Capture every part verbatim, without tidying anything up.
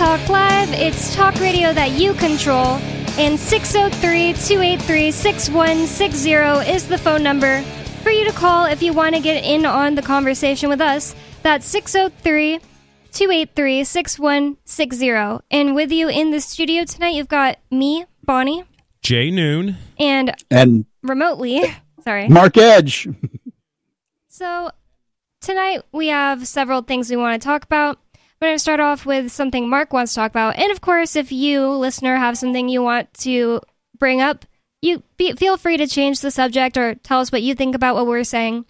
Talk Live. It's talk radio that you control. And six oh three, two eight three, six one six zero is the phone number for you to call if you want to get in on the conversation with us. That's six oh three, two eight three, six one six zero. And with you in the studio tonight, you've got me, Bonnie. Jay Noon. And, and remotely, sorry. Mark Edge. So tonight we have several things we want to talk about. We're going to start off with something Mark wants to talk about. And of course, if you, listener, have something you want to bring up, you be, feel free to change the subject or tell us what you think about what we're saying.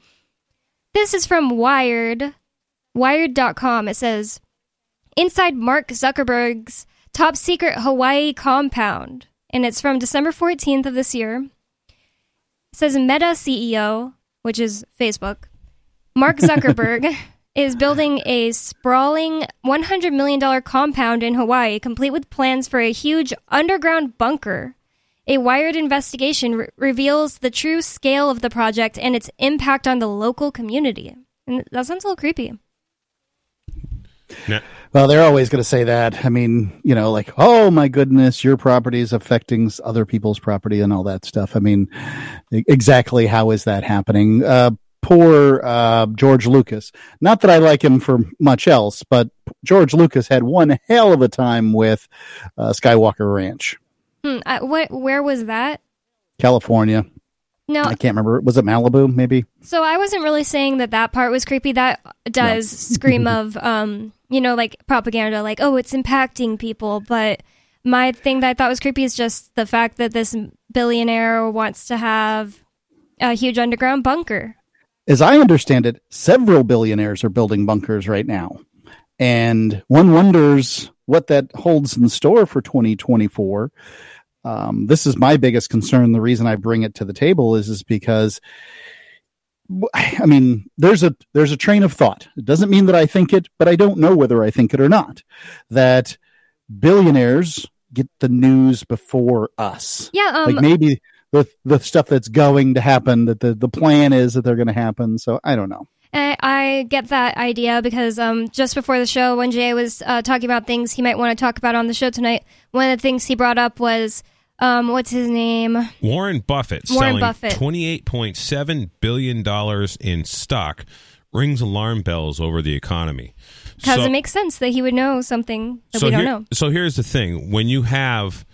This is from Wired, wired dot com. It says, "Inside Mark Zuckerberg's top secret Hawaii compound." And it's from December fourteenth of this year. It says Meta C E O, which is Facebook, Mark Zuckerberg is building a sprawling one hundred million dollars compound in Hawaii, complete with plans for a huge underground bunker. A Wired investigation re- reveals the true scale of the project and its impact on the local community. And that sounds a little creepy. No. Well, they're always going to say that. I mean, you know, like, oh, my goodness, your property is affecting other people's property and all that stuff. I mean, exactly how is that happening? Uh, Poor uh, George Lucas. Not that I like him for much else, but George Lucas had one hell of a time with uh, Skywalker Ranch. Hmm, uh, what? Where was that? California. No, I can't remember. Was it Malibu? Maybe. So I wasn't really saying that that part was creepy. That does no. scream of, um, you know, like propaganda, like, oh, it's impacting people. But my thing that I thought was creepy is just the fact that this billionaire wants to have a huge underground bunker. As I understand it, several billionaires are building bunkers right now. And one wonders what that holds in store for twenty twenty-four. Um, this is my biggest concern. The reason I bring it to the table is, is because, I mean, there's a there's a train of thought. It doesn't mean that I think it, but I don't know whether I think it or not, that billionaires get the news before us. Yeah, um, like maybe... The, the stuff that's going to happen, that the, the plan is that they're going to happen. So I don't know. I, I get that idea because um, just before the show, when Jay was uh, talking about things he might want to talk about on the show tonight, one of the things he brought up was, um, what's his name? Warren Buffett. Warren Buffett. twenty-eight point seven billion dollars in stock rings alarm bells over the economy. Because so, it makes sense that he would know something that so we don't here, know. So here's the thing. When you have...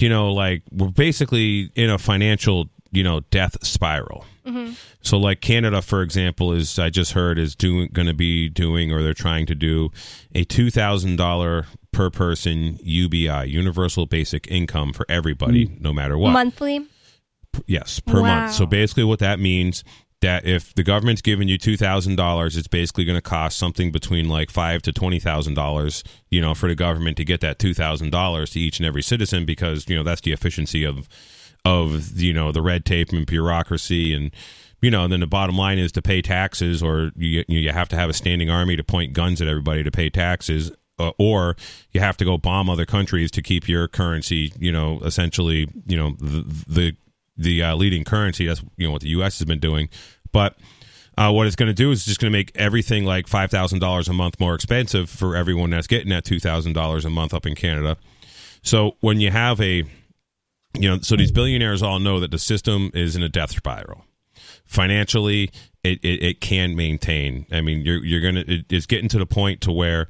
You know, like, we're basically in a financial, you know, death spiral. Mm-hmm. So, like, Canada, for example, is, I just heard, is doing going to be doing, or they're trying to do, a two thousand dollars per person U B I, Universal Basic Income, for everybody, mm-hmm. no matter what. Monthly? Yes, per wow. month. So, basically, what that means, that if the government's giving you two thousand dollars, it's basically going to cost something between like five thousand dollars to twenty thousand dollars, you know, for the government to get that two thousand dollars to each and every citizen, because, you know, that's the efficiency of, of you know, the red tape and bureaucracy. And, you know, and then the bottom line is to pay taxes, or you, you have to have a standing army to point guns at everybody to pay taxes, uh, or you have to go bomb other countries to keep your currency, you know, essentially, you know, the, the the uh, leading currency. That's, you know, what the U S has been doing. But uh, what it's going to do is just going to make everything like five thousand dollars a month more expensive for everyone that's getting that two thousand dollars a month up in Canada. So when you have a, you know, so these billionaires all know that the system is in a death spiral. Financially, it, it, it can maintain. I mean, you're you're going to, it, it's getting to the point to where,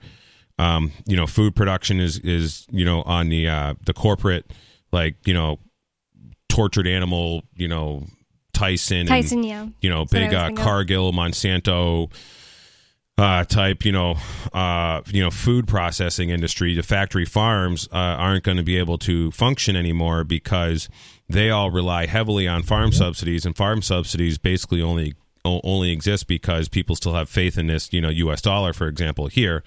um, you know, food production is, is you know, on the uh, the corporate, like, you know, tortured animal, you know, Tyson, Tyson, and, yeah, you know, that's big uh, Cargill, Monsanto uh, type, you know, uh, you know, food processing industry. The factory farms uh, aren't going to be able to function anymore because they all rely heavily on farm yeah. subsidies, and farm subsidies basically only o- only exist because people still have faith in this, you know, U S dollar, for example, here.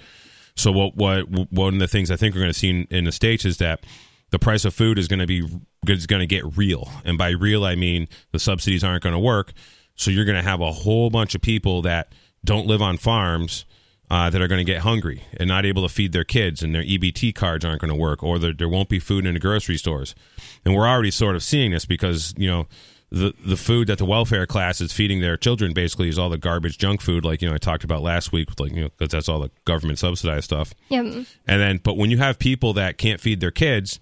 So what what one of the things I think we're going to see in, in the States is that the price of food is going to be is going to get real. And by real, I mean the subsidies aren't going to work. So you're going to have a whole bunch of people that don't live on farms uh, that are going to get hungry and not able to feed their kids, and their E B T cards aren't going to work, or there, there won't be food in the grocery stores. And we're already sort of seeing this because, you know, the the food that the welfare class is feeding their children basically is all the garbage junk food, like, you know, I talked about last week, with like, you know, because that's all the government subsidized stuff. Yep. And then, but when you have people that can't feed their kids,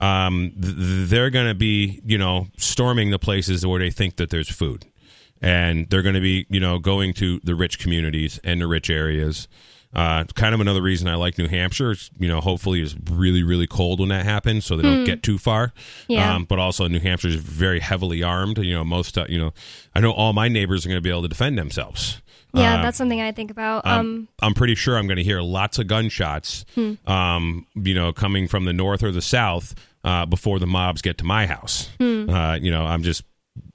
um, th- they're going to be, you know, storming the places where they think that there's food. And they're going to be, you know, going to the rich communities and the rich areas. Uh, kind of another reason I like New Hampshire is, you know, hopefully it's really, really cold when that happens, so they don't mm. get too far. Yeah. Um, but also New Hampshire is very heavily armed. You know, most, uh, you know, I know all my neighbors are going to be able to defend themselves. Yeah, uh, that's something I think about. Um, um, I'm pretty sure I'm going to hear lots of gunshots, hmm. um, you know, coming from the north or the south uh, before the mobs get to my house. Hmm. Uh, you know, I'm just...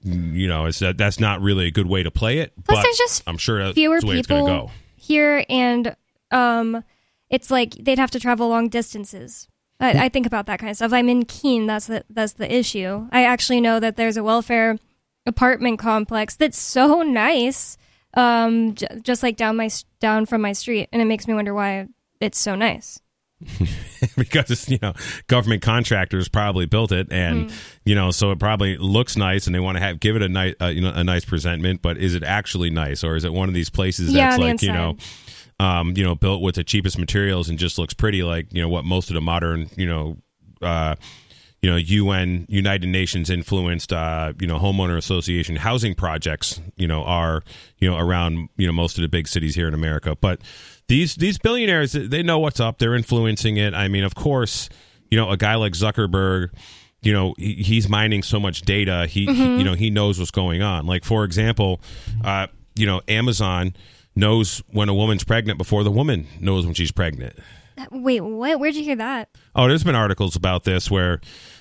You know, it's that that's not really a good way to play it. Plus, but there's just I'm sure that's fewer the way people it's go. Here, and um, it's like they'd have to travel long distances. I, I think about that kind of stuff. I'm in Keene. That's the that's the issue. I actually know that there's a welfare apartment complex that's so nice, um, j- just like down my down from my street, and it makes me wonder why it's so nice. Because, you know, government contractors probably built it, and mm. you know, so it probably looks nice, and they want to have give it a nice, uh, you know, a nice presentment. But is it actually nice, or is it one of these places yeah, that's like inside. you know, um, you know, built with the cheapest materials and just looks pretty, like, you know, what most of the modern, you know, uh, you know, U N United Nations influenced, uh, you know, homeowner association housing projects, you know, are, you know, around, you know, most of the big cities here in America, but. These these billionaires, they know what's up. They're influencing it. I mean, of course, you know, a guy like Zuckerberg, you know, he, he's mining so much data. He, mm-hmm. he, you know, he knows what's going on. Like, for example, uh, you know, Amazon knows when a woman's pregnant before the woman knows when she's pregnant. Wait, what? Where'd you hear that? Oh, there's been articles about this where,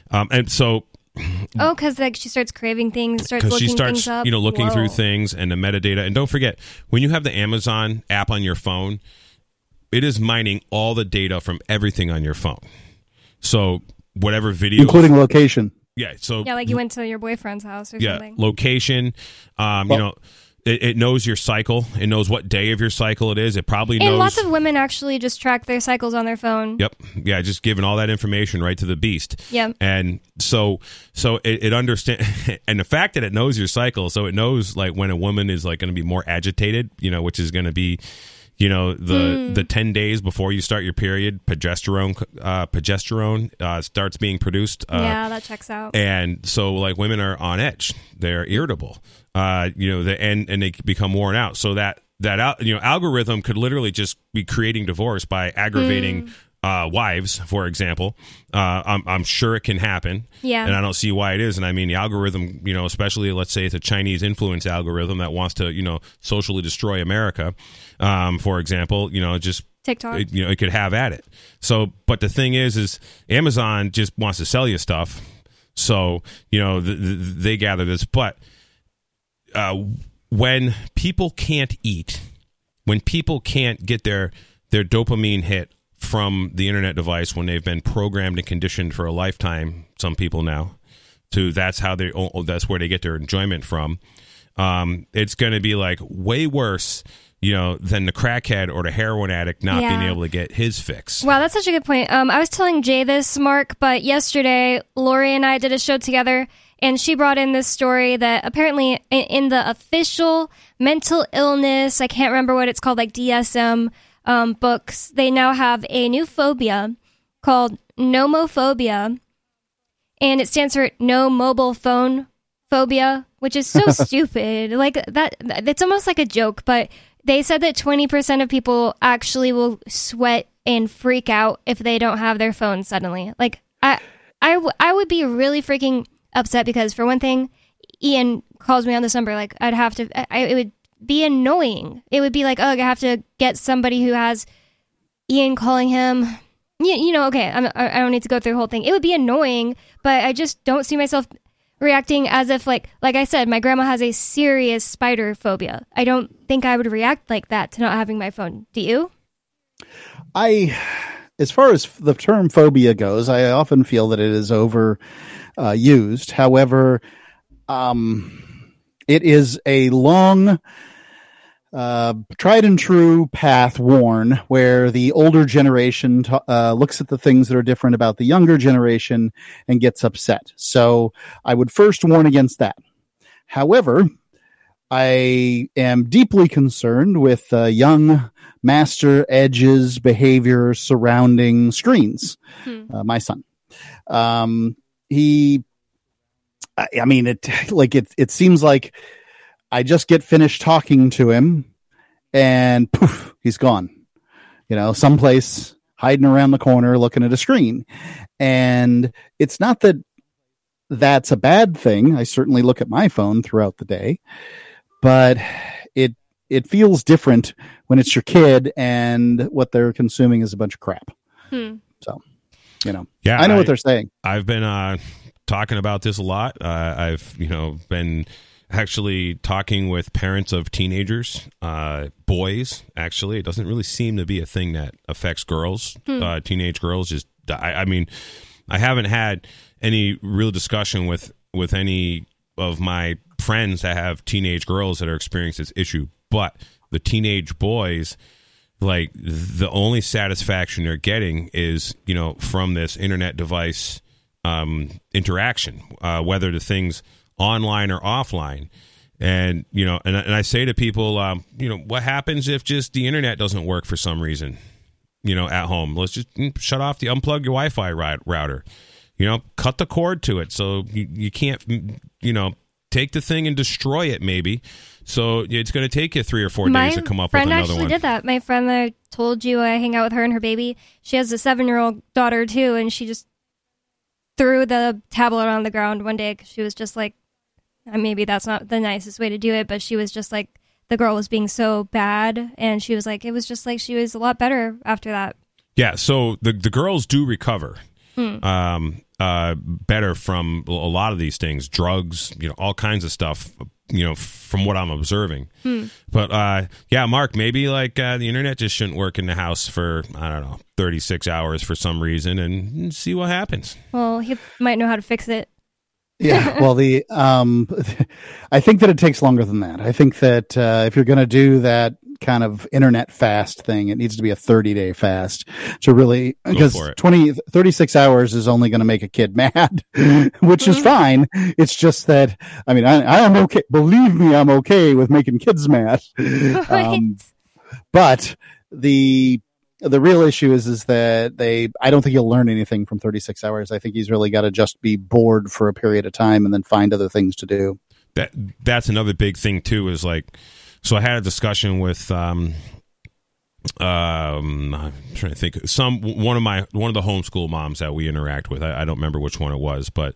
um, and so. Oh, because like she starts craving things, starts looking she starts, things up. You know, looking Whoa. through things and the metadata. And don't forget, when you have the Amazon app on your phone, it is mining all the data from everything on your phone. So whatever video, including location. Yeah. So yeah, like you went to your boyfriend's house or yeah, something. Yeah, location. Um, well, you know. It, it knows your cycle. It knows what day of your cycle it is. It probably knows. And lots of women actually just track their cycles on their phone. Yep. Yeah, just giving all that information right to the beast. Yep. And so so it, it understands. And the fact that it knows your cycle, so it knows like when a woman is like going to be more agitated, you know, which is going to be, you know, the mm. the ten days before you start your period, progesterone uh, progesterone uh, starts being produced. Uh, yeah, that checks out. And so like women are on edge. They're irritable. Uh, you know, the, and and they become worn out. So that that al- you know algorithm could literally just be creating divorce by aggravating mm. uh, wives, for example. Uh, I'm I'm sure it can happen. Yeah, and I don't see why it is. And I mean, the algorithm, you know, especially let's say it's a Chinese influence algorithm that wants to, you know, socially destroy America, um, for example. You know, just TikTok. It, you know, it could have at it. So, but the thing is, is Amazon just wants to sell you stuff. So you know, th- th- they gather this, but. Uh, when people can't eat, when people can't get their their dopamine hit from the internet device, when they've been programmed and conditioned for a lifetime, some people now, to that's how they oh, that's where they get their enjoyment from. Um, it's going to be like way worse, you know, than the crackhead or the heroin addict not yeah. being able to get his fix. Wow, that's such a good point. Um, I was telling Jay this, Mark, but yesterday Lori and I did a show together. And she brought in this story that apparently in the official mental illness, I can't remember what it's called, like D S M um, books, they now have a new phobia called nomophobia. And it stands for no mobile phone phobia, which is so stupid. Like that, it's almost like a joke, but they said that twenty percent of people actually will sweat and freak out if they don't have their phone suddenly. Like I, I, w- I would be really freaking... upset because, for one thing, Ian calls me on this number. Like, I'd have to, I, it would be annoying. It would be like, oh, I have to get somebody who has Ian calling him. You, you know, okay, I'm, I don't need to go through the whole thing. It would be annoying, but I just don't see myself reacting as if, like, like I said, my grandma has a serious spider phobia. I don't think I would react like that to not having my phone. Do you? I, as far as the term phobia goes, I often feel that it is over. Uh, used. However, um, it is a long, uh, tried and true path worn where the older generation t- uh, looks at the things that are different about the younger generation and gets upset. So I would first warn against that. However, I am deeply concerned with uh, young Master Edge's behavior surrounding screens. Hmm. Uh, my son, um, he, I, I mean, it like it. It seems like I just get finished talking to him, and poof, he's gone. You know, someplace hiding around the corner, looking at a screen, and it's not that that's a bad thing. I certainly look at my phone throughout the day, but it it feels different when it's your kid and what they're consuming is a bunch of crap. Hmm. So, you know, yeah, I know I, what they're saying. I've been uh, talking about this a lot. Uh, I've, you know, been actually talking with parents of teenagers, uh, boys, actually. It doesn't really seem to be a thing that affects girls. Hmm. Uh, teenage girls just die. I mean, I haven't had any real discussion with, with any of my friends that have teenage girls that are experiencing this issue. But the teenage boys, like, the only satisfaction they're getting is, you know, from this internet device um, interaction, uh, whether the thing's online or offline. And, you know, and, and I say to people, um, you know, what happens if just the internet doesn't work for some reason, you know, at home? Let's just shut off the unplug your Wi-Fi ri- router, you know, cut the cord to it. So you, you can't, you know, take the thing and destroy it maybe. So it's going to take you three or four My days to come up with another one. My friend actually did that. My friend that I told you I hang out with her and her baby, she has a seven-year-old daughter too, and she just threw the tablet on the ground one day because she was just like, maybe that's not the nicest way to do it, but she was just like, the girl was being so bad, and she was like, it was just like she was a lot better after that. Yeah, so the, the girls do recover. Mm. Um, uh, better from a lot of these things, drugs, you know, all kinds of stuff, you know, from what I'm observing. Hmm. But, uh, yeah, Mark, maybe like uh, the internet just shouldn't work in the house for, I don't know, thirty-six hours for some reason and see what happens. Well, he might know how to fix it. Yeah, well, the um, I think that it takes longer than that. I think that uh, if you're going to do that kind of internet fast thing, it needs to be a thirty-day fast to really, because thirty-six hours is only going to make a kid mad, which is fine. It's just that, I mean, I, I'm okay. Believe me, I'm okay with making kids mad. Um, but the... The real issue is is that they I don't think you'll learn anything from thirty-six hours. I think he's really got to just be bored for a period of time and then find other things to do. That that's another big thing too, is like, so I had a discussion with um um I'm trying to think some one of my one of the homeschool moms that we interact with. I, I don't remember which one it was, but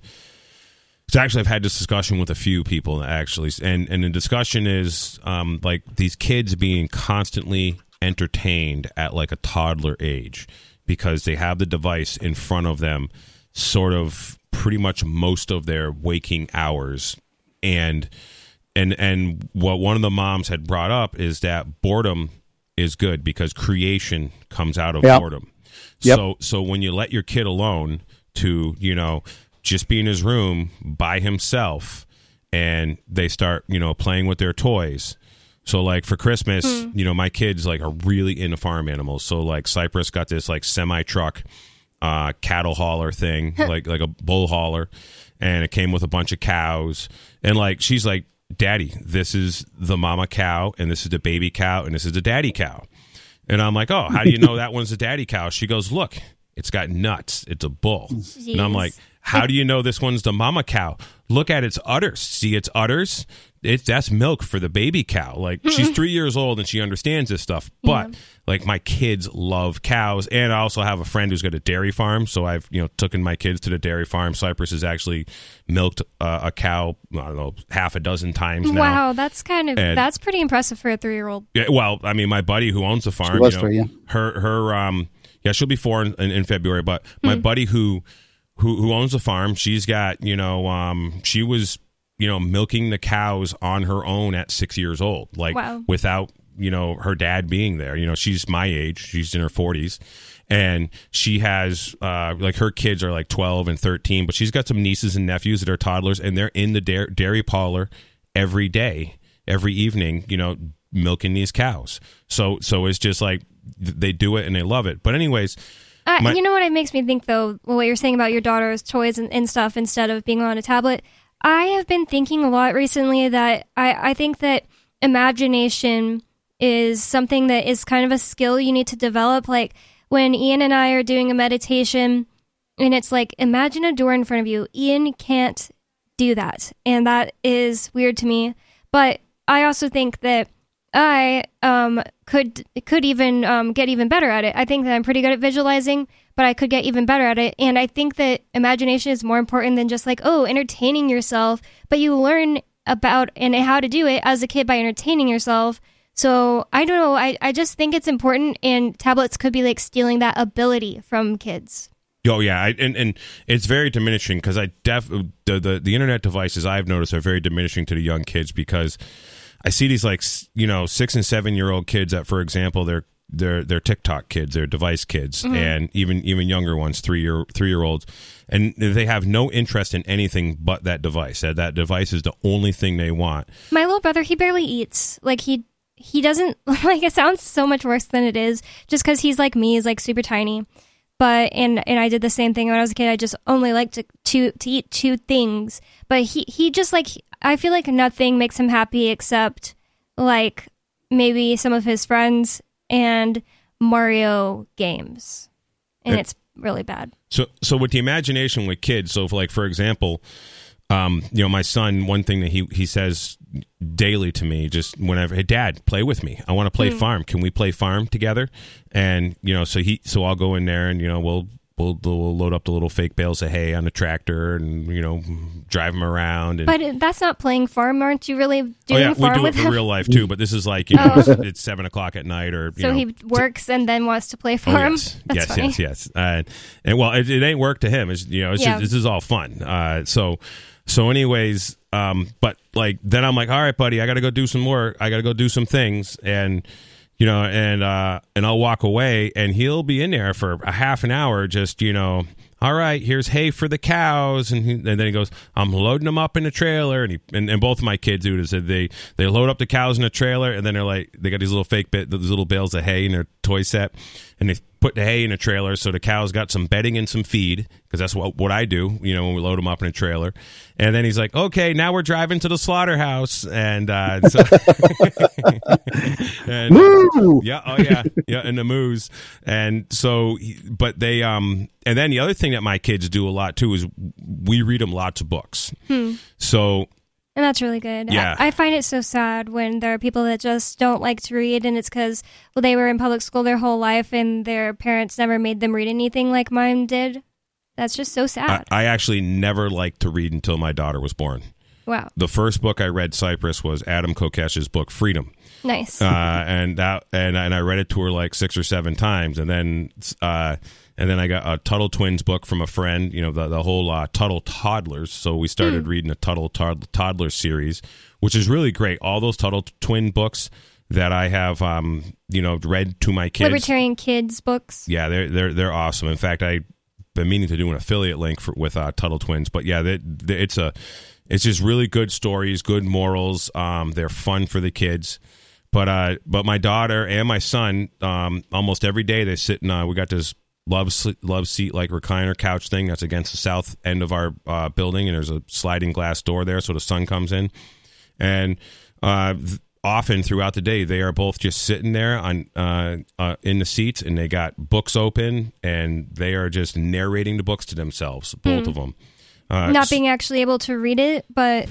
so actually I've had this discussion with a few people actually, and and the discussion is um like these kids being constantly entertained at like a toddler age because they have the device in front of them sort of pretty much most of their waking hours, and and and what one of the moms had brought up is that boredom is good because creation comes out of yep. boredom. Yep. So so when you let your kid alone to, you know, just be in his room by himself and they start, you know, playing with their toys. So, like, for Christmas, mm. you know, my kids, like, are really into farm animals. So, like, Cypress got this, like, semi-truck uh, cattle hauler thing, like like a bull hauler, and it came with a bunch of cows. And, like, she's like, Daddy, this is the mama cow, and this is the baby cow, and this is the daddy cow. And I'm like, oh, how do you know that one's the daddy cow? She goes, look, it's got nuts. It's a bull. Jeez. And I'm like, how do you know this one's the mama cow? Look at its udders. See its udders? It, that's milk for the baby cow. Like, she's three years old and she understands this stuff. But yeah. like my kids love cows, and I also have a friend who's got a dairy farm. So I've you know taken my kids to the dairy farm. Cypress has actually milked uh, a cow, I don't know, half a dozen times now. Wow, that's kind of and, that's pretty impressive for a three year old. Yeah, well, I mean, my buddy who owns the farm, she was you know, three, yeah. her her um yeah, she'll be four in, in February. But my mm. buddy who who who owns the farm, she's got you know um she was. you know, milking the cows on her own at six years old, like wow. without, you know, her dad being there. You know, she's my age. She's in her forties, and she has uh, like her kids are like twelve and thirteen, but she's got some nieces and nephews that are toddlers, and they're in the da- dairy parlor every day, every evening, you know, milking these cows. So, so it's just like they do it and they love it. But anyways, Uh, my- you know what it makes me think, though, what you're saying about your daughter's toys and, and stuff instead of being on a tablet. I have been thinking a lot recently that I, I think that imagination is something that is kind of a skill you need to develop. Like when Ian and I are doing a meditation and it's like, imagine a door in front of you. Ian can't do that. And that is weird to me. But I also think that I um, could could even um, get even better at it. I think that I'm pretty good at visualizing, but I could get even better at it. And I think that imagination is more important than just like, oh, entertaining yourself. But you learn about and how to do it as a kid by entertaining yourself. So I don't know. I, I just think it's important. And tablets could be like stealing that ability from kids. Oh, yeah. I, and, and it's very diminishing because I def the, the, the internet devices I've noticed are very diminishing to the young kids because I see these like, you know, six and seven year old kids that, for example, they're they're they're TikTok kids, they're device kids, mm-hmm. and even even younger ones, three year three year olds, and they have no interest in anything but that device. That that device is the only thing they want. My little brother, he barely eats. Like he he doesn't like. It sounds so much worse than it is, just because he's like me, he's like super tiny. But and and I did the same thing when I was a kid. I just only liked to to, to eat two things. But he, he just like I feel like nothing makes him happy except like maybe some of his friends and Mario games, and it, it's really bad. So so with the imagination with kids, so if like for example, um, you know, my son, one thing that he he says daily to me, just whenever, hey Dad, play with me. I want to play mm. farm. Can we play farm together? And you know, so he, so I'll go in there and you know we'll we'll, we'll load up the little fake bales of hay on the tractor and you know drive them around. And, but that's not playing farm, aren't you really doing oh yeah, farm we do with it for him? Real life too. But this is like you know oh. it's, it's seven o'clock at night or you so know, he works and then wants to play farm. Oh, yes, that's yes, yes, yes, yes. Uh, and well, it, it ain't work to him. It's you know, it's yeah. just, this is all fun. Uh, so. So anyways, um, but like, then I'm like, all right, buddy, I got to go do some work. I got to go do some things. And, you know, and, uh, and I'll walk away and he'll be in there for a half an hour. Just, you know, all right, here's hay for the cows. And, he, and then he goes, I'm loading them up in the trailer. And he, and, and both of my kids do this. They, they load up the cows in the trailer and then they're like, they got these little fake bit, those little bales of hay in their toy set. And they put the hay in a trailer so the cows got some bedding and some feed because that's what what I do, you know, when we load them up in a trailer. And then he's like, okay, now we're driving to the slaughterhouse. And, uh, and so and, Woo! yeah, oh yeah, yeah, and the moose. And so, but they, um, and then the other thing that my kids do a lot too is we read them lots of books. Hmm. So, and that's really good. Yeah. I, I find it so sad when there are people that just don't like to read, and it's because, well, they were in public school their whole life, and their parents never made them read anything like mine did. That's just so sad. I, I actually never liked to read until my daughter was born. Wow. The first book I read, Cypress, was Adam Kokesh's book, Freedom. Nice. Uh, and that, and, and I read it to her like six or seven times, and then... Uh, And then I got a Tuttle Twins book from a friend, you know, the, the whole uh, Tuttle Toddlers. So we started mm. reading a Tuttle Todd- Toddler series, which is really great. All those Tuttle Twin books that I have, um, you know, read to my kids. Libertarian kids books. Yeah, they're they're they're awesome. In fact, I've been meaning to do an affiliate link for, with uh, Tuttle Twins. But yeah, they, they, it's a it's just really good stories, good morals. Um, they're fun for the kids. But uh, but my daughter and my son, um, almost every day they sit and uh, we got this. Love, love seat, like recliner couch thing that's against the south end of our uh, building, and there's a sliding glass door there, so the sun comes in. And uh, th- often throughout the day, they are both just sitting there on uh, uh, in the seats, and they got books open, and they are just narrating the books to themselves, both mm. of them. Uh, Not being actually able to read it, but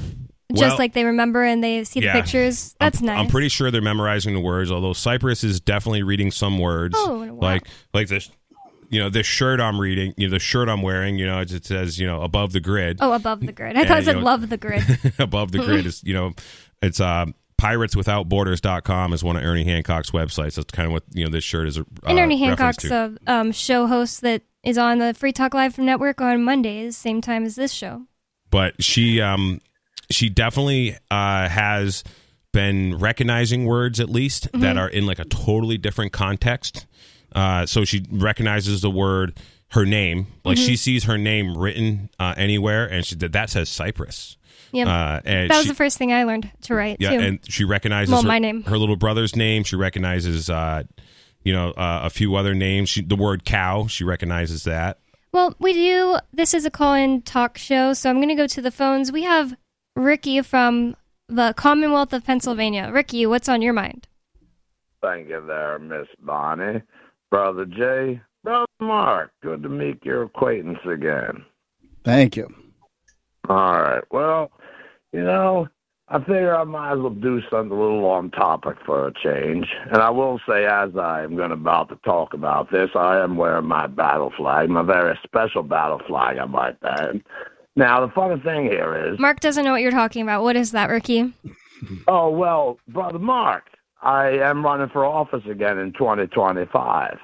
just well, like they remember and they see yeah, the pictures. That's I'm, nice. I'm pretty sure they're memorizing the words, although Cypress is definitely reading some words, oh, wow. like like this. You know, this shirt I'm reading, you know, the shirt I'm wearing, you know, it says, you know, above the grid. Oh, above the grid. I thought and, it said you know, love the grid. Above the grid is, you know, it's uh, pirates without borders dot com is one of Ernie Hancock's websites. That's kind of what, you know, this shirt is a uh, and Ernie Hancock's a um, show host that is on the Free Talk Live Network on Mondays, same time as this show. But she, um, she definitely uh, has been recognizing words, at least, mm-hmm. that are in like a totally different context. Uh, so she recognizes the word, her name. Like mm-hmm. she sees her name written uh, anywhere, and she that says Cypress. Yep. Uh, and that was she, the first thing I learned to write. Yeah, too. And she recognizes well, her, my name. her little brother's name. She recognizes, uh, you know, uh, a few other names. She, the word cow, she recognizes that. Well, we do. This is a call-in talk show, so I'm going to go to the phones. We have Ricky from the Commonwealth of Pennsylvania. Ricky, what's on your mind? Thank you there, Miss Bonnie. Brother Jay, Brother Mark, good to meet your acquaintance again. Thank you. All right. Well, you know, I figure I might as well do something a little on topic for a change. And I will say, as I am going about to talk about this, I am wearing my battle flag, my very special battle flag, I might add. Now, the funny thing here is... Mark doesn't know what you're talking about. What is that, Ricky? Oh, well, Brother Mark, I am running for office again in twenty twenty-five.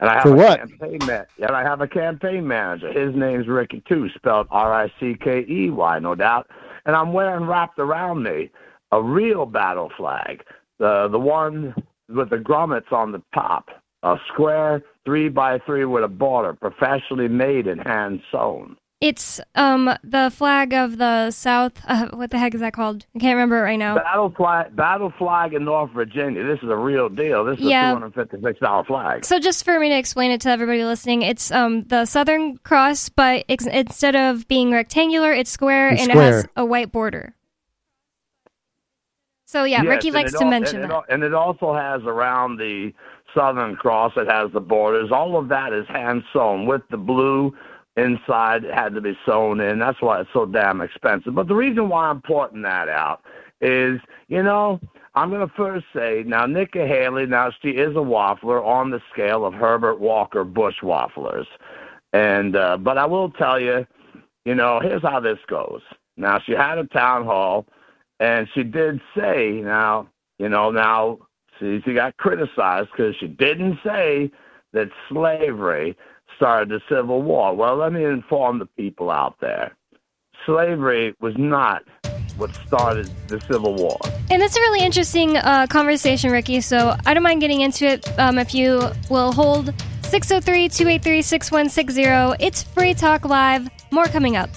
And I have for what? A campaign ma- and I have a campaign manager. His name's Ricky, too, spelled R I C K E Y, no doubt. And I'm wearing wrapped around me a real battle flag, the the one with the grommets on the top, a square three by three with a border, professionally made and hand sewn. It's um the flag of the South. Uh, what the heck is that called? I can't remember it right now. Battle flag, battle flag in North Virginia. This is a real deal. This is yeah. a two hundred fifty-six dollars flag. So just for me to explain it to everybody listening, it's um the Southern Cross, but it's, instead of being rectangular, it's square it's and square. It has a white border. So yeah, yes, Ricky likes to al- mention and that. It al- and it also has around the Southern Cross. It has the borders. All of that is hand sewn with the blue. Inside it had to be sewn in. That's why it's so damn expensive. But the reason why I'm pointing that out is, you know, I'm going to first say, now, Nikki Haley, now she is a waffler on the scale of Herbert Walker Bush wafflers. And, uh, but I will tell you, you know, here's how this goes. Now, she had a town hall, and she did say, now, you know, now, she, she got criticized because she didn't say that slavery started the Civil War. Well, let me inform the people out there. Slavery was not what started the Civil War. And that's a really interesting uh, conversation, Ricky, so I don't mind getting into it um, if you will hold six oh three, two eight three, six one six zero. It's Free Talk Live. More coming up.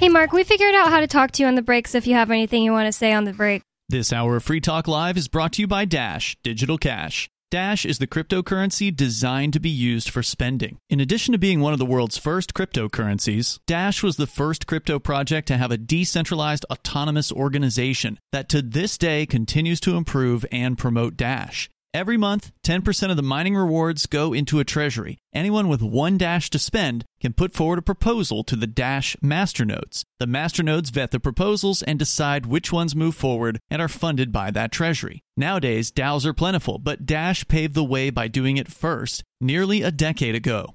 Hey, Mark, we figured out how to talk to you on the breaks if you have anything you want to say on the break. This hour of Free Talk Live is brought to you by Dash, Digital Cash. Dash is the cryptocurrency designed to be used for spending. In addition to being one of the world's first cryptocurrencies, Dash was the first crypto project to have a decentralized autonomous organization that to this day continues to improve and promote Dash. Every month, ten percent of the mining rewards go into a treasury. Anyone with one Dash to spend can put forward a proposal to the Dash masternodes. The masternodes vet the proposals and decide which ones move forward and are funded by that treasury. Nowadays, DAOs are plentiful, but Dash paved the way by doing it first, nearly a decade ago.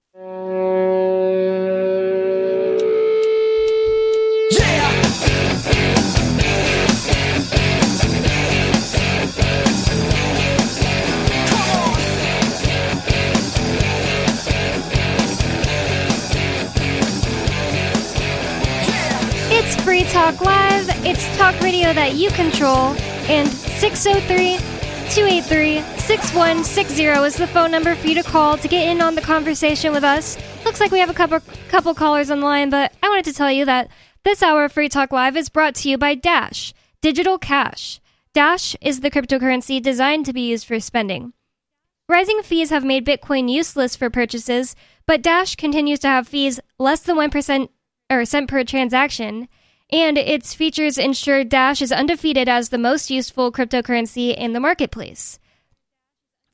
Free Talk Live. It's talk radio that you control, and six oh three, two eight three, six one six zero is the phone number for you to call to get in on the conversation with us. Looks like we have a couple, couple callers on the line, but I wanted to tell you that this hour of Free Talk Live is brought to you by Dash, Digital Cash. Dash is the cryptocurrency designed to be used for spending. Rising fees have made Bitcoin useless for purchases, but Dash continues to have fees less than one percent or cent per transaction, and its features ensure Dash is undefeated as the most useful cryptocurrency in the marketplace.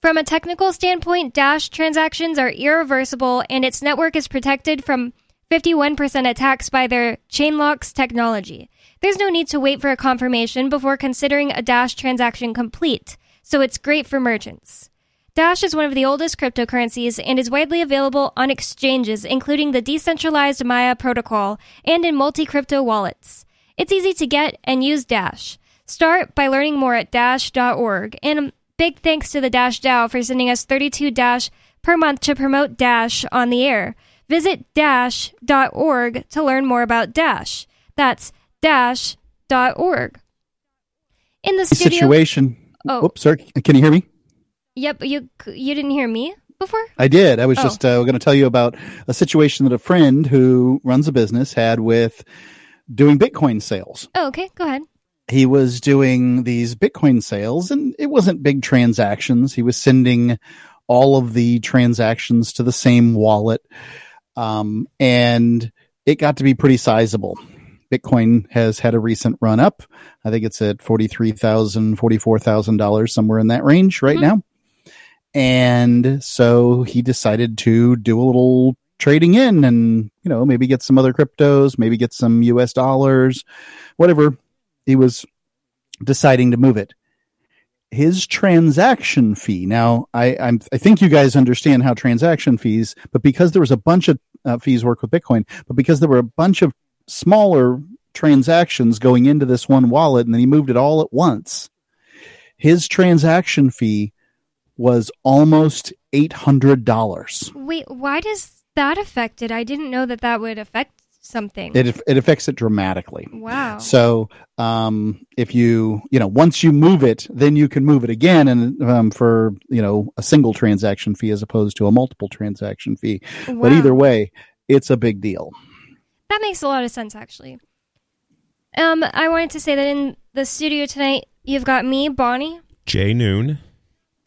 From a technical standpoint, Dash transactions are irreversible, and its network is protected from fifty-one percent attacks by their Chainlocks technology. There's no need to wait for a confirmation before considering a Dash transaction complete, so it's great for merchants. Dash is one of the oldest cryptocurrencies and is widely available on exchanges, including the decentralized Maya protocol and in multi-crypto wallets. It's easy to get and use Dash. Start by learning more at Dash dot org. And Big thanks to the Dash DAO for sending us thirty-two Dash per month to promote Dash on the air. Visit Dash dot org to learn more about Dash. That's Dash dot org. In the studio... Situation. Oh. Whoops, sorry. Can you hear me? Yep. You you didn't hear me before? I did. I was oh. just uh, going to tell you about a situation that a friend who runs a business had with doing Bitcoin sales. Oh, okay. Go ahead. He was doing these Bitcoin sales, and it wasn't big transactions. He was sending all of the transactions to the same wallet, um, and it got to be pretty sizable. Bitcoin has had a recent run up. I think it's at forty-three thousand dollars, forty-four thousand dollars, somewhere in that range right mm-hmm. now. And so he decided to do a little trading in and, you know, maybe get some other cryptos, maybe get some U S dollars, whatever. He was deciding to move it. His transaction fee. Now, I I'm, I think you guys understand how transaction fees, but because there was a bunch of uh, fees work with Bitcoin, but because there were a bunch of smaller transactions going into this one wallet, and then he moved it all at once. His transaction fee was almost eight hundred dollars. Wait, why does that affect it? I didn't know that that would affect something. It it affects it dramatically. Wow. So um, if you, you know, once you move it, then you can move it again and um, for, you know, a single transaction fee as opposed to a multiple transaction fee. Wow. But either way, it's a big deal. That makes a lot of sense, actually. Um, I wanted to say that in the studio tonight, you've got me, Bonnie, Jay Noon,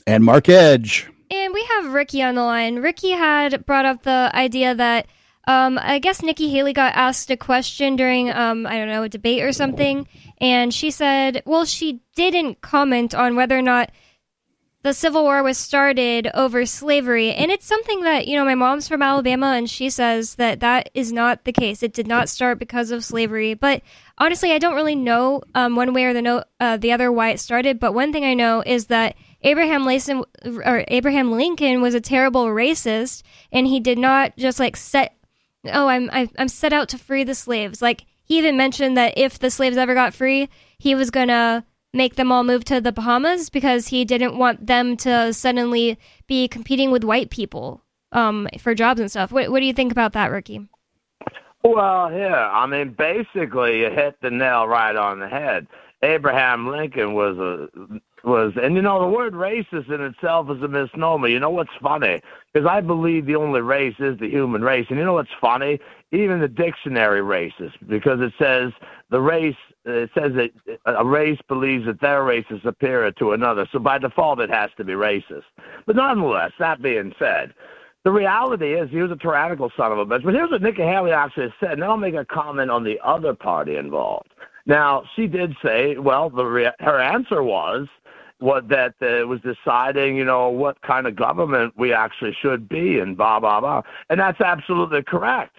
and Mark Edge. And we have Ricky on the line. Ricky had brought up the idea that um, I guess Nikki Haley got asked a question during, um, I don't know, a debate or something. And she said, well, she didn't comment on whether or not the Civil War was started over slavery, and it's something that, you know, my mom's from Alabama, and she says that that is not the case. It did not start because of slavery, but honestly, I don't really know um, one way or the, no, uh, the other why it started, but one thing I know is that Abraham Lincoln, or Abraham Lincoln was a terrible racist, and he did not just, like, set, oh, I'm, I'm set out to free the slaves. Like, he even mentioned that if the slaves ever got free, he was going to make them all move to the Bahamas because he didn't want them to suddenly be competing with white people um, for jobs and stuff. What, what do you think about that, Ricky? Well, yeah, I mean, basically, you hit the nail right on the head. Abraham Lincoln was a was, and you know, the word racist in itself is a misnomer. You know what's funny? Because I believe the only race is the human race. And you know what's funny? Even the dictionary racist, because it says the race. It says that a race believes that their race is superior to another. So by default, it has to be racist. But nonetheless, that being said, the reality is he was a tyrannical son of a bitch. But here's what Nikki Haley actually said, and I'll make a comment on the other party involved. Now, she did say, well, the re- her answer was what that uh, was deciding, you know, what kind of government we actually should be and blah, blah, blah. And that's absolutely correct.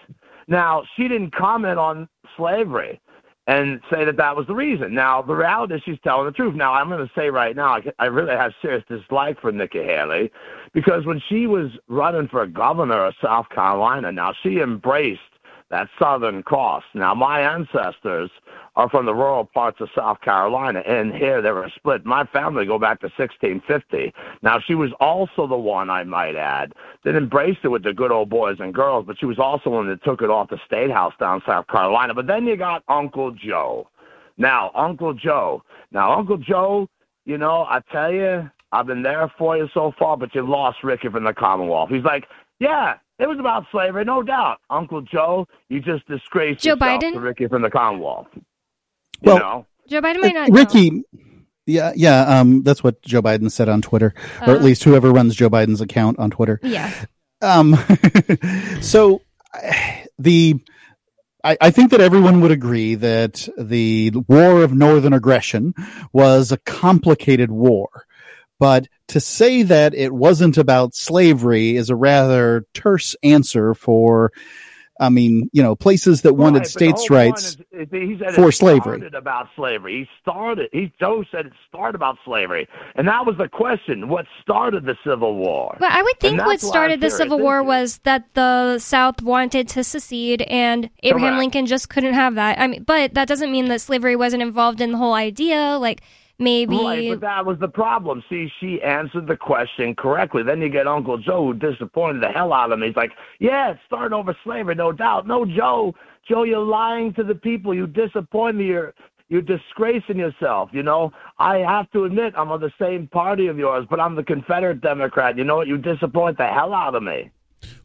Now, she didn't comment on slavery and say that that was the reason. Now, the reality is she's telling the truth. Now, I'm going to say right now, I, I really have serious dislike for Nikki Haley because when she was running for governor of South Carolina, now she embraced that Southern cross. Now, my ancestors are from the rural parts of South Carolina, and here they were split. My family go back to sixteen fifty. Now, she was also the one, I might add, that embraced it with the good old boys and girls, but she was also one that took it off the state house down South Carolina. But then you got Uncle Joe. Now, Uncle Joe. Now, Uncle Joe, you know, I tell you, I've been there for you so far, but you lost Ricky from the Commonwealth. He's like, yeah, it was about slavery, no doubt. Uncle Joe, you just disgraced Joe yourself Biden? To Ricky from the Commonwealth. You well, know. Joe Biden might not know. Ricky, yeah, yeah, um, that's what Joe Biden said on Twitter, uh, or at least whoever runs Joe Biden's account on Twitter. Yeah. Um. so the, I, I think that everyone would agree that the War of Northern Aggression was a complicated war, but to say that it wasn't about slavery is a rather terse answer for. I mean, you know, places that wanted right, states' rights is, he said for it slavery. Started about slavery. He started. He Joe said it started about slavery, and that was the question: what started the Civil War? Well, I would think what started the Civil War was that the South wanted to secede, and Abraham Correct. Lincoln just couldn't have that. I mean, but that doesn't mean that slavery wasn't involved in the whole idea, like. maybe. Right, but that was the problem. See, she answered the question correctly. Then you get Uncle Joe, who disappointed the hell out of me. He's like, yeah, it's starting over slavery, no doubt. No, Joe, Joe, you're lying to the people. You disappoint me. You're, you're disgracing yourself, you know. I have to admit I'm on the same party of yours, but I'm the Confederate Democrat. You know what? You disappoint the hell out of me.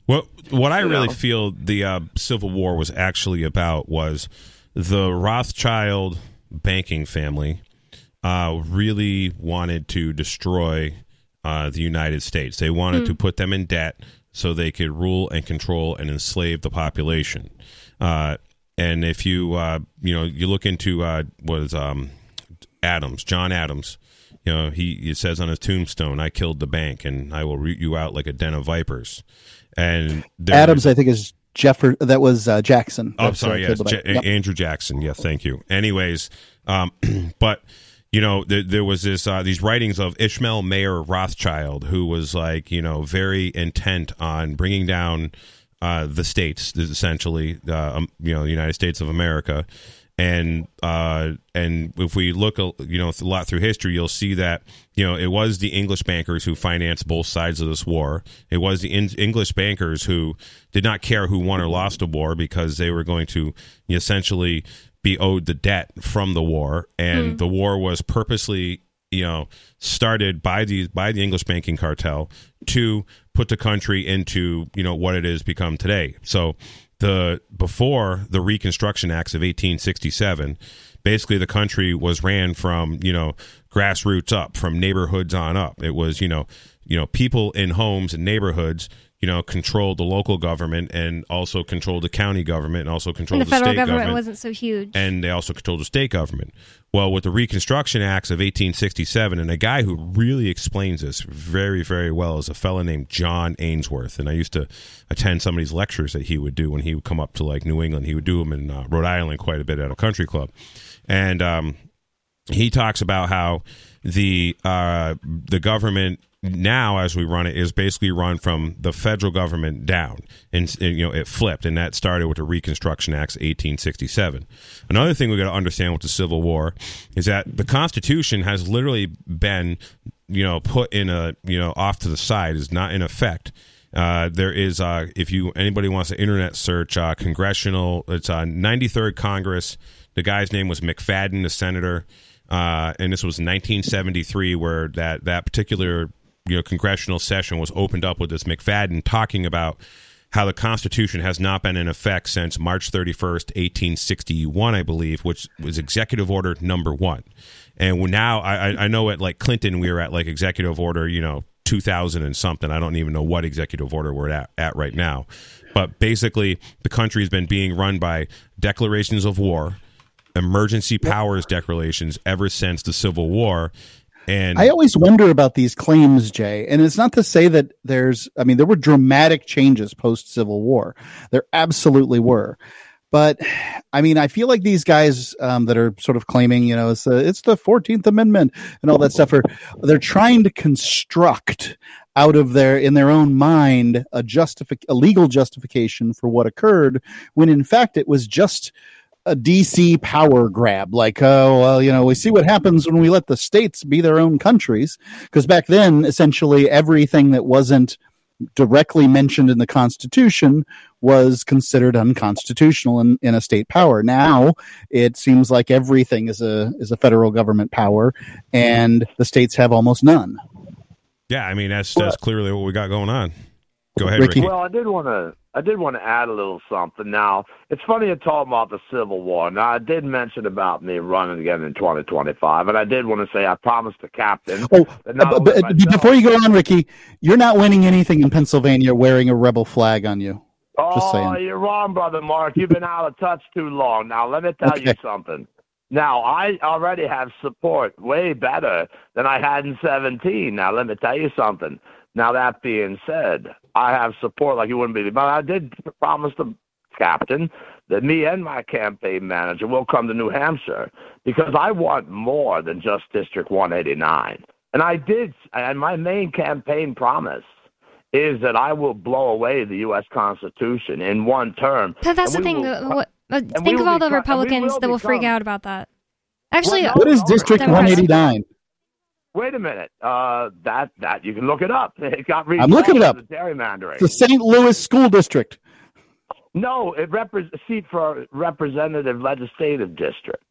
What what I really feel the uh, Civil War was actually about was the Rothschild banking family uh, really wanted to destroy uh, the United States. They wanted mm. to put them in debt so they could rule and control and enslave the population. Uh, and if you uh, you know you look into uh, what is um, Adams, John Adams. You know, he, he says on his tombstone, I killed the bank and I will root you out like a den of vipers. And Adams, I think, is Jeffer. That was uh, Jackson. Oh, That's sorry. Yes. J- yep. Andrew Jackson. Yeah. Thank you. Anyways. Um, but, you know, th- there was this uh, these writings of Ishmael Mayer Rothschild, who was like, you know, very intent on bringing down uh, the states, essentially, uh, um, you know, the United States of America. And uh, and if we look, you know, a lot through history, you'll see that, you know, it was the English bankers who financed both sides of this war. It was the in- English bankers who did not care who won or lost a war because they were going to essentially be owed the debt from the war. And mm. the war was purposely, you know, started by the by the English banking cartel to put the country into, you know, what it has become today. So. The before the Reconstruction Acts of eighteen sixty-seven, basically the country was ran from, you know, grassroots up, from neighborhoods on up. It was, you know, you know, people in homes and neighborhoods, you know, controlled the local government and also controlled the county government and also controlled and the, the federal state government. government wasn't so huge. And they also controlled the state government. Well, with the Reconstruction Acts of eighteen sixty-seven, and a guy who really explains this very, very well is a fellow named John Ainsworth. And I used to attend some of these lectures that he would do when he would come up to, like, New England. He would do them in uh, Rhode Island quite a bit at a country club. And um, he talks about how the uh, the government now, as we run it, is basically run from the federal government down. And, and, you know, it flipped. And that started with the Reconstruction Acts of eighteen sixty-seven. Another thing we got to understand with the Civil War is that the Constitution has literally been, you know, put in a, you know, off to the side, is not in effect. Uh, there is, uh, if you anybody wants to internet search, uh, congressional, it's uh, ninety-third Congress. The guy's name was McFadden, the senator. Uh, and this was nineteen seventy-three where that, that particular, you know, congressional session was opened up with this McFadden talking about how the Constitution has not been in effect since March thirty-first, eighteen sixty-one, I believe, which was Executive Order Number One. And now I, I know at like Clinton, we were at like Executive Order, you know, two thousand and something. I don't even know what executive order we're at, at right now. But basically, the country has been being run by declarations of war, emergency powers declarations ever since the Civil War. And I always wonder about these claims, Jay, and it's not to say that there's, I mean, there were dramatic changes post-Civil War. There absolutely were. But, I mean, I feel like these guys um, that are sort of claiming, you know, it's, uh, it's the fourteenth Amendment and all that stuff, are they're trying to construct out of their, in their own mind, a, justific- a legal justification for what occurred, when in fact it was just a D C power grab, like, oh, well, you know, we see what happens when we let the states be their own countries. Because back then, essentially, everything that wasn't directly mentioned in the Constitution was considered unconstitutional in, in a state power. Now, it seems like everything is a is a federal government power, and the states have almost none. Yeah, I mean, that's, that's clearly what we got going on. Go ahead, Ricky. Ricky. Well, I did want to... I did want to add a little something. Now, it's funny you're talking about the Civil War. Now, I did mention about me running again in twenty twenty-five, and I did want to say I promised the captain. Oh, but, but before you go on, Ricky, you're not winning anything in Pennsylvania wearing a rebel flag on you. Just oh, saying. You're wrong, Brother Mark. You've been out of touch too long. Now, let me tell okay. you something. Now, I already have support way better than I had in seventeen. Now, let me tell you something. Now, that being said, I have support like you wouldn't believe. But I did promise the captain that me and my campaign manager will come to New Hampshire, because I want more than just District one eighty-nine. And I did, and my main campaign promise is that I will blow away the U S Constitution in one term. But that's the thing. Will, what, think of all the Republicans we will that will become, freak out about that. Actually, what is District one eighty-nine? Wait a minute. Uh, that that you can look it up. It got I'm looking it up. Gerrymandering. The Saint Louis School District. No, it repre- seat for a representative legislative district.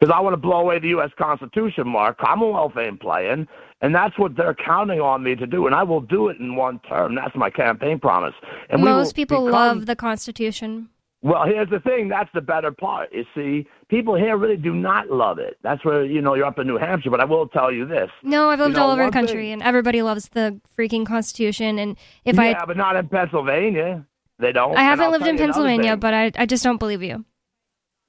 Because I want to blow away the U S Constitution, Mark. Commonwealth ain't playing, and that's what they're counting on me to do, and I will do it in one term. That's my campaign promise. And most people become... love the Constitution. Well, here's the thing. That's the better part. You see, people here really do not love it. That's where, you know, you're up in New Hampshire, but I will tell you this. No, I've lived you know, all over the country, thing... and everybody loves the freaking Constitution. And if yeah, I Yeah, but not in Pennsylvania. They don't. I haven't lived in Pennsylvania, but I, I just don't believe you.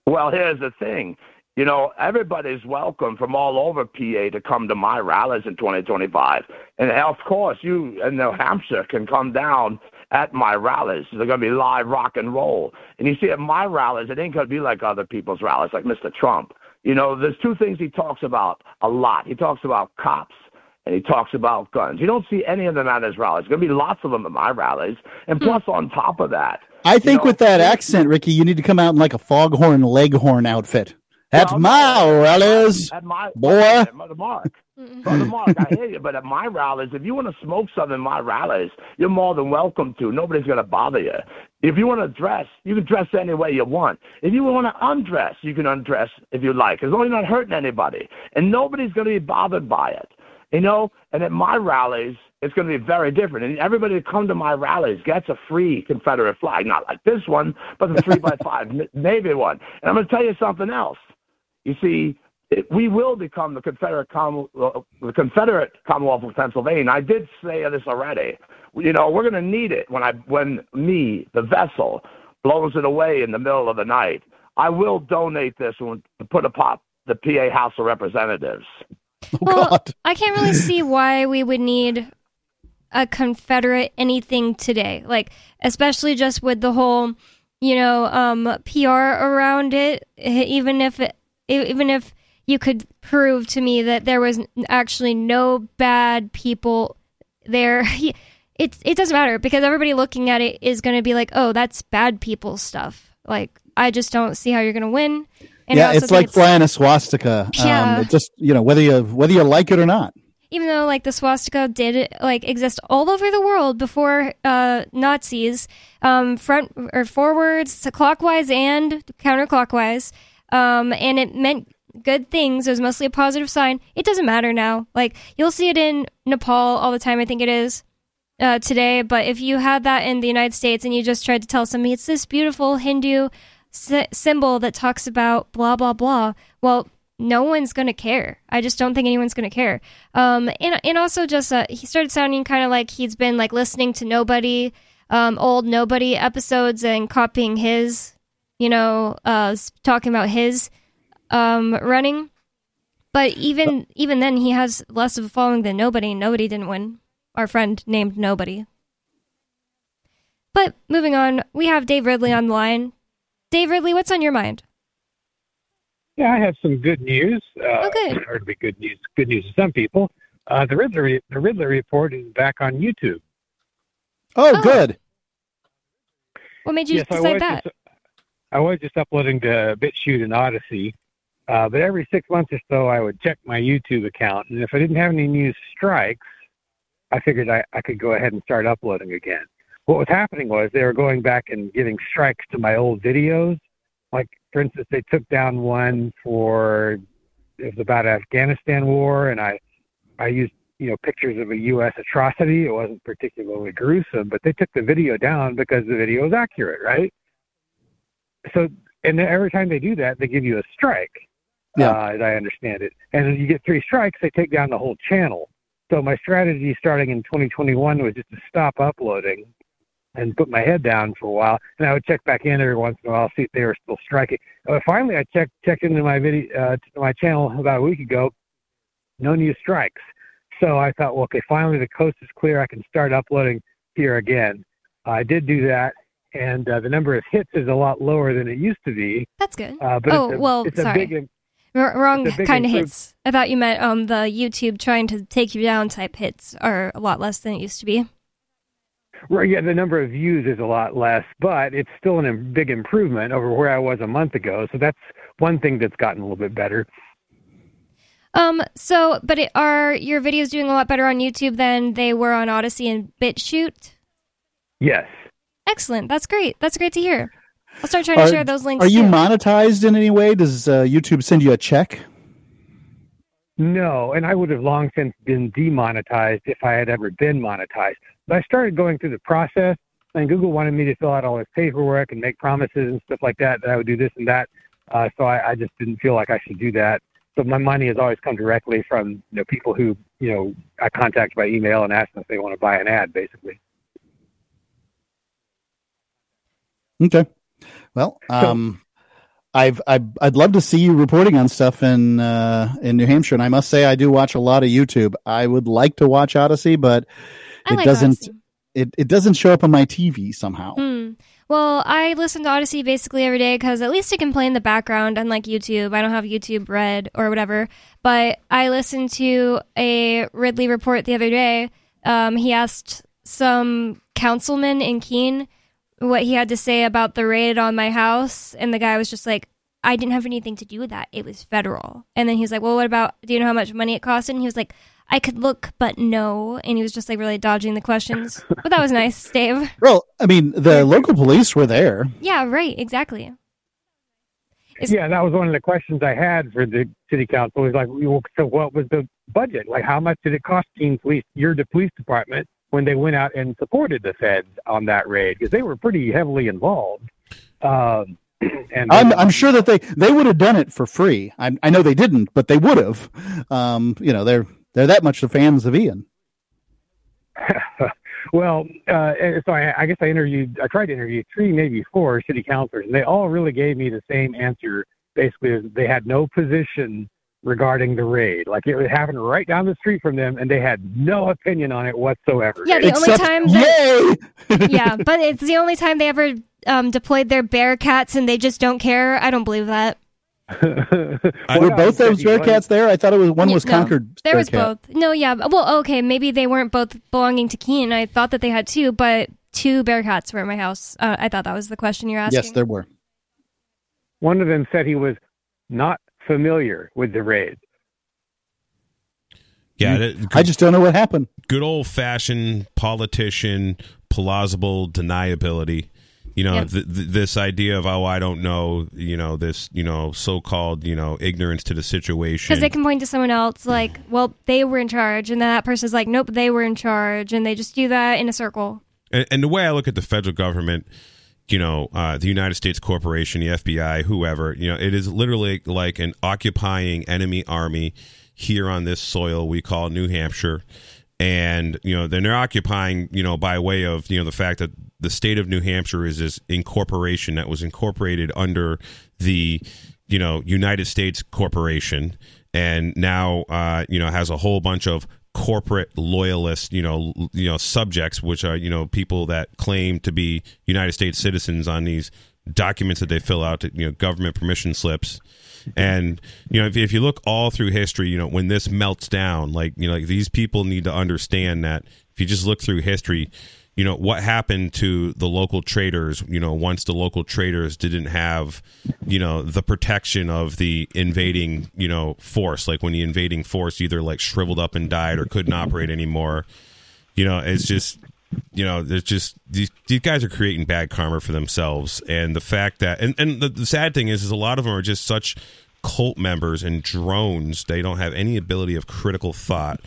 Well, here's the thing. You know, everybody's welcome from all over P A to come to my rallies in twenty twenty-five. And, of course, you in New Hampshire can come down at my rallies. They're going to be live rock and roll. And you see, at my rallies, it ain't going to be like other people's rallies, like Mister Trump. You know, there's two things he talks about a lot. He talks about cops and he talks about guns. You don't see any of them at his rallies. There's going to be lots of them at my rallies. And plus, on top of that. I think you know, with that accent, Ricky, you need to come out in like a foghorn leghorn outfit. That's well, my rallies, at my, boy. Brother Mark, Brother Mark, I hear you, but at my rallies, if you want to smoke some in my rallies, you're more than welcome to. Nobody's going to bother you. If you want to dress, you can dress any way you want. If you want to undress, you can undress if you like, as long as you're not hurting anybody. And nobody's going to be bothered by it. You know, and at my rallies, it's going to be very different. And everybody that comes to my rallies gets a free Confederate flag, not like this one, but the three by five Navy one. And I'm going to tell you something else. You see, it, we will become the Confederate, Com- uh, the Confederate Commonwealth of Pennsylvania. I did say this already. You know, we're going to need it when I, when me, the vessel, blows it away in the middle of the night. I will donate this one to put upon the P A House of Representatives. Oh, well, God. I can't really see why we would need a Confederate anything today, like especially just with the whole, you know, um, P R around it. Even if it. Even if you could prove to me that there was actually no bad people there, it, it doesn't matter because everybody looking at it is going to be like, oh, that's bad people stuff. Like, I just don't see how you're going to win. And yeah, it's like it's, flying a swastika. Yeah. Um, it just, you know, whether you whether you like it or not. Even though, like, the swastika did, like, exist all over the world before uh, Nazis, um, front or forwards, to clockwise and counterclockwise. Um, and it meant good things. It was mostly a positive sign. It doesn't matter now. Like, you'll see it in Nepal all the time, I think it is, uh, today. But if you had that in the United States and you just tried to tell somebody, it's this beautiful Hindu sy- symbol that talks about blah, blah, blah. Well, no one's going to care. I just don't think anyone's going to care. Um, and, and also just, uh, he started sounding kind of like he's been, like, listening to Nobody, um, old Nobody episodes and copying his... you know, uh, talking about his um, running. But even even then, he has less of a following than Nobody. Nobody didn't win. Our friend named Nobody. But moving on, we have Dave Ridley on the line. Dave Ridley, what's on your mind? Yeah, I have some good news. Uh, oh, good. Or it'll be good news, good news to some people. Uh, the Ridley the Ridley Report is back on YouTube. Oh, oh. Good. What made you yes, decide that? Just, I was just uploading to BitChute and Odyssey, uh, but every six months or so, I would check my YouTube account, and if I didn't have any new strikes, I figured I, I could go ahead and start uploading again. What was happening was they were going back and giving strikes to my old videos. Like, for instance, they took down one for, it was about Afghanistan war, and I, I used, you know, pictures of a U S atrocity. It wasn't particularly gruesome, but they took the video down because the video was accurate, right? So, and every time they do that, they give you a strike, yeah. uh, as I understand it. And if you get three strikes, they take down the whole channel. So my strategy starting in twenty twenty-one was just to stop uploading and put my head down for a while. And I would check back in every once in a while, see if they were still striking. But finally, I checked checked into my video uh, to my channel about a week ago, no new strikes. So I thought, well, okay, finally the coast is clear. I can start uploading here again. Uh, I did do that. And uh, the number of hits is a lot lower than it used to be. That's good. Uh, but oh, it's a, well, it's sorry. A big, R- wrong it's a big kind improve- of hits. I thought you meant um, the YouTube trying to take you down type hits are a lot less than it used to be. Right, yeah, the number of views is a lot less, but it's still a big improvement over where I was a month ago. So that's one thing that's gotten a little bit better. Um, so, but it, are your videos doing a lot better on YouTube than they were on Odyssey and BitChute? Yes. Excellent. That's great. That's great to hear. I'll start trying are, to share those links. Are you too. monetized in any way? Does uh, YouTube send you a check? No, and I would have long since been demonetized if I had ever been monetized. But I started going through the process, and Google wanted me to fill out all this paperwork and make promises and stuff like that, that I would do this and that. Uh, so I, I just didn't feel like I should do that. So my money has always come directly from you know, people who you know I contact by email and ask them if they want to buy an ad, basically. Okay. Well, um, I've, I've I'd love to see you reporting on stuff in uh, in New Hampshire, and I must say I do watch a lot of YouTube. I would like to watch Odyssey, but I it like doesn't Odyssey. it it doesn't show up on my T V somehow. Mm. Well, I listen to Odyssey basically every day because at least it can play in the background, unlike YouTube. I don't have YouTube Red or whatever, but I listened to a Ridley Report the other day. Um, he asked some councilman in Keene what he had to say about the raid on my house, and the guy was just like, I didn't have anything to do with that. It was federal. And then he's like, well, what about, do you know how much money it cost? And he was like, I could look, but no. And he was just like really dodging the questions. But that was nice, Dave. Well, I mean, the local police were there. Yeah, right. Exactly. It's- yeah, that was one of the questions I had for the city council. It was like, well, so what was the budget? Like, how much did it cost Keene Police, your police department, when they went out and supported the feds on that raid, because they were pretty heavily involved. Um, and I'm, I'm sure that they, they would have done it for free. I, I know they didn't, but they would have. Um, you know, they're they're that much the fans of Ian. well, uh, so I, I guess I interviewed, I tried to interview three, maybe four city councilors, and they all really gave me the same answer. Basically, they had no position regarding the raid. Like, it happened right down the street from them, and they had no opinion on it whatsoever. Yeah, the Except, only time that, yay! Yeah, but it's the only time they ever um, deployed their bear cats, and they just don't care. I don't believe that. Were both those bear cats there? I thought it was one was no, conquered. There was cat. both. No, yeah. Well, okay, maybe they weren't both belonging to Keene. I thought that they had two, but two bear cats were at my house. Uh, I thought that was the question you're asking. Yes, there were. One of them said he was not familiar with the raid. Yeah, that, good, I just don't know what happened. Good old-fashioned politician, plausible deniability. You know, yep. th- th- this idea of, oh, I don't know, you know, this, you know, so-called, you know, ignorance to the situation. Because they can point to someone else like, well, they were in charge. And then that person's like, nope, they were in charge. And they just do that in a circle. And, and the way I look at the federal government, you know, uh, the United States Corporation, the F B I, whoever, you know, it is literally like an occupying enemy army here on this soil we call New Hampshire. And, you know, then they're occupying, you know, by way of, you know, the fact that the state of New Hampshire is this incorporation that was incorporated under the, you know, United States Corporation. And now, uh, you know, has a whole bunch of corporate loyalist, you know, you know, subjects, which are, you know, people that claim to be United States citizens on these documents that they fill out, to, you know, government permission slips. And, you know, if, if you look all through history, you know, when this melts down, like, you know, like these people need to understand that if you just look through history, you know, what happened to the local traders, you know, once the local traders didn't have, you know, the protection of the invading, you know, force, like when the invading force either like shriveled up and died or couldn't operate anymore. You know, it's just, you know, there's just these, these guys are creating bad karma for themselves. And the fact that and, and the, the sad thing is, is a lot of them are just such cult members and drones. They don't have any ability of critical thought.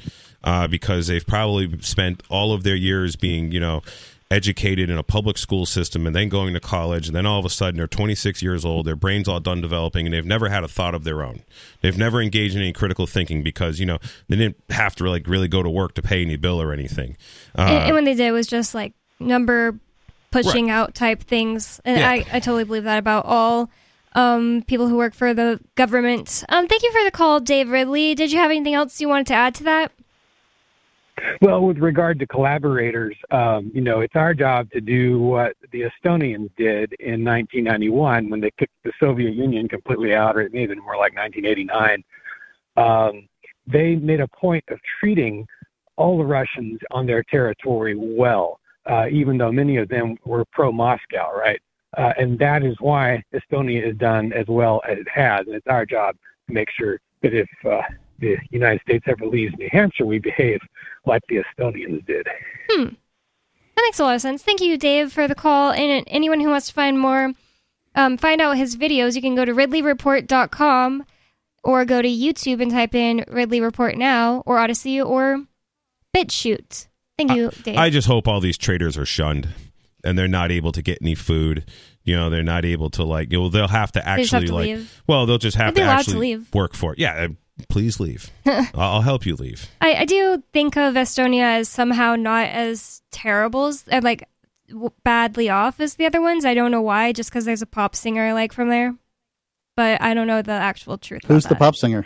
Uh, because they've probably spent all of their years being, you know, educated in a public school system and then going to college. And then all of a sudden they're twenty-six years old, their brain's all done developing, and they've never had a thought of their own. They've never engaged in any critical thinking because, you know, they didn't have to like really go to work to pay any bill or anything. Uh, and, and when they did, it was just like number pushing right. out type things. And yeah. I, I totally believe that about all um, people who work for the government. Um, thank you for the call, Dave Ridley. Did you have anything else you wanted to add to that? Well, with regard to collaborators, um, you know, it's our job to do what the Estonians did in nineteen ninety-one when they kicked the Soviet Union completely out, or maybe more like nineteen eighty-nine. Um, they made a point of treating all the Russians on their territory well, uh, even though many of them were pro-Moscow, right? Uh, and that is why Estonia is done as well as it has. And it's our job to make sure that if uh, the United States ever leaves New Hampshire, we behave like the Estonians did. Hmm. That makes a lot of sense. Thank you, Dave, for the call. And anyone who wants to find more, um, find out his videos, you can go to ridley report dot com or go to YouTube and type in Ridley Report Now or Odyssey or BitChute. Thank you, Dave. I, I just hope all these traders are shunned and they're not able to get any food. You know, they're not able to, like, you know, they'll have to actually, have to like, leave. well, they'll just have They'd to actually to leave. work for it. Yeah, please leave. I'll help you leave. I, I do think of Estonia as somehow not as terrible, as, like, badly off as the other ones. I don't know why, just because there's a pop singer, like, from there. But I don't know the actual truth. Who's the that. pop singer?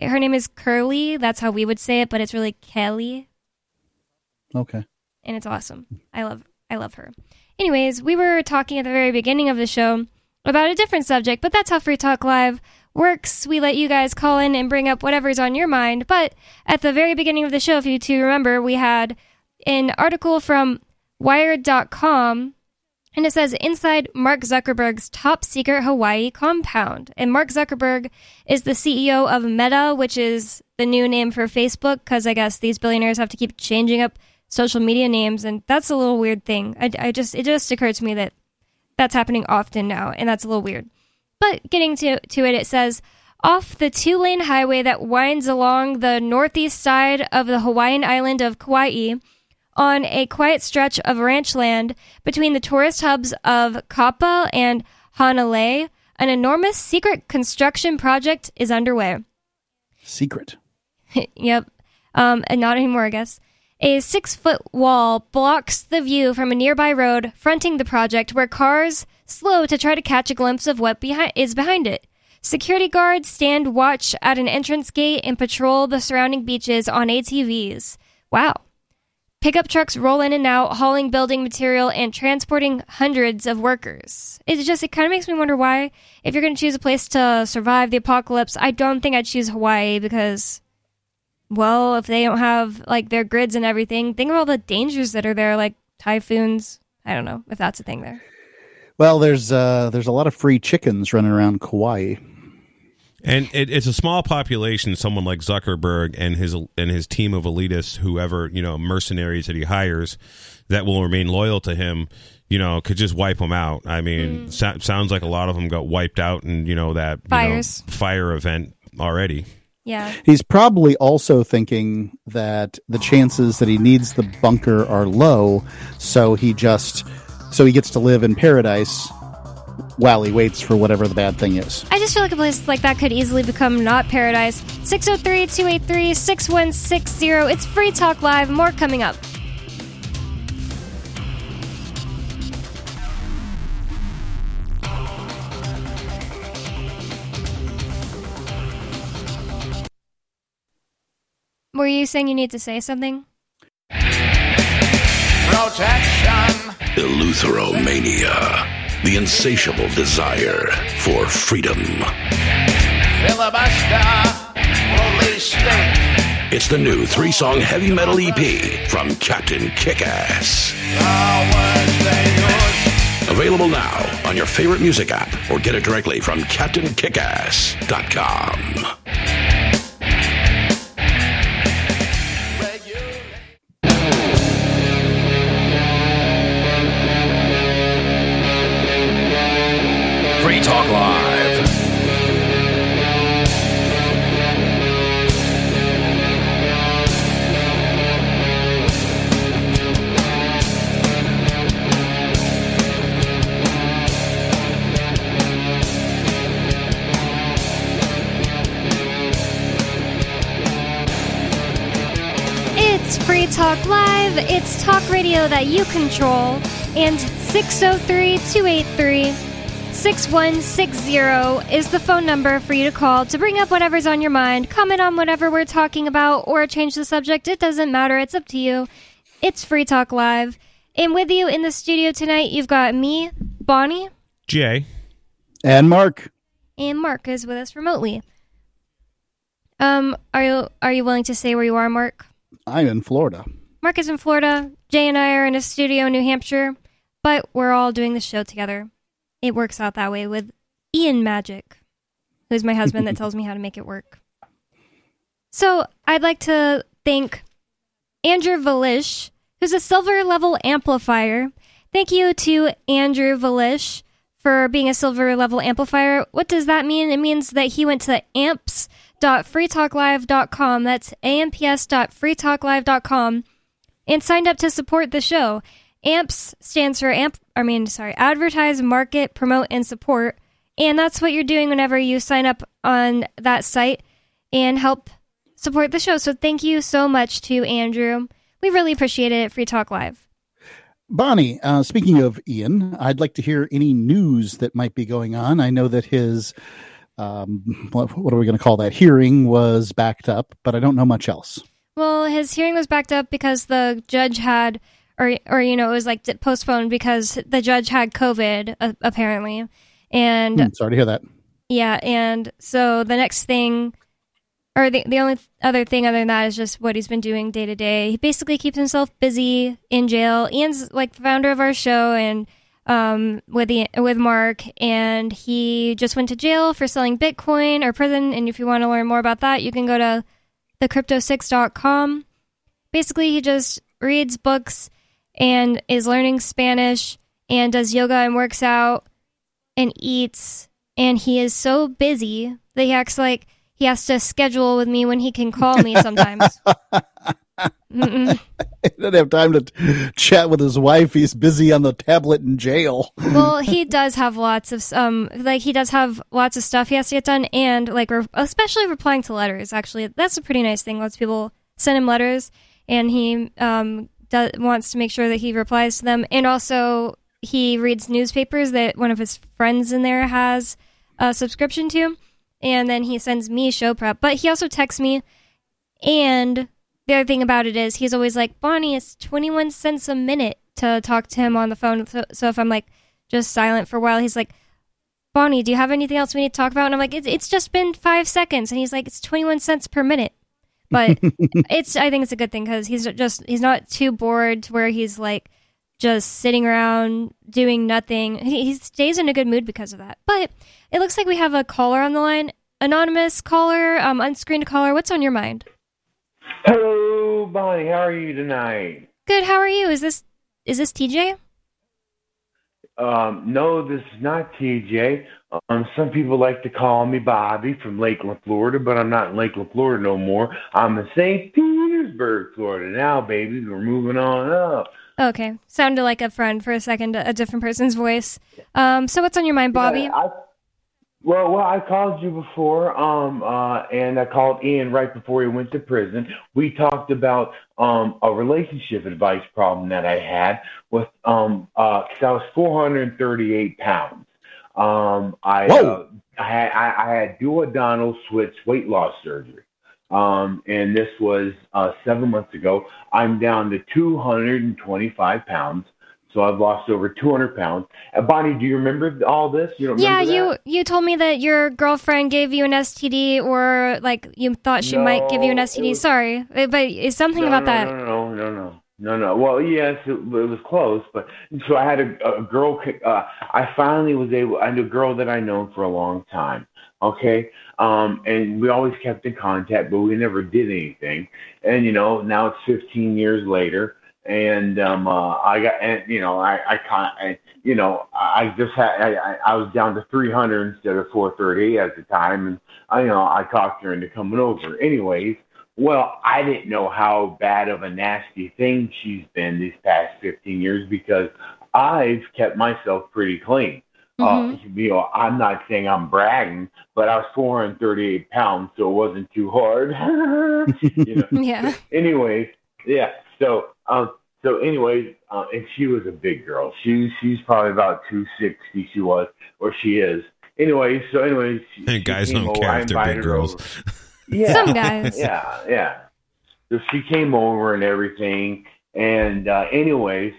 Her name is Curly. That's how we would say it, but it's really Kelly. Okay. And it's awesome. I love I love her. Anyways, we were talking at the very beginning of the show about a different subject, but that's how Free Talk Live works. We let you guys call in and bring up whatever's on your mind. But at the very beginning of the show, if you two remember, we had an article from wired dot com, and it says, Inside Mark Zuckerberg's Top Secret Hawaii Compound. And Mark Zuckerberg is the C E O of Meta, which is the new name for Facebook, because I guess these billionaires have to keep changing up social media names, and that's a little weird thing. I, I just it just occurred to me that that's happening often now, and that's a little weird. But getting to to it, it says, off the two-lane highway that winds along the northeast side of the Hawaiian island of Kauai, on a quiet stretch of ranch land between the tourist hubs of Kapa and Hanalei, an enormous secret construction project is underway. Secret. Yep. Um, and not anymore, I guess. A six-foot wall blocks the view from a nearby road fronting the project, where cars slow to try to catch a glimpse of what behi- is behind it. Security guards stand watch at an entrance gate and patrol the surrounding beaches on A T Vs. Wow. Pickup trucks roll in and out, hauling building material and transporting hundreds of workers. It just, it kind of makes me wonder why, if you're going to choose a place to survive the apocalypse, I don't think I'd choose Hawaii because... Well, if they don't have, like, their grids and everything, think of all the dangers that are there, like typhoons. I don't know if that's a thing there. Well, there's uh, there's a lot of free chickens running around Kauai. And it, it's a small population, someone like Zuckerberg and his and his team of elitists, whoever, you know, mercenaries that he hires that will remain loyal to him, you know, could just wipe them out. I mean, mm. so, sounds like a lot of them got wiped out in, you know, that Fires. You know, fire event already. Yeah. He's probably also thinking that the chances that he needs the bunker are low, so he just so he gets to live in paradise while he waits for whatever the bad thing is. I just feel like a place like that could easily become not paradise. six oh three, two eight three, six one six oh. It's Free Talk Live. More coming up. Were you saying you need to say something? Protection. Eleutheromania. The insatiable desire for freedom. Filibuster. Police state. It's the new three-song heavy metal E P from Captain Kickass. Available now on your favorite music app or get it directly from captain kickass dot com. Free Talk Live. It's Free Talk Live. It's talk radio that you control. And six oh three, two eight three, six one six oh is the phone number for you to call to bring up whatever's on your mind, comment on whatever we're talking about, or change the subject. It doesn't matter. It's up to you. It's Free Talk Live. And with you in the studio tonight, you've got me, Bonnie, Jay, and Mark. And Mark is with us remotely. Um, are you are you willing to say where you are, Mark? I'm in Florida. Mark is in Florida. Jay and I are in a studio in New Hampshire, but we're all doing the show together. It works out that way with Ian Magic, who's my husband that tells me how to make it work. So I'd like to thank Andrew Valish, who's a silver level amplifier. Thank you to Andrew Valish for being a silver level amplifier. What does that mean? It means that he went to amps dot free talk live dot com. That's amps dot free talk live dot com and signed up to support the show. AMPS stands for amp. I mean, sorry, advertise, market, promote, and support. And that's what you're doing whenever you sign up on that site and help support the show. So thank you so much to Andrew. We really appreciate it at Free Talk Live. Bonnie, uh, speaking of Ian, I'd like to hear any news that might be going on. I know that his, um, what, what are we going to call that, hearing was backed up, but I don't know much else. Well, his hearing was backed up because the judge had, or, or you know, it was like postponed because the judge had COVID, uh, apparently. And mm, sorry to hear that. Yeah, and so the next thing, or the the only other thing other than that is just what he's been doing day to day. He basically keeps himself busy in jail. Ian's like the founder of our show, and um with the, with Mark, and he just went to jail for selling Bitcoin or prison. And if you want to learn more about that, you can go to the crypto six dot com. Basically, he just reads books and is learning Spanish and does yoga and works out and eats, and he is so busy that he acts like he has to schedule with me when he can call me sometimes. He doesn't have time to t- chat with his wife. He's busy on the tablet in jail. Well, he does have lots of um, like he does have lots of stuff he has to get done, and like re- especially replying to letters. Actually, that's a pretty nice thing. Lots of people send him letters, and he um does, wants to make sure that he replies to them, and also. He reads newspapers that one of his friends in there has a subscription to, and then he sends me show prep. But he also texts me, and the other thing about it is he's always like, Bonnie, it's twenty-one cents a minute to talk to him on the phone. So, so if I'm like just silent for a while, he's like, Bonnie, do you have anything else we need to talk about? And I'm like, it's, it's just been five seconds. And he's like, it's twenty-one cents per minute. But it's I think it's a good thing because he's just he's not too bored to where he's like, just sitting around doing nothing. He, he stays in a good mood because of that. But it looks like we have a caller on the line. Anonymous caller, um, unscreened caller. What's on your mind? Hello, Bonnie. How are you tonight? Good. How are you? Is this is this T J? Um, no, this is not T J. Um, some people like to call me Bobby from Lakeland, Florida, but I'm not in Lakeland, Florida no more. I'm in Saint Petersburg, Florida now, baby. We're moving on up. Okay. Sounded like a friend for a second, a different person's voice. Um, so what's on your mind, Bobby? Yeah, I, well, well, I called you before, um, uh, and I called Ian right before he went to prison. We talked about um, a relationship advice problem that I had with um, uh, 'cause I was four hundred thirty-eight pounds. Um, I, uh, I had I, I had duodenal switch weight loss surgery. Um, and this was uh, seven months ago. I'm down to two hundred twenty-five pounds, so I've lost over two hundred pounds. Uh, Bonnie, do you remember all this? You don't yeah, remember that? you you told me that your girlfriend gave you an S T D, or like you thought she no, might give you an S T D. Was, Sorry, but it's something no, about no, that. No, no, no, no, no, no, no. Well, yes, it, it was close, but so I had a, a girl. Uh, I finally was able. I knew a girl that I known for a long time. Okay, um, and we always kept in contact, but we never did anything. And, you know, now it's fifteen years later, and um, uh, I got, and, you know, I, I, I, you know, I just had, I, I was down to three hundred instead of four thirty at the time, and I, you know, I talked her into coming over. Anyways, well, I didn't know how bad of a nasty thing she's been these past fifteen years because I've kept myself pretty clean. Mm-hmm. Uh, you know, I'm not saying I'm bragging, but I was four hundred thirty-eight pounds, so it wasn't too hard. you know? Yeah. Anyway, yeah. So, um, so anyways, uh, and she was a big girl. She, she's probably about two sixty. She was, or she is. Anyway, so anyways, she, hey, guys don't over, care if they're big girls. Yeah, some guys. Yeah, yeah. So she came over and everything, and uh, anyways.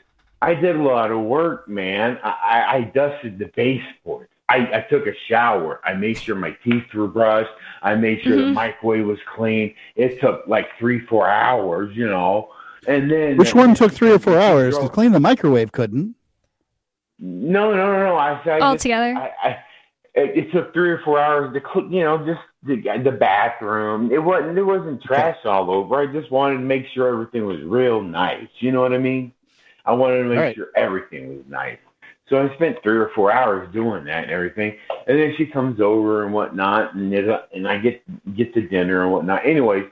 I did a lot of work, man. I, I dusted the baseboards. I, I took a shower. I made sure my teeth were brushed. I made sure mm-hmm. the microwave was clean. It took like three, four hours, you know. And then which one took three or four hours? To clean the microwave couldn't. No, no, no, no. I, I all just, together. I, I, It, it took three or four hours to, you know, just the, the bathroom. It wasn't, there wasn't trash all over. I just wanted to make sure everything was real nice. You know what I mean? I wanted to make all right. sure everything was nice. So I spent three or four hours doing that and everything. And then she comes over and whatnot, and it, and I get get to dinner and whatnot. Anyways,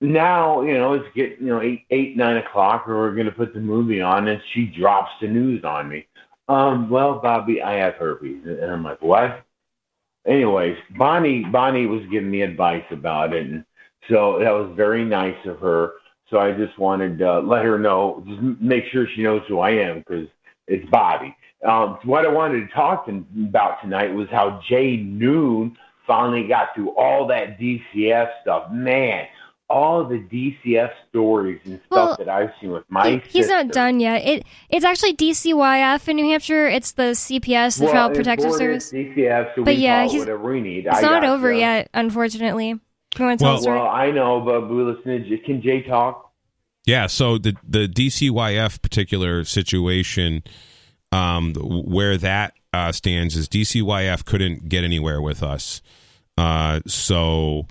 now, you know, it's get you know eight, eight nine o'clock, and we're going to put the movie on, and she drops the news on me. Um, well, Bobby, I have herpes. And I'm like, what? Anyways, Bonnie, Bonnie was giving me advice about it. And so that was very nice of her. So I just wanted to let her know, just make sure she knows who I am, because it's Bobby. Um, what I wanted to talk to, about tonight was how Jay Noon finally got through all that D C F stuff. Man, all the D C F stories and stuff well, that I've seen with my he, He's sister. Not done yet. It It's actually D C Y F in New Hampshire. It's the C P S, the well, Child Protective Florida, Service. D C F, so but we yeah, call whatever we need. It's I not over them. Yet, unfortunately. Well, well, I know, but we listen to Jay. Can Jay talk? Yeah, so the the D C Y F particular situation, um, where that uh, stands is D C Y F couldn't get anywhere with us. Uh, so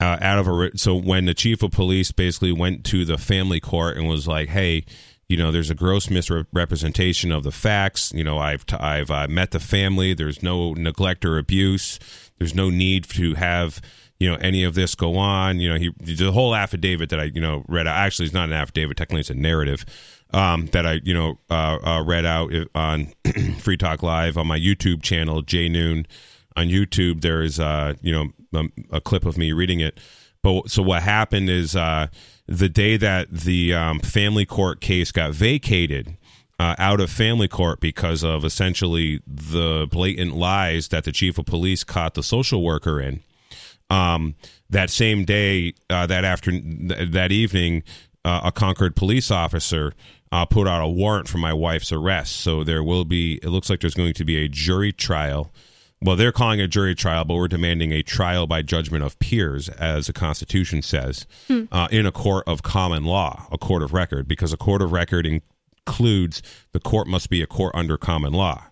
uh, out of a so when the chief of police basically went to the family court and was like, "Hey, you know, there's a gross misrepresentation of the facts. You know, I've t- I've uh, met the family. There's no neglect or abuse. There's no need to have." You know, any of this go on, you know, he, the whole affidavit that I, you know, read out, actually it's not an affidavit, technically it's a narrative um, that I, you know, uh, uh, read out on Free Talk Live on my YouTube channel, Jay Noon on YouTube. There is, uh, you know, a, a clip of me reading it. But so what happened is uh, the day that the um, family court case got vacated uh, out of family court because of essentially the blatant lies that the chief of police caught the social worker in. Um, that same day, uh, that after th- that evening, uh, a Concord police officer uh, put out a warrant for my wife's arrest. So there will be, it looks like there's going to be a jury trial. Well, they're calling it a jury trial, but we're demanding a trial by judgment of peers, as the Constitution says, hmm. uh, in a court of common law, a court of record, because a court of record includes the court must be a court under common law.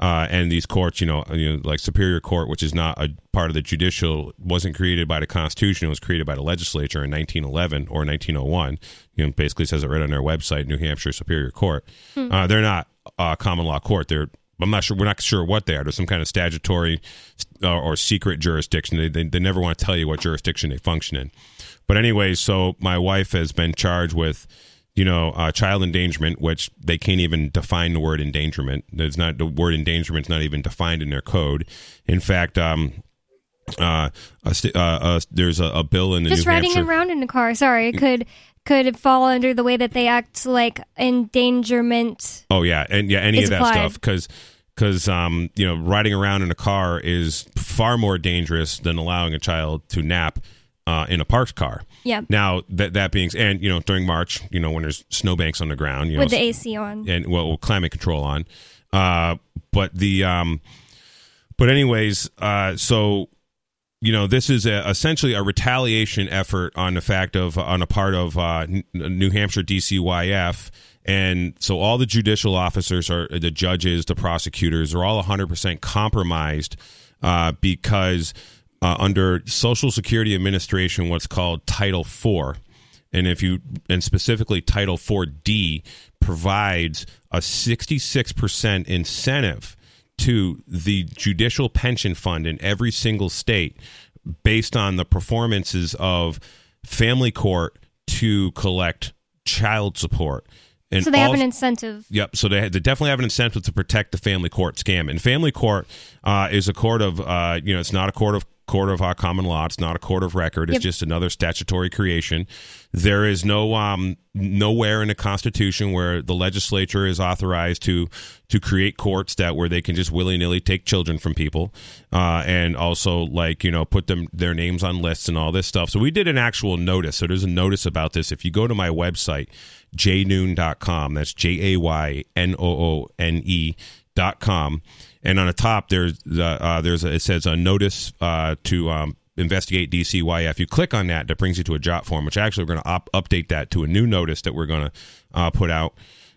Uh, and these courts, you know, you know, like Superior Court, which is not a part of the judicial, wasn't created by the Constitution. It was created by the legislature in nineteen eleven or nineteen oh one. You know, basically says it right on their website, New Hampshire Superior Court. Hmm. Uh, they're not a uh, common law court. They're I'm not sure. We're not sure what they are. There's some kind of statutory uh, or secret jurisdiction. They, they they never want to tell you what jurisdiction they function in. But anyway, so my wife has been charged with. You know, uh, child endangerment, which they can't even define the word endangerment. There's not the word endangerment's not even defined in their code. In fact, um, uh, a st- uh, uh there's a, a bill in the just New riding Hampshire- around in a car. Sorry, it could could fall under the way that they act like endangerment. Oh yeah, and yeah, any of that applied. Stuff because because um, you know, riding around in a car is far more dangerous than allowing a child to nap. Uh, in a parked car. Yeah. Now that that being and you know during March, you know when there's snowbanks on the ground, you with know, the A C on and well climate control on, uh, but the um, but anyways, uh, so you know this is a, essentially a retaliation effort on the fact of on a part of uh, New Hampshire D C Y F, and so all the judicial officers are the judges, the prosecutors are all one hundred percent compromised uh, because. Uh, under Social Security Administration, what's called Title four, and if you and specifically Title four D provides a sixty-six percent incentive to the judicial pension fund in every single state based on the performances of family court to collect child support. And so they all, have an incentive. Yep. So they, they definitely have an incentive to protect the family court scam. And family court uh, is a court of, uh, you know, it's not a court of court of uh, common law. It's not a court of record. It's yep. just another statutory creation. There is no um, nowhere in the Constitution where the legislature is authorized to to create courts that where they can just willy nilly take children from people uh, and also like, you know, put them their names on lists and all this stuff. So we did an actual notice. So there's a notice about this. If you go to my website, jay noon dot com, that's J A Y N O O N E dot com. And on the top, there's uh, uh, there's a, it says a notice uh, to um, investigate D C Y F. You click on that, that brings you to a job form, which actually we're going to op- update that to a new notice that we're going to uh, put out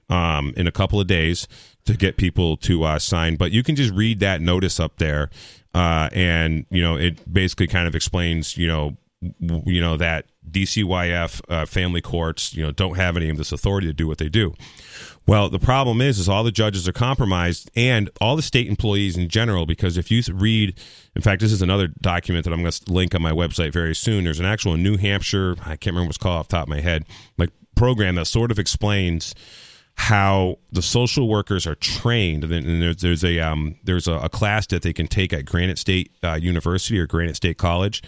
um, in a couple of days to get people to uh, sign. But you can just read that notice up there, uh, and you know it basically kind of explains, you know, w- you know that D C Y F uh, family courts, you know, don't have any of this authority to do what they do. Well, the problem is, is all the judges are compromised, and all the state employees in general, because if you read, in fact, this is another document that I'm going to link on my website very soon. There's an actual New Hampshire, I can't remember what's called off the top of my head, like program that sort of explains how the social workers are trained. And there's, there's a um, there's a, a class that they can take at Granite State uh, University or Granite State College.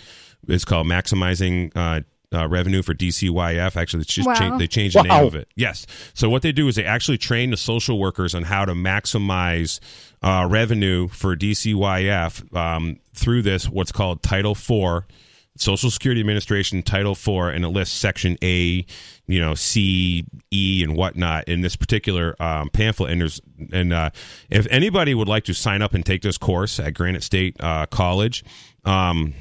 It's called Maximizing Uh, Uh, revenue for D C Y F. Actually, it's just wow. change, they changed the wow. name of it. Yes. So what they do is they actually train the social workers on how to maximize uh, revenue for D C Y F um, through this, what's called Title four, Social Security Administration Title four, and it lists Section A, you know, C, E, and whatnot in this particular um, pamphlet. And there's, and uh, if anybody would like to sign up and take this course at Granite State uh, College, um,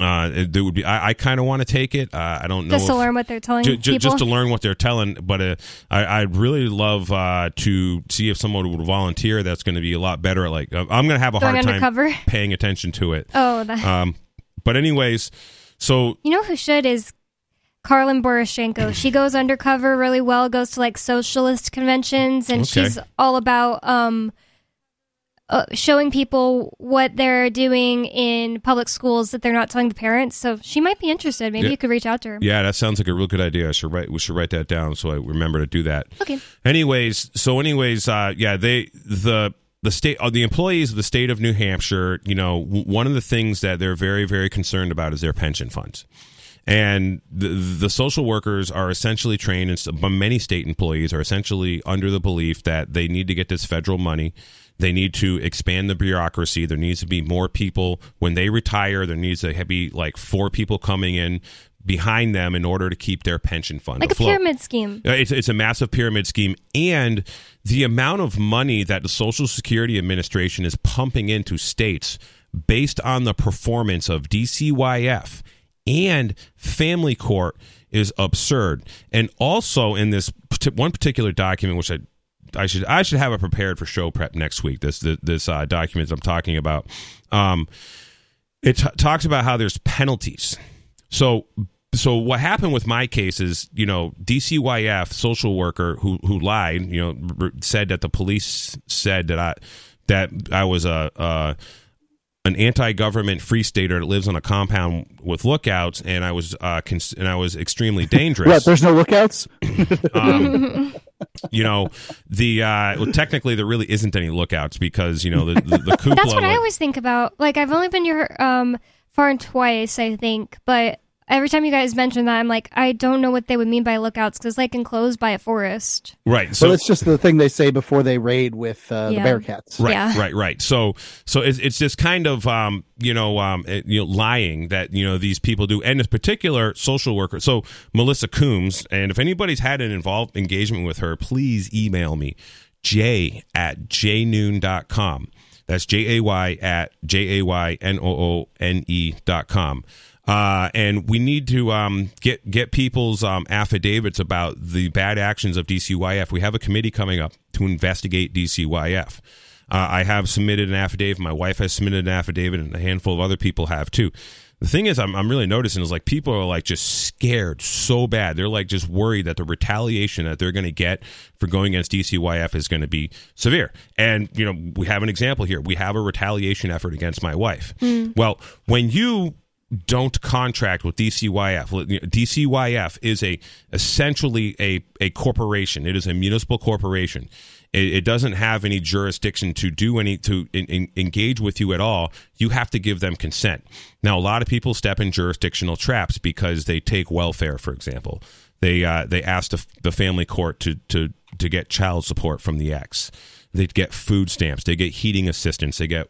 Uh, there would be. I, I kind of want to take it. Uh, I don't know. Just to if, learn what they're telling j- j- people. Just to learn what they're telling. But uh, I, I'd really love uh, to see if someone would volunteer. That's going to be a lot better. Like I'm going to have a going hard undercover. time paying attention to it. Oh, that. Um, but anyways, so you know who should is Karlyn Boryshenko. She goes undercover really well. Goes to like socialist conventions, and okay. she's all about. Um, Uh, showing people what they're doing in public schools that they're not telling the parents. So she might be interested. Maybe yeah. you could reach out to her. Yeah, that sounds like a real good idea. I should write. We should write that down so I remember to do that. Okay. Anyways, so anyways, uh, yeah, they the the state uh, the employees of the state of New Hampshire. You know, w- one of the things that they're very very concerned about is their pension funds. And the, the social workers are essentially trained, and many state employees are essentially under the belief that they need to get this federal money. They need to expand the bureaucracy. There needs to be more people. When they retire, there needs to be like four people coming in behind them in order to keep their pension fund like afloat. A pyramid scheme. It's, it's a massive pyramid scheme. And the amount of money that the Social Security Administration is pumping into states based on the performance of D C Y F and family court is absurd. And also in this one particular document, which I I should I should have it prepared for show prep next week. This this, this uh, document I'm talking about, um, it t- talks about how there's penalties. So so what happened with my case is, you know, D C Y F social worker who who lied, you know, r- said that the police said that I that I was a. a an anti-government free stater that lives on a compound with lookouts, and I was uh, cons- and I was extremely dangerous. What, there's no lookouts? um, you know, the uh, well, technically there really isn't any lookouts because, you know, the, the, the cupola. That's what I always think about. Like, I've only been to um, foreign twice, I think, but every time you guys mention that, I'm like, I don't know what they would mean by lookouts because it's like enclosed by a forest. Right. So well, it's just the thing they say before they raid with uh, yeah. the Bearcats. Right, yeah. right, right. So so it's, it's this kind of, um, you know, um, it, you know, lying that, you know, these people do. And this particular social worker. So Melissa Coombs, and if anybody's had an involved engagement with her, please email me, jay at jay noon dot com. That's J A Y at J A Y N O O N E dot com. Uh, and we need to um, get get people's um, affidavits about the bad actions of D C Y F. We have a committee coming up to investigate D C Y F. Uh, I have submitted an affidavit. My wife has submitted an affidavit, and a handful of other people have too. The thing is, I'm I'm really noticing is like people are like just scared so bad. They're like just worried that the retaliation that they're going to get for going against D C Y F is going to be severe. And, you know, we have an example here. We have a retaliation effort against my wife. Mm. Well, when you don't contract with D C Y F. D C Y F is a essentially a, a corporation. It is a municipal corporation. It, it doesn't have any jurisdiction to do any to in, in, engage with you at all. You have to give them consent. Now, a lot of people step in jurisdictional traps because they take welfare, for example. They uh, they ask the, the family court to to to get child support from the ex. They get food stamps. They get heating assistance. They get,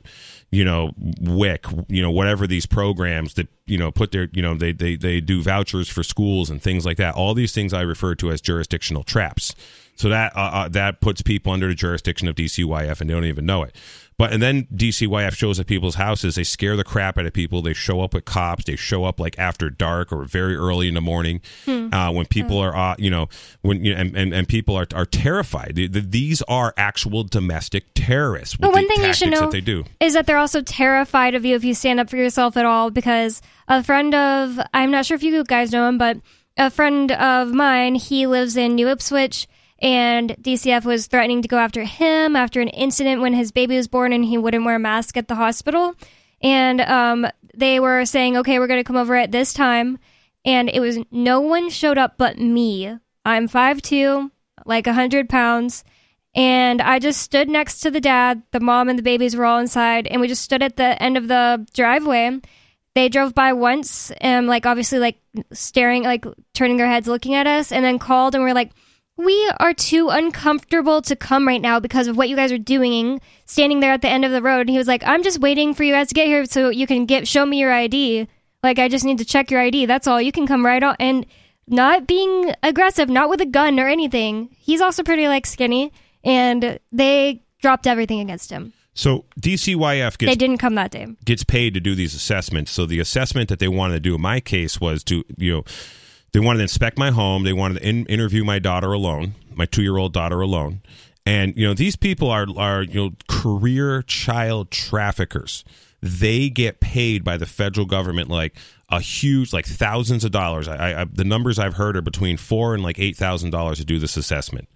you know, W I C, you know, whatever these programs that, you know, put their, you know, they, they, they do vouchers for schools and things like that. All these things I refer to as jurisdictional traps. So that uh, uh, that puts people under the jurisdiction of D C Y F, and they don't even know it. But and then D C Y F shows at people's houses. They scare the crap out of people. They show up with cops. They show up like after dark or very early in the morning hmm. uh, when people are, uh, you know, when you know, and, and, and people are are terrified. The, the, these are actual domestic terrorists. With but one the thing you should know that they do. Is that they're also terrified of you if you stand up for yourself at all. Because a friend of, I'm not sure if you guys know him, but a friend of mine, he lives in New Ipswich. And D C F was threatening to go after him after an incident when his baby was born and he wouldn't wear a mask at the hospital. And um, they were saying, okay, we're going to come over at this time. And it was no one showed up but me. I'm five two, like one hundred pounds. And I just stood next to the dad. The mom and the babies were all inside. And we just stood at the end of the driveway. They drove by once and like obviously like staring, like turning their heads, looking at us, and then called and we're like, we are too uncomfortable to come right now because of what you guys are doing, standing there at the end of the road. And he was like, I'm just waiting for you guys to get here so you can get show me your I D. Like, I just need to check your I D. That's all. You can come right on. And not being aggressive, not with a gun or anything. He's also pretty, like, skinny. And they dropped everything against him. So D C Y F gets, they didn't come that day. Gets paid to do these assessments. So the assessment that they wanted to do in my case was to, you know, they wanted to inspect my home. They wanted to in- interview my daughter alone, my two-year-old daughter alone. And, you know, these people are, are, you know, career child traffickers. They get paid by the federal government like a huge, like thousands of dollars. I, I the numbers I've heard are between four and like eight thousand dollars to do this assessment.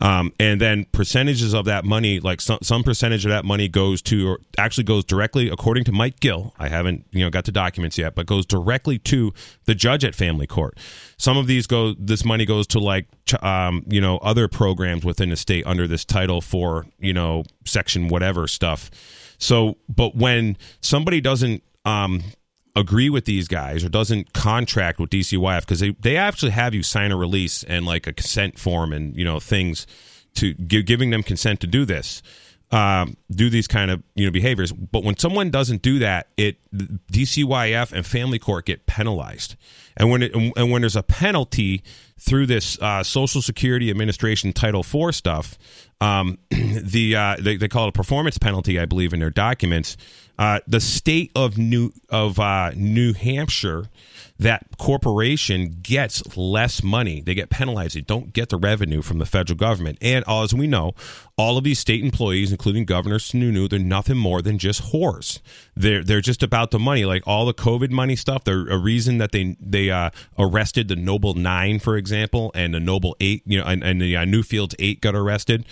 Um, and then percentages of that money, like some, some percentage of that money goes to, or actually goes directly, according to Mike Gill, I haven't, you know, got the documents yet, but goes directly to the judge at family court. Some of these go, this money goes to like, um, you know, other programs within the state under this title for, you know, section whatever stuff. So, but when somebody doesn't, um, agree with these guys or doesn't contract with D C Y F, because they, they actually have you sign a release and like a consent form and, you know, things to give, giving them consent to do this, um, do these kind of, you know, behaviors. But when someone doesn't do that, it D C Y F and family court get penalized. And when it, and when there's a penalty through this uh, Social Security Administration Title four stuff, um, the uh, they, they call it a performance penalty, I believe, in their documents. Uh, the state of New of uh, New Hampshire, that corporation gets less money. They get penalized. They don't get the revenue from the federal government. And as we know, all of these state employees, including Governor Sununu, they're nothing more than just whores. They're they're just about the money. Like all the COVID money stuff. They're a reason that they they uh, arrested the Noble Nine, for example, and the Noble Eight, you know, and, and the uh, Newfields Eight got arrested.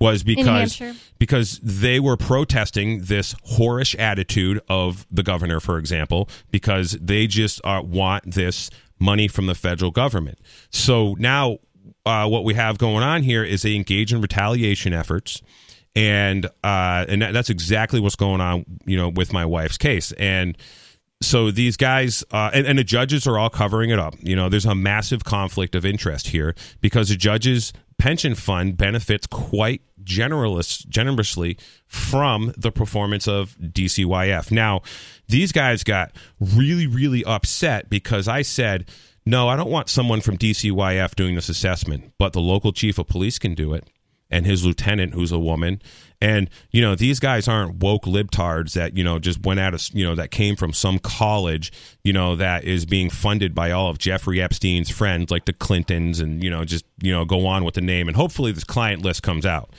Was because because they were protesting this whorish attitude of the governor, for example, because they just uh, want this money from the federal government. So now uh, what we have going on here is they engage in retaliation efforts. And uh, and that, that's exactly what's going on, you know, with my wife's case. And so these guys uh, and, and the judges are all covering it up. You know, there's a massive conflict of interest here because the judges pension fund benefits quite generous, generously from the performance of D C Y F. Now, these guys got really, really upset because I said, no, I don't want someone from D C Y F doing this assessment, but the local chief of police can do it and his lieutenant, who's a woman. And, you know, these guys aren't woke libtards that, you know, just went out of, you know, that came from some college, you know, that is being funded by all of Jeffrey Epstein's friends like the Clintons and, you know, just, you know, go on with the name. And hopefully this client list comes out.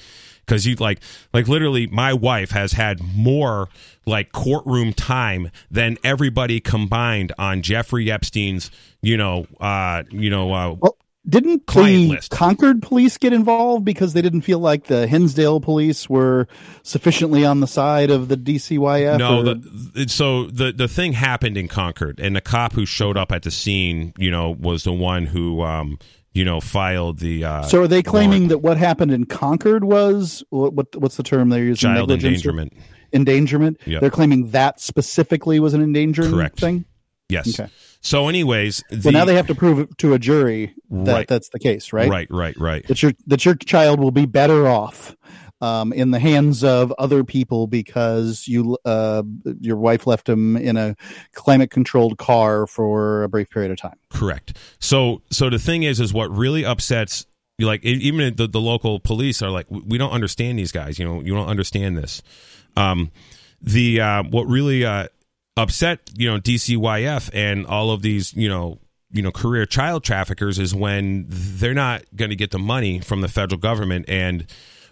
Because you like, like literally, my wife has had more like courtroom time than everybody combined on Jeffrey Epstein's, you know, uh, you know, uh, well, didn't client the list. Concord police get involved because they didn't feel like the Hinsdale police were sufficiently on the side of the D C Y F? No, or... the, so the the thing happened in Concord, and the cop who showed up at the scene, you know, was the one who. Um, you know, filed the... Uh, so are they claiming warrant. That what happened in Concord was, what, what what's the term they're using? Child endangerment. Endangerment? Yep. They're claiming that specifically was an endangerment Correct. Thing? Yes. Okay. So anyways... The, well, now they have to prove it to a jury that right, that's the case, right? Right, right, right. That your, that your child will be better off um, in the hands of other people because you uh, your wife left him in a climate-controlled car for a brief period of time. Correct. So so the thing is, is what really upsets you like even the, the local police are like, we don't understand these guys. You know, you don't understand this. Um, the uh, what really uh, upset you know D C Y F and all of these you know. you know, career child traffickers is when they're not going to get the money from the federal government. And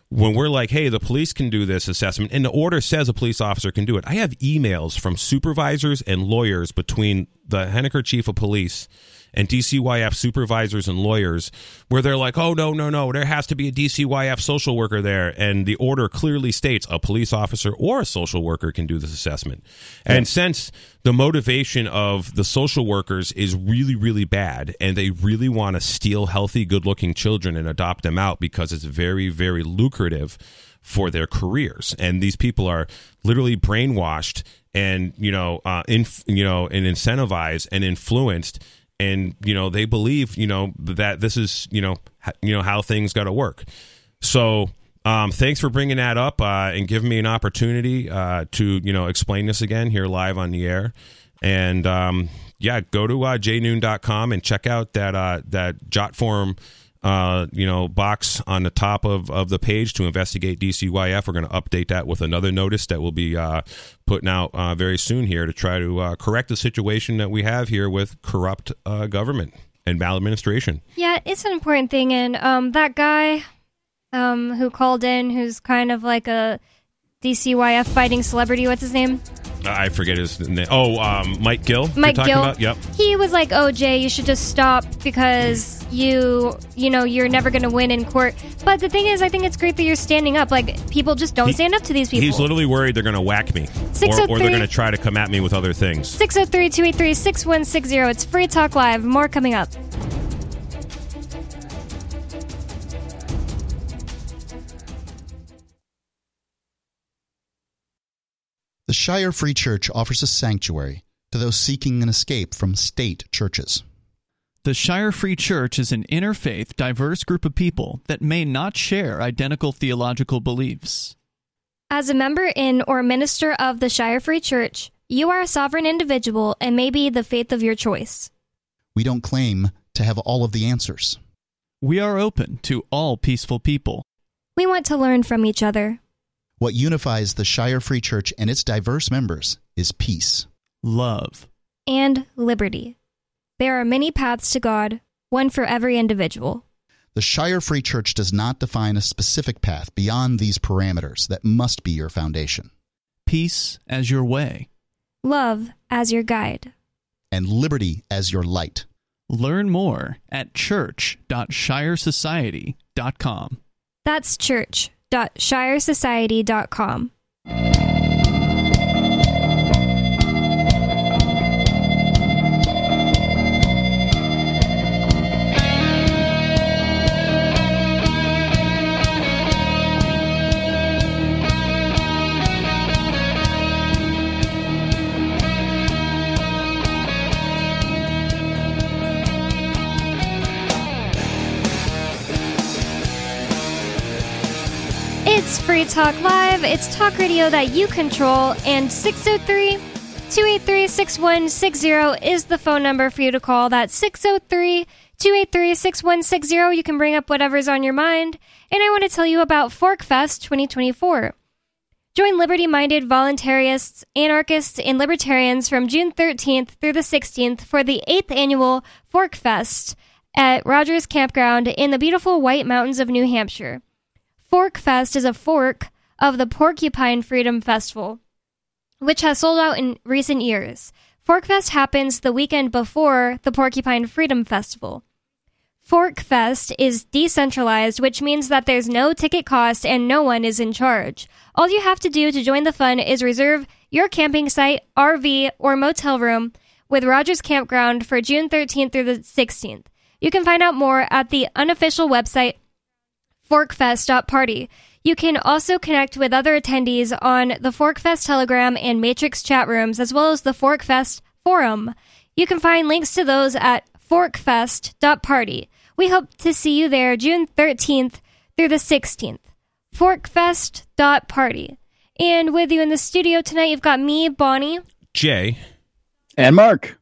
when we're like, hey, the police can do this assessment, and the order says a police officer can do it. I have emails from supervisors and lawyers between the Henniker chief of police and D C Y F supervisors and lawyers where they're like, oh, no, no, no, there has to be a D C Y F social worker there. And the order clearly states a police officer or a social worker can do this assessment. Yeah. And since the motivation of the social workers is really, really bad, and they really want to steal healthy, good-looking children and adopt them out because it's very, very lucrative for their careers. And these people are literally brainwashed and, you know, uh, inf- you know, and incentivized and influenced. And, you know, they believe, you know, that this is, you know, h- you know how things got to work. So um, thanks for bringing that up uh, and giving me an opportunity uh, to, you know, explain this again here live on the air. And, um, yeah, go to uh, j noon dot com and check out that uh, that jot form, uh, you know, box on the top of, of the page to investigate D C Y F. We're going to update that with another notice that we'll be uh, putting out uh, very soon here to try to uh, correct the situation that we have here with corrupt uh, government and maladministration. Yeah, it's an important thing. And um, that guy um, who called in, who's kind of like a D C Y F fighting celebrity, what's his name? I forget his name. Oh, um, Mike Gill. Mike Gill. About? Yep. He was like, "Oh, Jay, you should just stop because you, you know, you're never going to win in court." But the thing is, I think it's great that you're standing up. Like, people just don't he, stand up to these people. He's literally worried they're going to whack me, or, or they're going to try to come at me with other things. Six zero three two eight three six one six zero. It's Free Talk Live. More coming up. The Shire Free Church offers a sanctuary to those seeking an escape from state churches. The Shire Free Church is an interfaith, diverse group of people that may not share identical theological beliefs. As a member in or minister of the Shire Free Church, you are a sovereign individual and may be the faith of your choice. We don't claim to have all of the answers. We are open to all peaceful people. We want to learn from each other. What unifies the Shire Free Church and its diverse members is peace, love, and liberty. There are many paths to God, one for every individual. The Shire Free Church does not define a specific path beyond these parameters that must be your foundation. Peace as your way. Love as your guide. And liberty as your light. Learn more at church dot shire society dot com. That's church. dot shire society dot com. Free Talk Live. It's talk radio that you control, and six oh three, two eight three, six one six oh is the phone number for you to call. That's six oh three, two eight three, six one six oh. You can bring up whatever's on your mind, and I want to tell you about ForkFest twenty twenty-four. Join liberty-minded voluntarists, anarchists, and libertarians from June thirteenth through the sixteenth for the eighth annual ForkFest at Rogers Campground in the beautiful White Mountains of New Hampshire. ForkFest is a fork of the Porcupine Freedom Festival, which has sold out in recent years. ForkFest happens the weekend before the Porcupine Freedom Festival. ForkFest is decentralized, which means that there's no ticket cost and no one is in charge. All you have to do to join the fun is reserve your camping site, R V, or motel room with Rogers Campground for June thirteenth through the sixteenth. You can find out more at the unofficial website, forkfest dot party. You can also connect with other attendees on the ForkFest Telegram and Matrix chat rooms, as well as the ForkFest Forum. You can find links to those at forkfest dot party. We hope to see you there June thirteenth through the sixteenth. forkfest dot party. And with you in the studio tonight, you've got me, Bonnie, Jay, and Mark.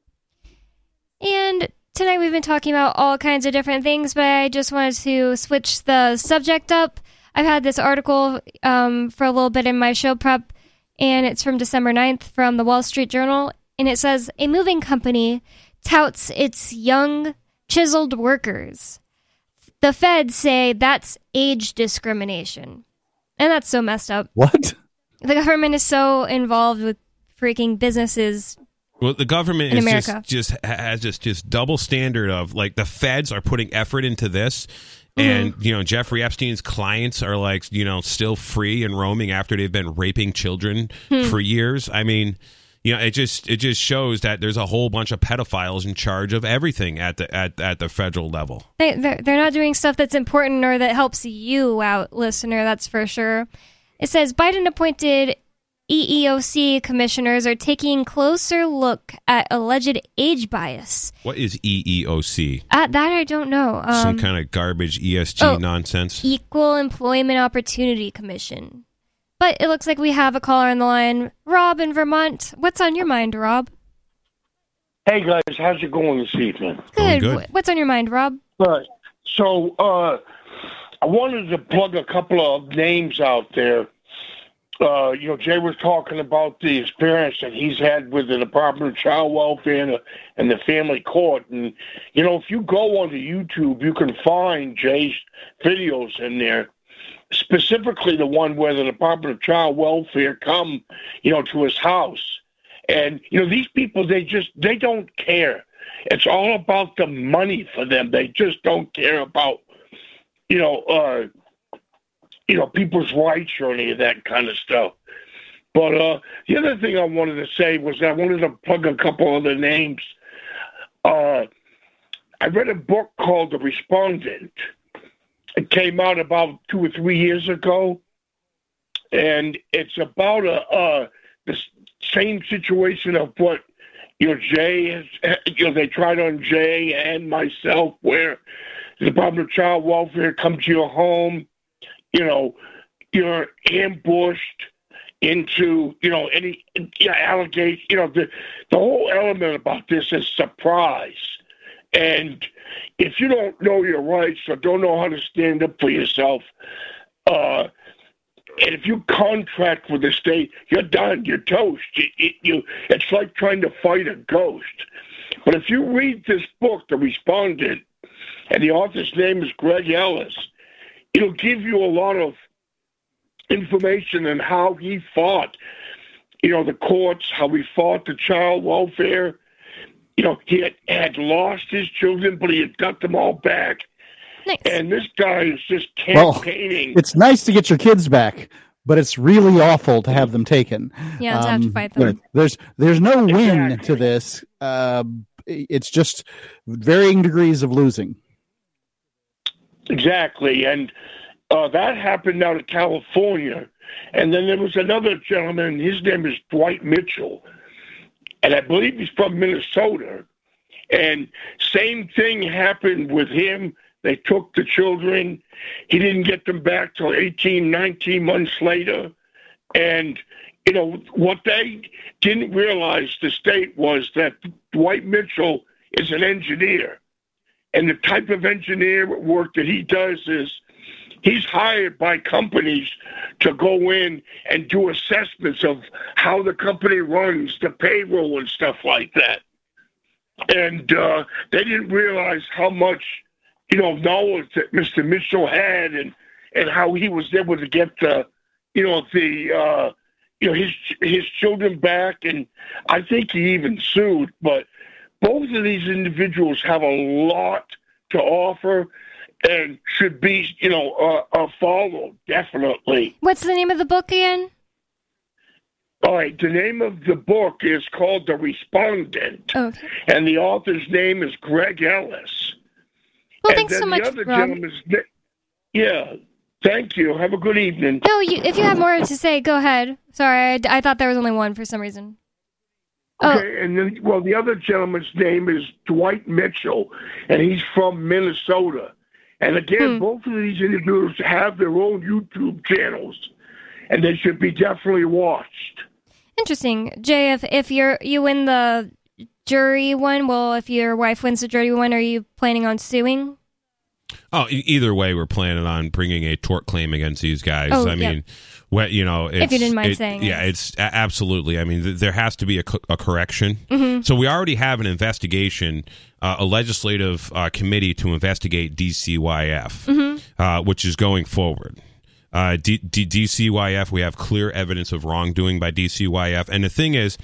And tonight we've been talking about all kinds of different things, but I just wanted to switch the subject up. I've had this article um, for a little bit in my show prep, and it's from December ninth from the Wall Street Journal, and it says, a moving company touts its young, chiseled workers. The feds say that's age discrimination. And that's so messed up. What? The government is so involved with freaking businesses. Well, the government is just, just has this just double standard of, like, the feds are putting effort into this. And, you know, Jeffrey Epstein's clients are, like, you know, still free and roaming after they've been raping children hmm. for years. I mean, you know, it just it just shows that there's a whole bunch of pedophiles in charge of everything at the at, at the federal level. They, they're, they're not doing stuff that's important or that helps you out, listener, that's for sure. It says Biden appointed E E O C commissioners are taking a closer look at alleged age bias. What is E E O C? Uh, that I don't know. Um, Some kind of garbage E S G oh, nonsense. Equal Employment Opportunity Commission. But it looks like we have a caller on the line. Rob in Vermont. What's on your mind, Rob? Hey, guys. How's it going this evening? Good. Good. What's on your mind, Rob? Right. So uh, I wanted to plug a couple of names out there. Uh, you know, Jay was talking about the experience that he's had with the Department of Child Welfare and the, and the Family Court. And, you know, if you go onto YouTube, you can find Jay's videos in there, specifically the one where the Department of Child Welfare come, you know, to his house. And, you know, these people, they just, they don't care. It's all about the money for them. They just don't care about, you know, uh, you know, people's rights or any of that kind of stuff. But uh, the other thing I wanted to say was I wanted to plug a couple other names. Uh, I read a book called The Respondent. It came out about two or three years ago, and it's about a, uh, the same situation of what, you know, Jay, has, you know, they tried on Jay and myself, where the Department of Child Welfare comes to your home. You know, you're ambushed into, you know, any you know, allegation. You know, the, the whole element about this is surprise. And if you don't know your rights or don't know how to stand up for yourself, uh, and if you contract with the state, you're done. You're toast. You, it, you, it's like trying to fight a ghost. But if you read this book, The Respondent, and the author's name is Greg Ellis, it'll give you a lot of information on how he fought, you know, the courts, how he fought the child welfare. You know, he had, had lost his children, but he had got them all back. Nice. And this guy is just campaigning. Well, it's nice to get your kids back, but it's really awful to have them taken. Yeah, to um, have to fight them. There, there's, there's no win exactly. to this. Uh, it's just varying degrees of losing. Exactly, and uh, that happened out in California. And then there was another gentleman, his name is Dwight Mitchell, and I believe he's from Minnesota. And same thing happened with him. They took the children. He didn't get them back till eighteen, nineteen months later. And, you know, what they didn't realize, the state, was that Dwight Mitchell is an engineer. And the type of engineer work that he does is he's hired by companies to go in and do assessments of how the company runs the payroll and stuff like that. And uh, they didn't realize how much, you know, knowledge that Mister Mitchell had, and, and how he was able to get the, you know, the, uh, you know, his his children back. And I think he even sued, but. Both of these individuals have a lot to offer and should be, you know, uh, uh, followed, definitely. What's the name of the book again? All right, the name of the book is called The Respondent, okay. And the author's name is Greg Ellis. Well, and thanks so much, Rob. Yeah, thank you. Have a good evening. No, you, if you have more to say, go ahead. Sorry, I, I thought there was only one for some reason. Okay, oh. And then, well, the other gentleman's name is Dwight Mitchell, and he's from Minnesota. And again, hmm. both of these individuals have their own YouTube channels, and they should be definitely watched. Interesting, Jay. If, if you're you in the jury one? Well, if your wife wins the jury one, are you planning on suing? Oh, e- either way, we're planning on bringing a tort claim against these guys. Oh, I yeah. mean, what, you know, it's, if you didn't mind it, saying, yeah, it. it's a- absolutely. I mean, th- there has to be a, co- a correction. Mm-hmm. So we already have an investigation, uh, a legislative uh, committee to investigate D C Y F, mm-hmm. uh, which is going forward. Uh, D- D- DCYF, we have clear evidence of wrongdoing by D C Y F. And the thing is,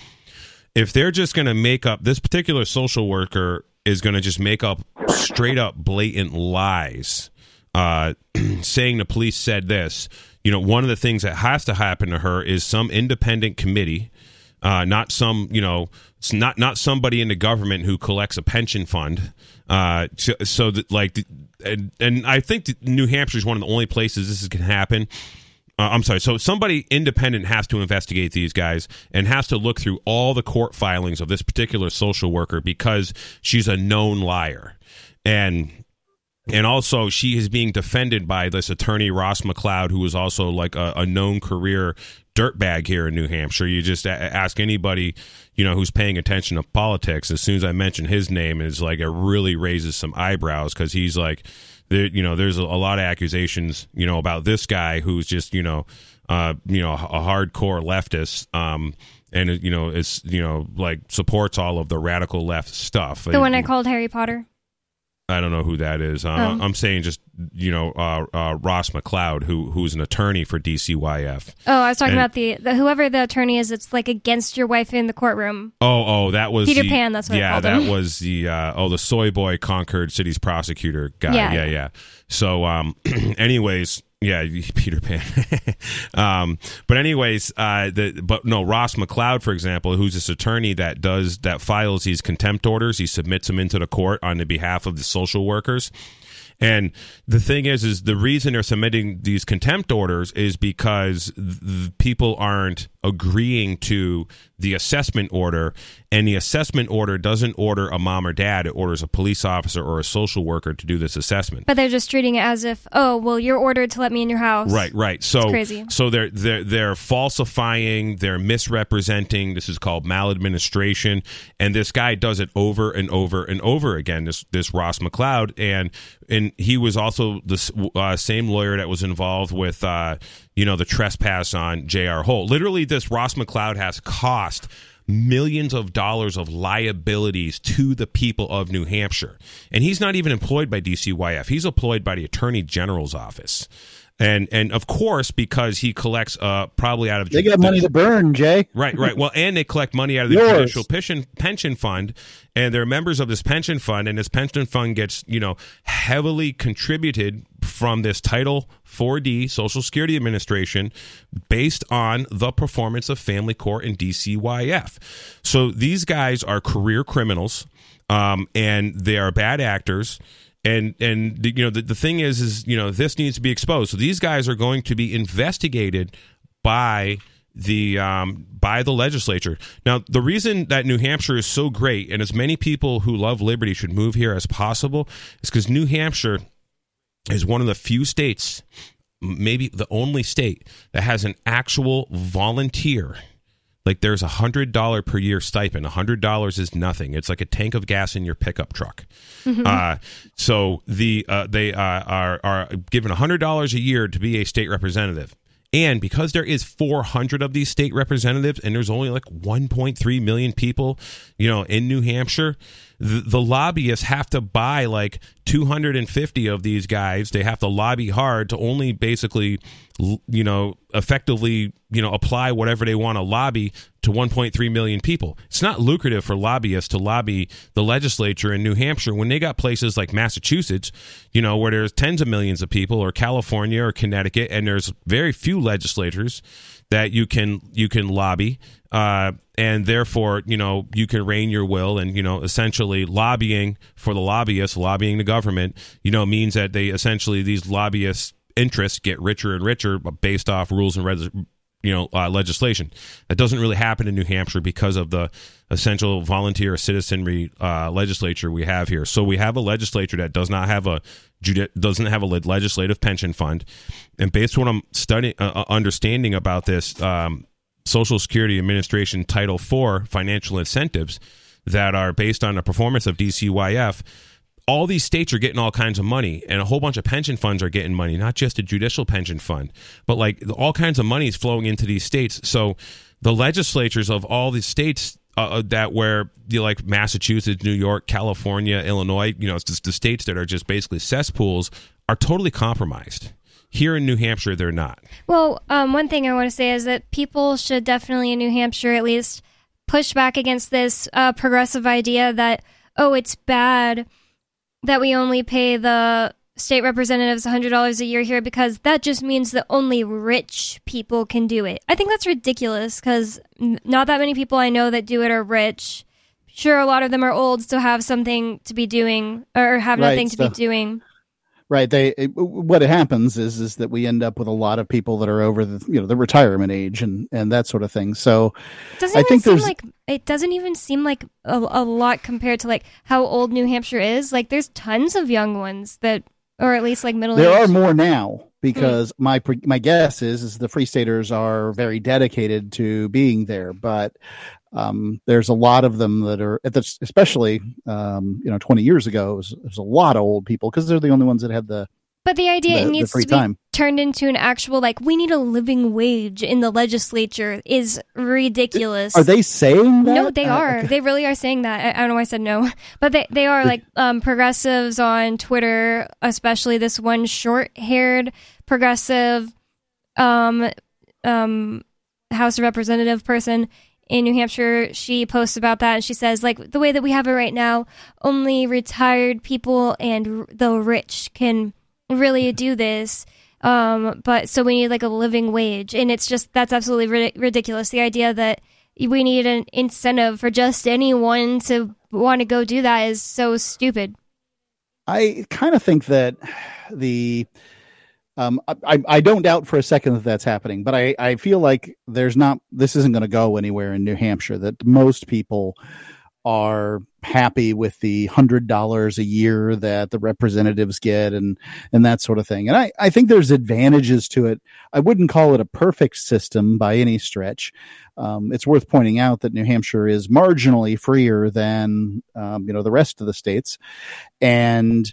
if they're just going to make up, this particular social worker is going to just make up straight up blatant lies, uh, saying the police said this. You know, one of the things that has to happen to her is some independent committee, uh, not some, you know, it's not, not somebody in the government who collects a pension fund. Uh, so, so that like, the, and, and I think that New Hampshire is one of the only places this can happen. Uh, I'm sorry. So somebody independent has to investigate these guys and has to look through all the court filings of this particular social worker because she's a known liar. And and also she is being defended by this attorney, Ross McLeod, who is also like a, a known career dirtbag here in New Hampshire. You just a- ask anybody, you know, who's paying attention to politics. As soon as I mention his name, is like it really raises some eyebrows because he's like, There, you know, there's a lot of accusations, you know, about this guy who's just, you know, uh, you know, a hardcore leftist, um, and you know, is you know, like supports all of the radical left stuff. The one I called Harry Potter. I don't know who that is. Uh, um. I'm saying just you know uh, uh, Ross McLeod, who who's an attorney for D C Y F. Oh, I was talking and, about the, the whoever the attorney is. It's like against your wife in the courtroom. Oh, oh, that was Peter the, Pan. That's what yeah, I called him. that was the uh, oh the soy boy Concord City's prosecutor guy. Yeah, yeah, yeah. So, um, anyways, yeah, Peter Pan. um, but anyways, uh, the but no Ross McLeod, for example, who's this attorney that does that files these contempt orders. He submits them into the court on the behalf of the social workers. And the thing is, is the reason they're submitting these contempt orders is because the people aren't agreeing to the assessment order, and the assessment order doesn't order a mom or dad. It orders a police officer or a social worker to do this assessment. But they're just treating it as if, oh, well, you're ordered to let me in your house. Right, right. So it's crazy. So they're, they're, they're falsifying, they're misrepresenting. This is called maladministration. And this guy does it over and over and over again, this, this Ross McLeod. And in And he was also the uh, same lawyer that was involved with, uh, you know, the trespass on J R. Holt. Literally, this Ross McLeod has cost millions of dollars of liabilities to the people of New Hampshire. And he's not even employed by D C Y F. He's employed by the Attorney General's office. And, and of course, because he collects uh, probably out of... They got money to burn, Jay. Right, right. Well, and they collect money out of the Yours. judicial pension fund, and they're members of this pension fund, and this pension fund gets, you know, heavily contributed from this Title four D Social Security Administration based on the performance of Family Court and D C Y F. So these guys are career criminals, um, and they are bad actors. And, and the, you know, the, the thing is, is, you know, this needs to be exposed. So these guys are going to be investigated by the um, by the legislature. Now, the reason that New Hampshire is so great and as many people who love liberty should move here as possible is because New Hampshire is one of the few states, maybe the only state, that has an actual volunteer. Like there's a one hundred dollars per year stipend. one hundred dollars is nothing. It's like a tank of gas in your pickup truck. Mm-hmm. Uh, so the uh, they uh, are, are given one hundred dollars a year to be a state representative. And because there is four hundred of these state representatives and there's only like one point three million people, you know, in New Hampshire, the, the lobbyists have to buy like two hundred fifty of these guys. They have to lobby hard to only basically, you know, effectively, you know, apply whatever they want to lobby to one point three million people. It's not lucrative for lobbyists to lobby the legislature in New Hampshire when they got places like Massachusetts, you know, where there's tens of millions of people, or California or Connecticut, and there's very few legislators that you can you can lobby, uh, and therefore, you know, you can reign your will. And, you know, essentially lobbying for the lobbyists, lobbying the government, you know, means that they essentially, these lobbyists' interests get richer and richer based off rules and res- you know, uh, legislation. That doesn't really happen in New Hampshire because of the essential volunteer citizenry uh, legislature we have here. So we have a legislature that does not have a judi- doesn't have a legislative pension fund. And based on what I'm studying, uh, understanding about this um, Social Security Administration Title four financial incentives, that are based on a performance of D C Y F, all these states are getting all kinds of money, and a whole bunch of pension funds are getting money, not just a judicial pension fund, but like all kinds of money is flowing into these states. So the legislatures of all these states uh, that where you know, like Massachusetts, New York, California, Illinois, you know, it's just the states that are just basically cesspools are totally compromised. Here in New Hampshire, they're not. Well, um, one thing I want to say is that people should definitely in New Hampshire at least push back against this uh, progressive idea that, oh, it's bad that we only pay the state representatives one hundred dollars a year here because that just means that only rich people can do it. I think that's ridiculous because not that many people I know that do it are rich. Sure, a lot of them are old, so have something to be doing or have right, nothing to so, be doing. Right. They it, what happens is is that we end up with a lot of people that are over the you know the retirement age and, and that sort of thing. So doesn't I even think seem there's like it doesn't even seem like a, a lot compared to like how old New Hampshire is. Like there's tons of young ones that. Or at least like middle. There age. Are more now because mm-hmm. my my guess is is the Free Staters are very dedicated to being there, but um, there's a lot of them that are at the, especially um, you know twenty years ago it was, it was a lot of old people because they're the only ones that had the. But the idea the, it needs to be time. Turned into an actual like we need a living wage in the legislature is ridiculous. Are they saying that? No, they uh, are. Okay. They really are saying that. I, I don't know why I said no, but they they are like um, progressives on Twitter, especially this one short-haired progressive um, um, House of Representative person in New Hampshire. She posts about that and she says like the way that we have it right now, only retired people and the rich can. Really do this um but so we need like a living wage and it's just that's absolutely ri- ridiculous the idea that we need an incentive for just anyone to want to go do that is so stupid. I kind of think that the um I, I don't doubt for a second that that's happening, but I I feel like there's not this isn't going to go anywhere in New Hampshire, that most people are happy with the hundred dollars a year that the representatives get and, and that sort of thing. And I, I think there's advantages to it. I wouldn't call it a perfect system by any stretch. Um, it's worth pointing out that New Hampshire is marginally freer than, um, you know, the rest of the states and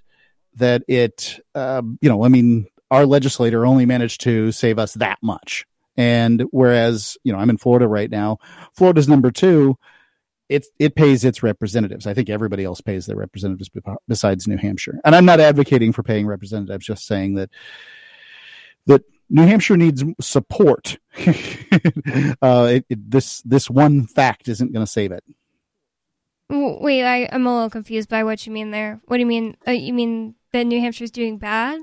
that it, uh, you know, I mean, our legislator only managed to save us that much. And whereas, you know, I'm in Florida right now, Florida's number two, It it pays its representatives. I think everybody else pays their representatives besides New Hampshire. And I'm not advocating for paying representatives, just saying that that New Hampshire needs support. uh, it, it, this this one fact isn't going to save it. Wait, I, I'm a little confused by what you mean there. What do you mean? Uh, you mean that New Hampshire is doing bad?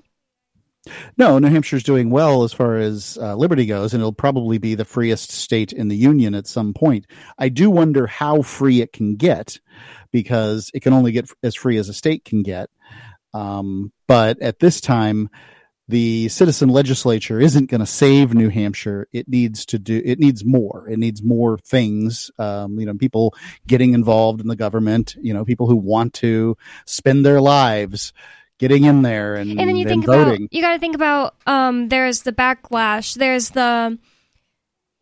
No, New Hampshire's doing well as far as uh, liberty goes, and it'll probably be the freest state in the union at some point. I do wonder how free it can get, because it can only get as free as a state can get. Um, but at this time, the citizen legislature isn't going to save New Hampshire. It needs to do. It needs more. It needs more things. Um, you know, people getting involved in the government. You know, people who want to spend their lives. Getting in there and, and then you and think voting. About, you got to think about um, there's the backlash, there's the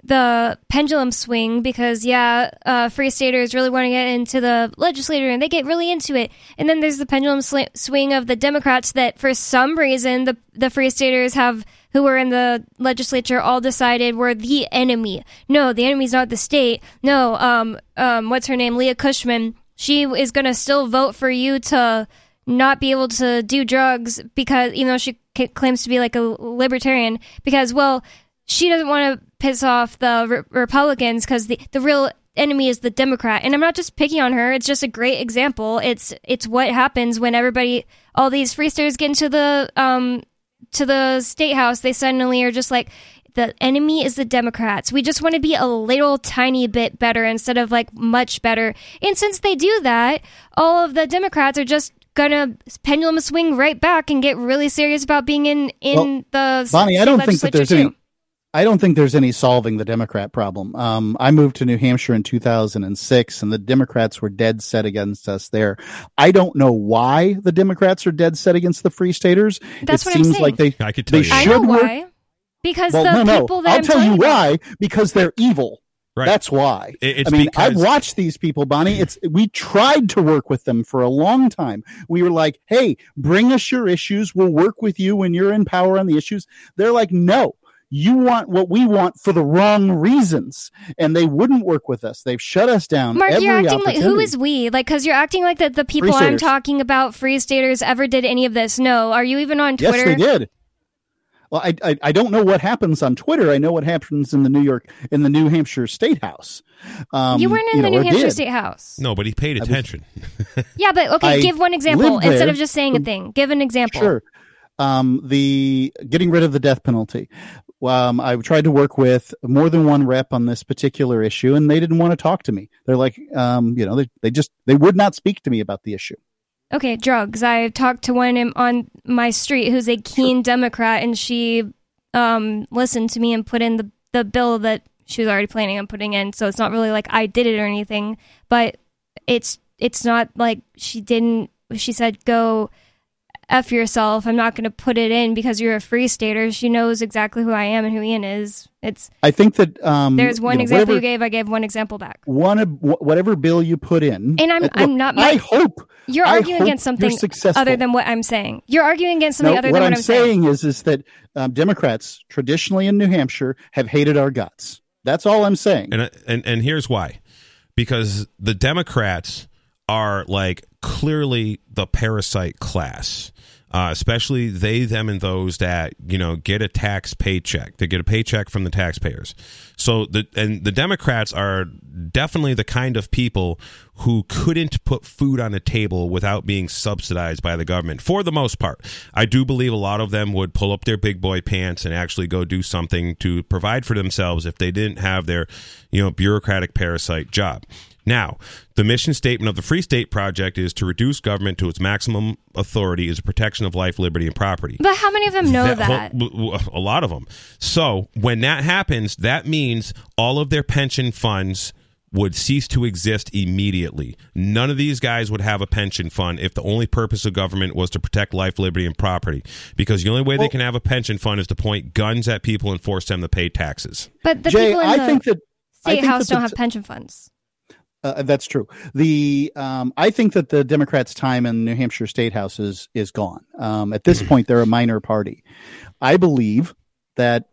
the pendulum swing because yeah, uh, free staters really want to get into the legislature and they get really into it, and then there's the pendulum sl- swing of the Democrats that for some reason the the free staters have who were in the legislature all decided were the enemy. No, the enemy's not the state. No, um, um, what's her name, Leah Cushman? She is gonna still vote for you to. Not be able to do drugs because, even though she c- claims to be like a libertarian, because, well, she doesn't want to piss off the re- Republicans because the, the real enemy is the Democrat. And I'm not just picking on her. It's just a great example. It's it's what happens when everybody, all these freestaters get into the, um, to the state house. They suddenly are just like, the enemy is the Democrats. We just want to be a little tiny bit better instead of like much better. And since they do that, all of the Democrats are just gonna pendulum swing right back and get really serious about being in in well, the Bonnie. I don't think that there's too. any. I don't think there's any solving the Democrat problem. Um, I moved to New Hampshire in two thousand six, and the Democrats were dead set against us there. I don't know why the Democrats are dead set against the Free Staters. That's it what seems I'm saying. Like they. I could tell they you. I know work. Why. Because well, the no, people no. that I'll I'm tell you about, why. Because they're evil. Right. That's why. It's I mean, because- I've watched these people, Bonnie. It's we tried to work with them for a long time. We were like, hey, bring us your issues. We'll work with you when you're in power on the issues. They're like, no, you want what we want for the wrong reasons. And they wouldn't work with us. They've shut us down. Mark, every you're acting like, who is we? Like, because you're acting like that the people I'm talking about, free staters, ever did any of this. No. Are you even on Twitter? Yes, they did. Well, I, I I don't know what happens on Twitter. I know what happens in the New York in the New Hampshire State House. Um, you weren't in you know, the New Hampshire did. State House. No, but he paid attention. Was, yeah, but okay, I give one example instead there. of just saying a thing. Give an example. Sure. Um, the getting rid of the death penalty. Um, I tried to work with more than one rep on this particular issue, and they didn't want to talk to me. They're like, um, you know, they they just they would not speak to me about the issue. Okay, drugs. I talked to one on my street who's a Keene Democrat, and she um, listened to me and put in the, the bill that she was already planning on putting in, so it's not really like I did it or anything, but it's it's not like she didn't, she said, go F yourself, I'm not going to put it in because you're a free stater. She knows exactly who I am and who Ian is. It's. I think that um, there's one you know, example whatever, you gave. I gave one example back. One whatever bill you put in, and I'm look, I'm not. My, I hope you're arguing hope against something other than what I'm saying. You're arguing against something no, other what than what I'm, I'm saying. What I'm saying is is that um, Democrats traditionally in New Hampshire have hated our guts. That's all I'm saying. And and and here's why, because the Democrats are like clearly the parasite class. Uh, especially they, them, and those that, you know, get a tax paycheck. They get a paycheck from the taxpayers. So the and the Democrats are definitely the kind of people who couldn't put food on a table without being subsidized by the government, for the most part. I do believe a lot of them would pull up their big boy pants and actually go do something to provide for themselves if they didn't have their, you know, bureaucratic parasite job. Now, the mission statement of the Free State Project is to reduce government to its maximum authority is a protection of life, liberty, and property. But how many of them know that? that? A lot of them. So when that happens, that means all of their pension funds would cease to exist immediately. None of these guys would have a pension fund if the only purpose of government was to protect life, liberty, and property. Because the only way well, they can have a pension fund is to point guns at people and force them to pay taxes. But the Jay, people in I the think that, state I think house that the, don't have pension funds. Uh, that's true. The um, I think that the Democrats' time in New Hampshire State House is, is gone. Um, at this point, they're a minor party. I believe that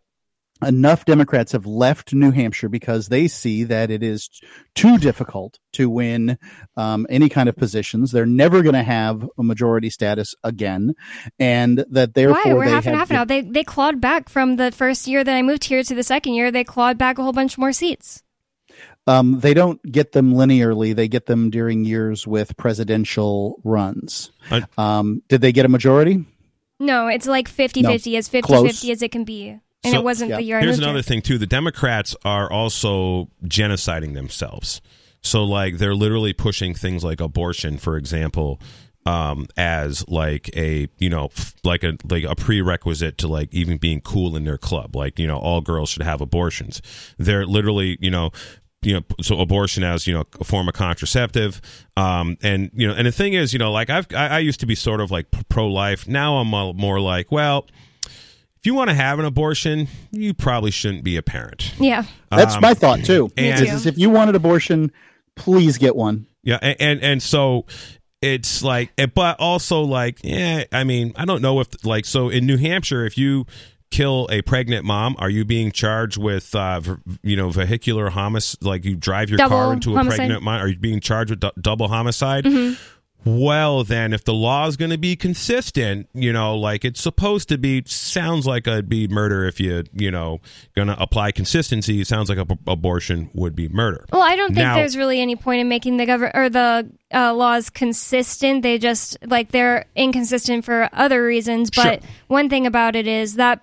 enough Democrats have left New Hampshire because they see that it is too difficult to win um, any kind of positions. They're never going to have a majority status again, and that therefore Why? We're they half and half now. They they clawed back from the first year that I moved here to the second year. They clawed back a whole bunch more seats. Um, they don't get them linearly. They get them during years with presidential runs. I, um, did they get a majority? No, it's like fifty-fifty, no. as fifty-fifty as it can be. And so, it wasn't yeah. the year I Here's another it. thing, too. The Democrats are also genociding themselves. So, like, they're literally pushing things like abortion, for example, um, as like a, you know, like a like a prerequisite to like even being cool in their club. Like, you know, all girls should have abortions. They're literally, you know... You know, so abortion as, you know, a form of contraceptive. Um, and, you know, and the thing is, you know, like I've, I, I used to be sort of like pro-life. Now I'm more like, well, if you want to have an abortion, you probably shouldn't be a parent. Yeah. Um, That's my thought, too. And is if you want an abortion, please get one. Yeah. And, and, and so it's like, but also like, yeah, I mean, I don't know if like, so in New Hampshire, if you kill a pregnant mom, are you being charged with uh you know vehicular homicide? Like you drive your double car into a homicide. Pregnant mom, are you being charged with d- double homicide? Mm-hmm. Well then, if the law is going to be consistent, you know, like it's supposed to be, sounds like it'd be murder. If you you know gonna apply consistency, it sounds like a b- abortion would be murder. Well, I don't think now, there's really any point in making the government or the Uh, laws consistent. They just like they're inconsistent for other reasons, but sure. One thing about it is that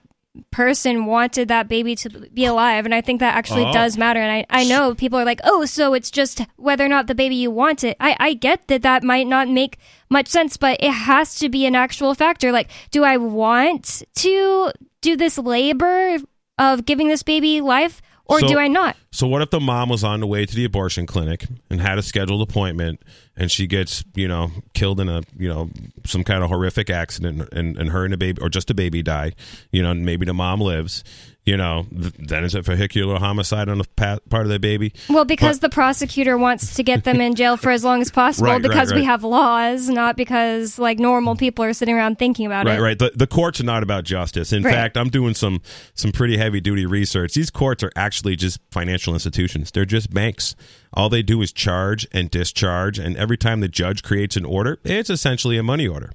person wanted that baby to be alive, and I think that actually oh. does matter. And I, I know people are like, oh, so it's just whether or not the baby you want it. I, I get that that might not make much sense, but it has to be an actual factor. Like, do I want to do this labor of giving this baby life? Or so, do I not? So what if the mom was on the way to the abortion clinic and had a scheduled appointment and she gets, you know, killed in a, you know, some kind of horrific accident, and, and her and a baby, or just a baby, die, you know, and maybe the mom lives, you know, th- then it's a vehicular homicide on the pa- part of the baby. Well, because but- the prosecutor wants to get them in jail for as long as possible right, because right, right. we have laws, not because, like, normal people are sitting around thinking about right, it. Right, right. The, the courts are not about justice. In right. fact, I'm doing some, some pretty heavy-duty research. These courts are actually just financial institutions. They're just banks. All they do is charge and discharge, and every time the judge creates an order, it's essentially a money order.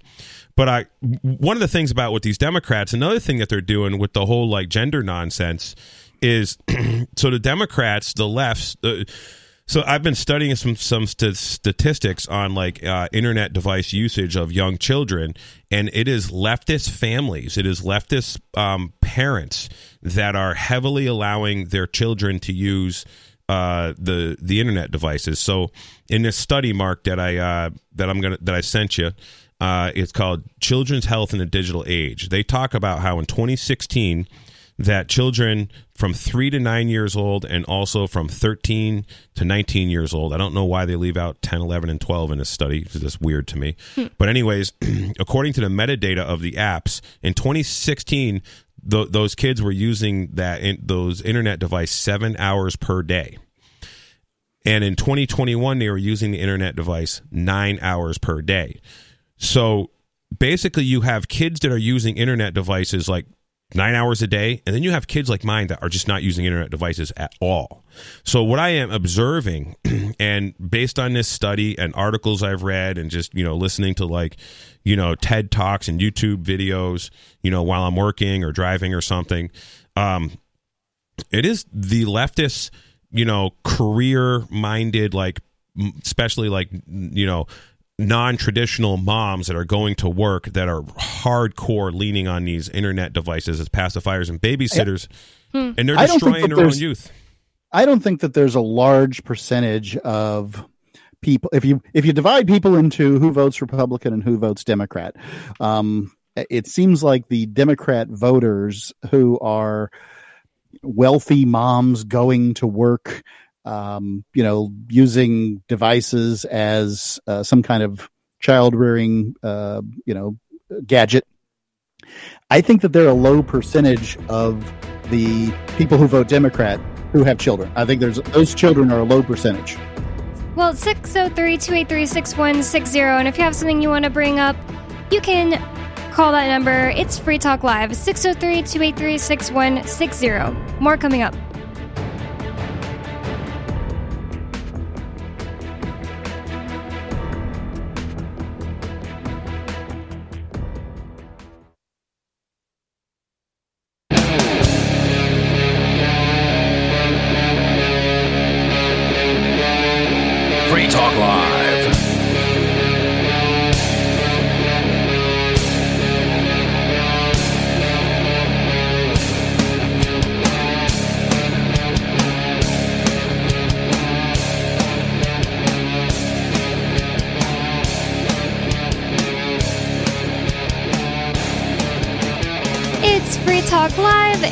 But I, one of the things about with these Democrats, another thing that they're doing with the whole like gender nonsense is, so the Democrats, the left, uh, so I've been studying some some st- statistics on like uh, internet device usage of young children, and it is leftist families, it is leftist um, parents that are heavily allowing their children to use uh, the the internet devices. So in this study, Mark, that I uh, that I'm gonna that I sent you. Uh, it's called Children's Health in the Digital Age. They talk about how in twenty sixteen that children from three to nine years old and also from thirteen to nineteen years old. I don't know why they leave out ten, eleven, and twelve in this study, because it's weird to me. Hmm. But anyways, according to the metadata of the apps, in twenty sixteen, th- those kids were using that in- those internet device seven hours per day. And in twenty twenty-one, they were using the internet device nine hours per day. So basically you have kids that are using internet devices like nine hours a day, and then you have kids like mine that are just not using internet devices at all. So what I am observing, and based on this study and articles I've read and just, you know, listening to like, you know, TED Talks and YouTube videos, you know, while I'm working or driving or something, um, it is the leftist, you know, career-minded, like, especially like, you know, non-traditional moms that are going to work that are hardcore leaning on these internet devices as pacifiers and babysitters, I, hmm. and they're destroying their own youth. I don't think that there's a large percentage of people. If you if you divide people into who votes Republican and who votes Democrat, um, it seems like the Democrat voters who are wealthy moms going to work, Um, you know, using devices as uh, some kind of child rearing, uh, you know, gadget. I think that they're a low percentage of the people who vote Democrat who have children. I think there's those children are a low percentage. Well, six oh three, two eight three, six one six oh. And if you have something you want to bring up, you can call that number. It's Free Talk Live, six oh three, two eight three, six one six oh. More coming up.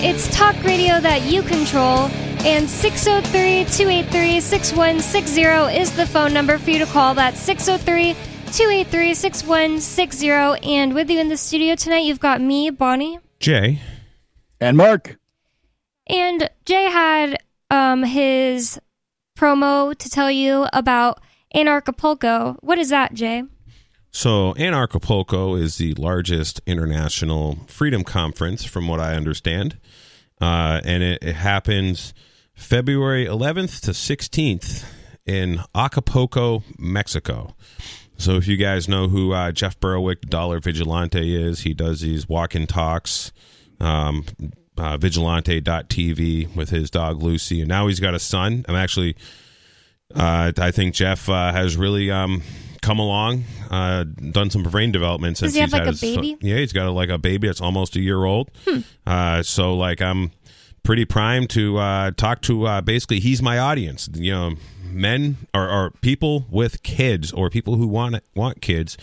It's talk radio that you control, and six oh three, two eight three, six one six oh is the phone number for you to call. That's six oh three, two eight three, six one six oh. And with you in the studio tonight, you've got me, Bonnie, Jay, and Mark. And Jay had um, his promo to tell you about Anarchapulco. What is that, Jay? So Anarchapulco is the largest international freedom conference, from what I understand, uh, and it, it happens February eleventh to sixteenth in Acapulco, Mexico. So if you guys know who uh, Jeff Berwick, Dollar Vigilante, is, he does these walk-in talks, um, uh, vigilante dot t v with his dog Lucy, and now he's got a son. I'm actually, uh, I think Jeff uh, has really... Um, come along, uh, done some brain development since Does he he's have, like, had a baby? His, yeah, he's got a, like a baby that's almost a year old. Hmm. Uh, so like I'm pretty primed to uh, talk to uh, basically he's my audience. You know, men or, or people with kids, or people who want want kids,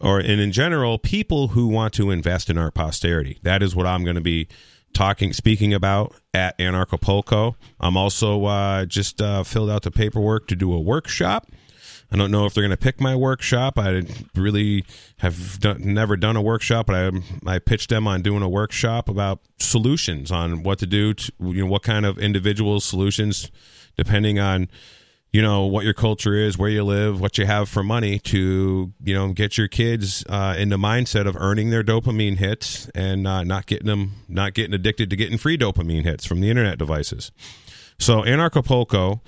or and in general people who want to invest in our posterity. That is what I'm going to be talking, speaking about at Anarchapulco. I'm also uh, just uh, filled out the paperwork to do a workshop. I don't know if they're going to pick my workshop. I really have done, never done a workshop, but I I pitched them on doing a workshop about solutions on what to do, to, you know, what kind of individual solutions, depending on, you know, what your culture is, where you live, what you have for money to, you know, get your kids uh, in the mindset of earning their dopamine hits and uh, not getting them, not getting addicted to getting free dopamine hits from the internet devices. So Anarchapulco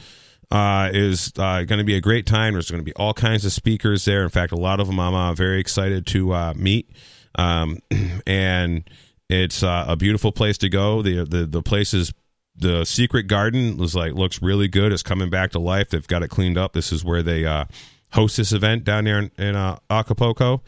uh, is uh, going to be a great time. There's going to be all kinds of speakers there. In fact, a lot of them I'm uh, very excited to uh, meet. Um, and it's uh, a beautiful place to go. The, the, the place is The Secret Garden was like looks really good. It's coming back to life. They've got it cleaned up. This is where they uh, host this event down there in, in uh, Acapulco.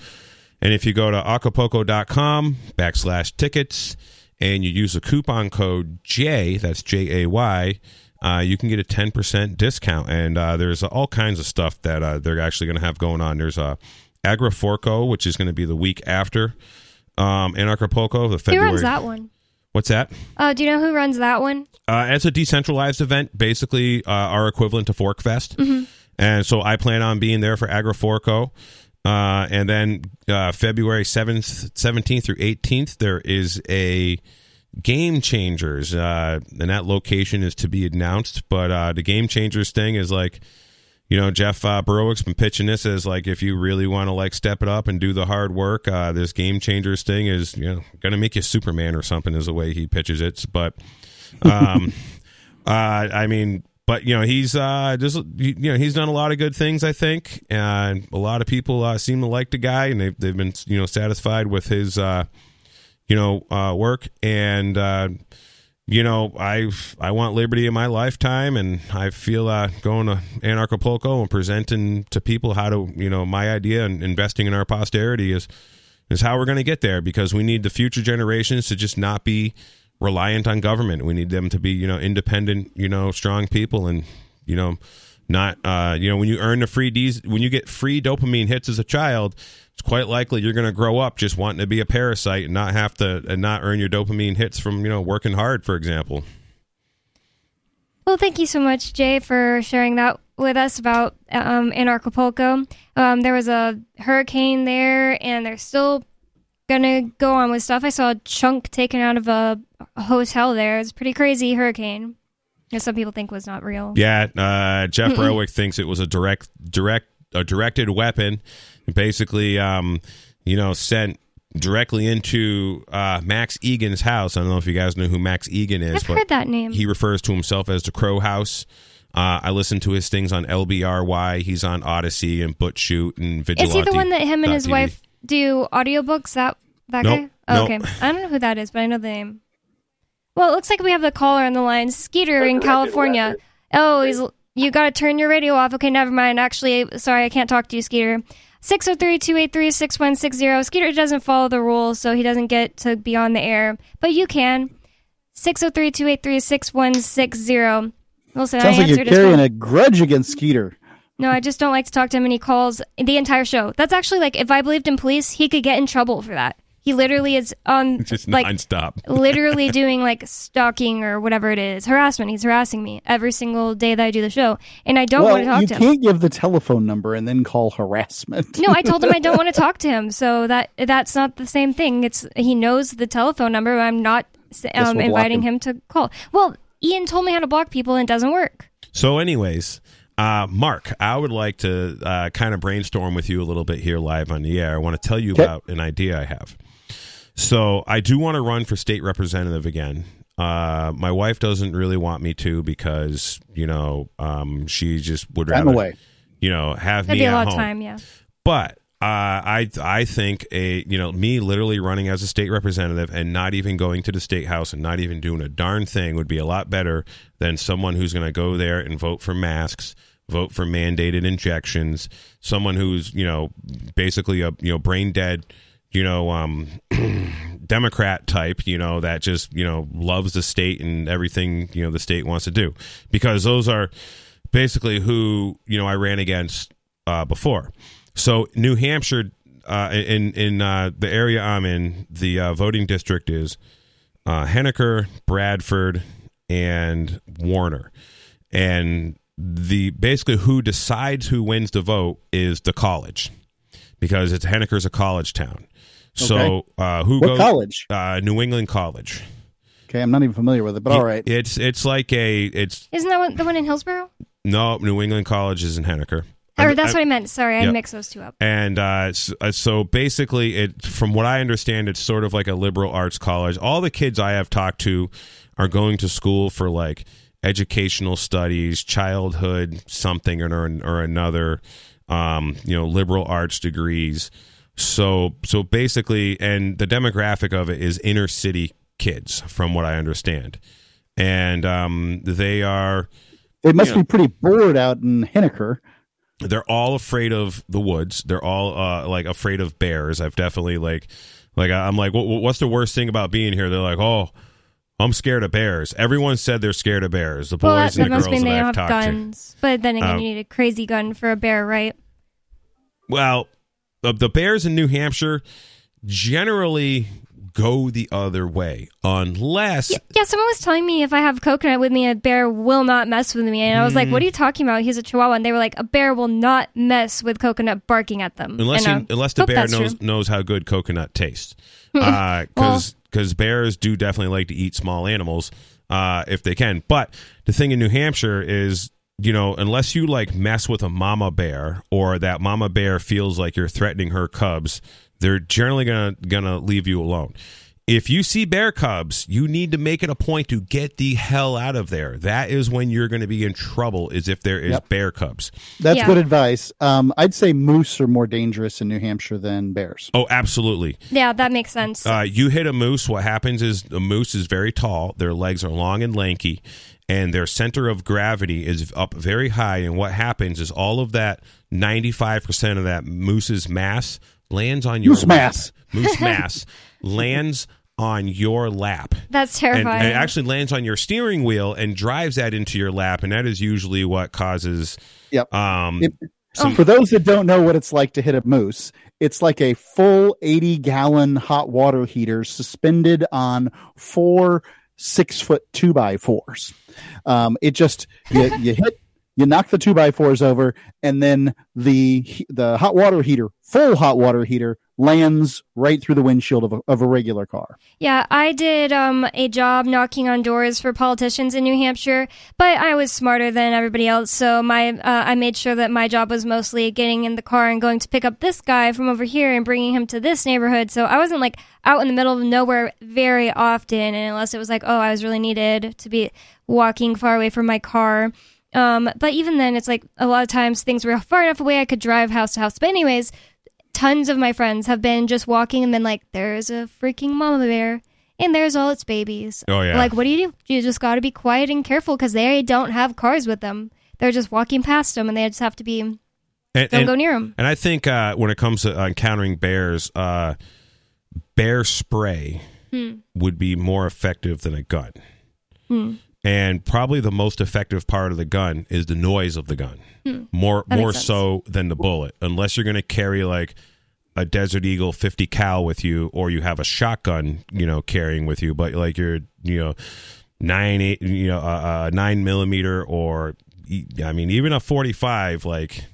And if you go to acapulco.com backslash tickets and you use the coupon code J, that's J A Y, uh, you can get a ten percent discount. And uh, there's all kinds of stuff that uh, they're actually going to have going on. There's uh, Agraforco, which is going to be the week after um, in Acapulco. The February- Who runs that one? What's that? Uh, do you know who runs that one? Uh, it's a decentralized event, basically uh, our equivalent to Forkfest. Mm-hmm. And so I plan on being there for Agraforco. Uh, and then uh, February seventh, seventeenth through eighteenth, there is a Game Changers. Uh, and that location is to be announced. But uh, the Game Changers thing is like, you know, Jeff uh, Berwick's been pitching this as like, if you really want to like step it up and do the hard work, uh, this Game Changers thing is, you know, going to make you Superman or something is the way he pitches it. But, um, uh, I mean, but you know, he's, uh, just, you know, he's done a lot of good things, I think. And a lot of people uh, seem to like the guy and they've, they've been, you know, satisfied with his, uh, you know, uh, work and, uh, you know, I I want liberty in my lifetime, and I feel uh, going to Anarchapulco and presenting to people how to, you know, my idea and investing in our posterity is is how we're going to get there, because we need the future generations to just not be reliant on government. We need them to be, you know, independent, you know, strong people, and, you know, not, uh, you know, when you earn the free D's, when you get free dopamine hits as a child, it's quite likely you're going to grow up just wanting to be a parasite and not have to and not earn your dopamine hits from, you know, working hard, for example. Well, thank you so much, Jay, for sharing that with us about um, Anarchapulco. Um, there was a hurricane there, and they're still going to go on with stuff. I saw a chunk taken out of a hotel there. It's a pretty crazy hurricane. Some people think was not real. Yeah, uh, Jeff Berwick thinks it was a direct, direct, a directed weapon, basically, um, you know, sent directly into uh, Max Egan's house. I don't know if you guys know who Max Egan is. I've but heard that name. He refers to himself as the Crow House. Uh, I listen to his things on L B R Y. He's on Odyssey and BitChute and Vigilante. Is he the one that him and his T V wife do audiobooks? That that nope, guy? Oh, nope. Okay, I don't know who that is, but I know the name. Well, it looks like we have the caller on the line, Skeeter in California. Oh, he's, you got to turn your radio off. Okay, never mind. Actually, sorry, I can't talk to you, Skeeter. six oh three, two eight three, six one six zero. Skeeter doesn't follow the rules, so he doesn't get to be on the air. But you can. six oh three, two eight three, six one six zero. Wilson, sounds I like you're carrying a grudge against Skeeter. No, I just don't like to talk to him, and he calls the entire show. That's actually like, if I believed in police, he could get in trouble for that. He literally is on, just like, nonstop. literally doing like stalking or whatever it is, harassment. He's harassing me every single day that I do the show, and I don't well, want to talk to him. You can't give the telephone number and then call harassment. No, I told him I don't want to talk to him, so that that's not the same thing. It's he knows the telephone number, but I'm not um, we'll inviting him. him to call. Well, Ian told me how to block people, and it doesn't work. So, anyways. Uh, Mark, I would like to uh, kind of brainstorm with you a little bit here live on the air. I want to tell you okay. about an idea I have. So I do want to run for state representative again. Uh, my wife doesn't really want me to because, you know, um, she just would rather, away. you know, have That'd me be a at lot home. Of time, yeah. But uh, I I think, a you know, me literally running as a state representative and not even going to the state house and not even doing a darn thing would be a lot better than someone who's going to go there and vote for masks, vote for mandated injections, someone who's, you know, basically a, you know, brain dead, you know, um, Democrat type, you know, that just, you know, loves the state and everything, you know, the state wants to do, because those are basically who, you know, I ran against uh, before. So New Hampshire, uh, in, in uh, the area I'm in, the uh, voting district is uh, Henniker, Bradford, and Warner. And the basically who decides who wins the vote is the college, because it's Henniker's a college town. So okay. uh, who what goes? College? Uh, New England College. Okay, I'm not even familiar with it, but all right. It's it's like a it's isn't that one, the one in Hillsborough? No, New England College is in Henniker. Or that's I, what I meant. Sorry, I yep. mixed those two up. And uh, so, so basically, it from what I understand, it's sort of like a liberal arts college. All the kids I have talked to are going to school for like educational studies, childhood something or or another, um, you know, liberal arts degrees. So so basically, and the demographic of it is inner city kids, from what I understand, and um, they are. They must you know, be pretty bored out in Henniker. They're all afraid of the woods. They're all uh, like afraid of bears. I've definitely like, like I'm like, what, what's the worst thing about being here? They're like, oh, I'm scared of bears. Everyone said they're scared of bears. The boys well, that, and the girls that they I've talked guns. to. But then again, uh, you need a crazy gun for a bear, right? Well, the, the bears in New Hampshire generally go the other way, unless yeah, yeah someone was telling me if I have coconut with me, a bear will not mess with me, and I was mm. like, what are you talking about? He's a Chihuahua. And they were like, a bear will not mess with coconut barking at them unless and, you, uh, unless the bear knows true. knows how good coconut tastes, because uh, because well, bears do definitely like to eat small animals uh if they can. But the thing in New Hampshire is, you know, unless you like mess with a mama bear, or that mama bear feels like you're threatening her cubs, they're generally gonna gonna leave you alone. If you see bear cubs, you need to make it a point to get the hell out of there. That is when you're going to be in trouble, is if there is yep. bear cubs. That's yeah. good advice. Um, I'd say moose are more dangerous in New Hampshire than bears. Oh, absolutely. Yeah, that makes sense. Uh, you hit a moose, what happens is a moose is very tall. Their legs are long and lanky, and their center of gravity is up very high. And what happens is all of that, ninety-five percent of that moose's mass lands on your moose lap. mass moose mass lands on your lap. That's terrifying. And, and it actually lands on your steering wheel and drives that into your lap, and that is usually what causes yep um it, some- for those that don't know what it's like to hit a moose, it's like a full eighty gallon hot water heater suspended on four six foot two by fours. Um it just you, you hit You knock the two by fours over, and then the the hot water heater, full hot water heater, lands right through the windshield of a, of a regular car. Yeah, I did um, a job knocking on doors for politicians in New Hampshire, but I was smarter than everybody else, so my uh, I made sure that my job was mostly getting in the car and going to pick up this guy from over here and bringing him to this neighborhood. So I wasn't like out in the middle of nowhere very often, and unless it was like, oh, I was really needed to be walking far away from my car. Um, but even then, it's like a lot of times things were far enough away I could drive house to house. But anyways, tons of my friends have been just walking and been like, there's a freaking mama bear and there's all its babies. Oh, yeah. Like, what do you do? You just got to be quiet and careful, because they don't have cars with them. They're just walking past them, and they just have to be, and, don't and, go near them. And I think uh, when it comes to encountering bears, uh, bear spray hmm. would be more effective than a gun. Hmm. And probably the most effective part of the gun is the noise of the gun, hmm. more that more so than the bullet. Unless you're going to carry like a Desert Eagle fifty cal with you, or you have a shotgun, you know, carrying with you. But like your, you know, nine eight, you know, a uh, nine millimeter, or I mean, even a forty-five, like,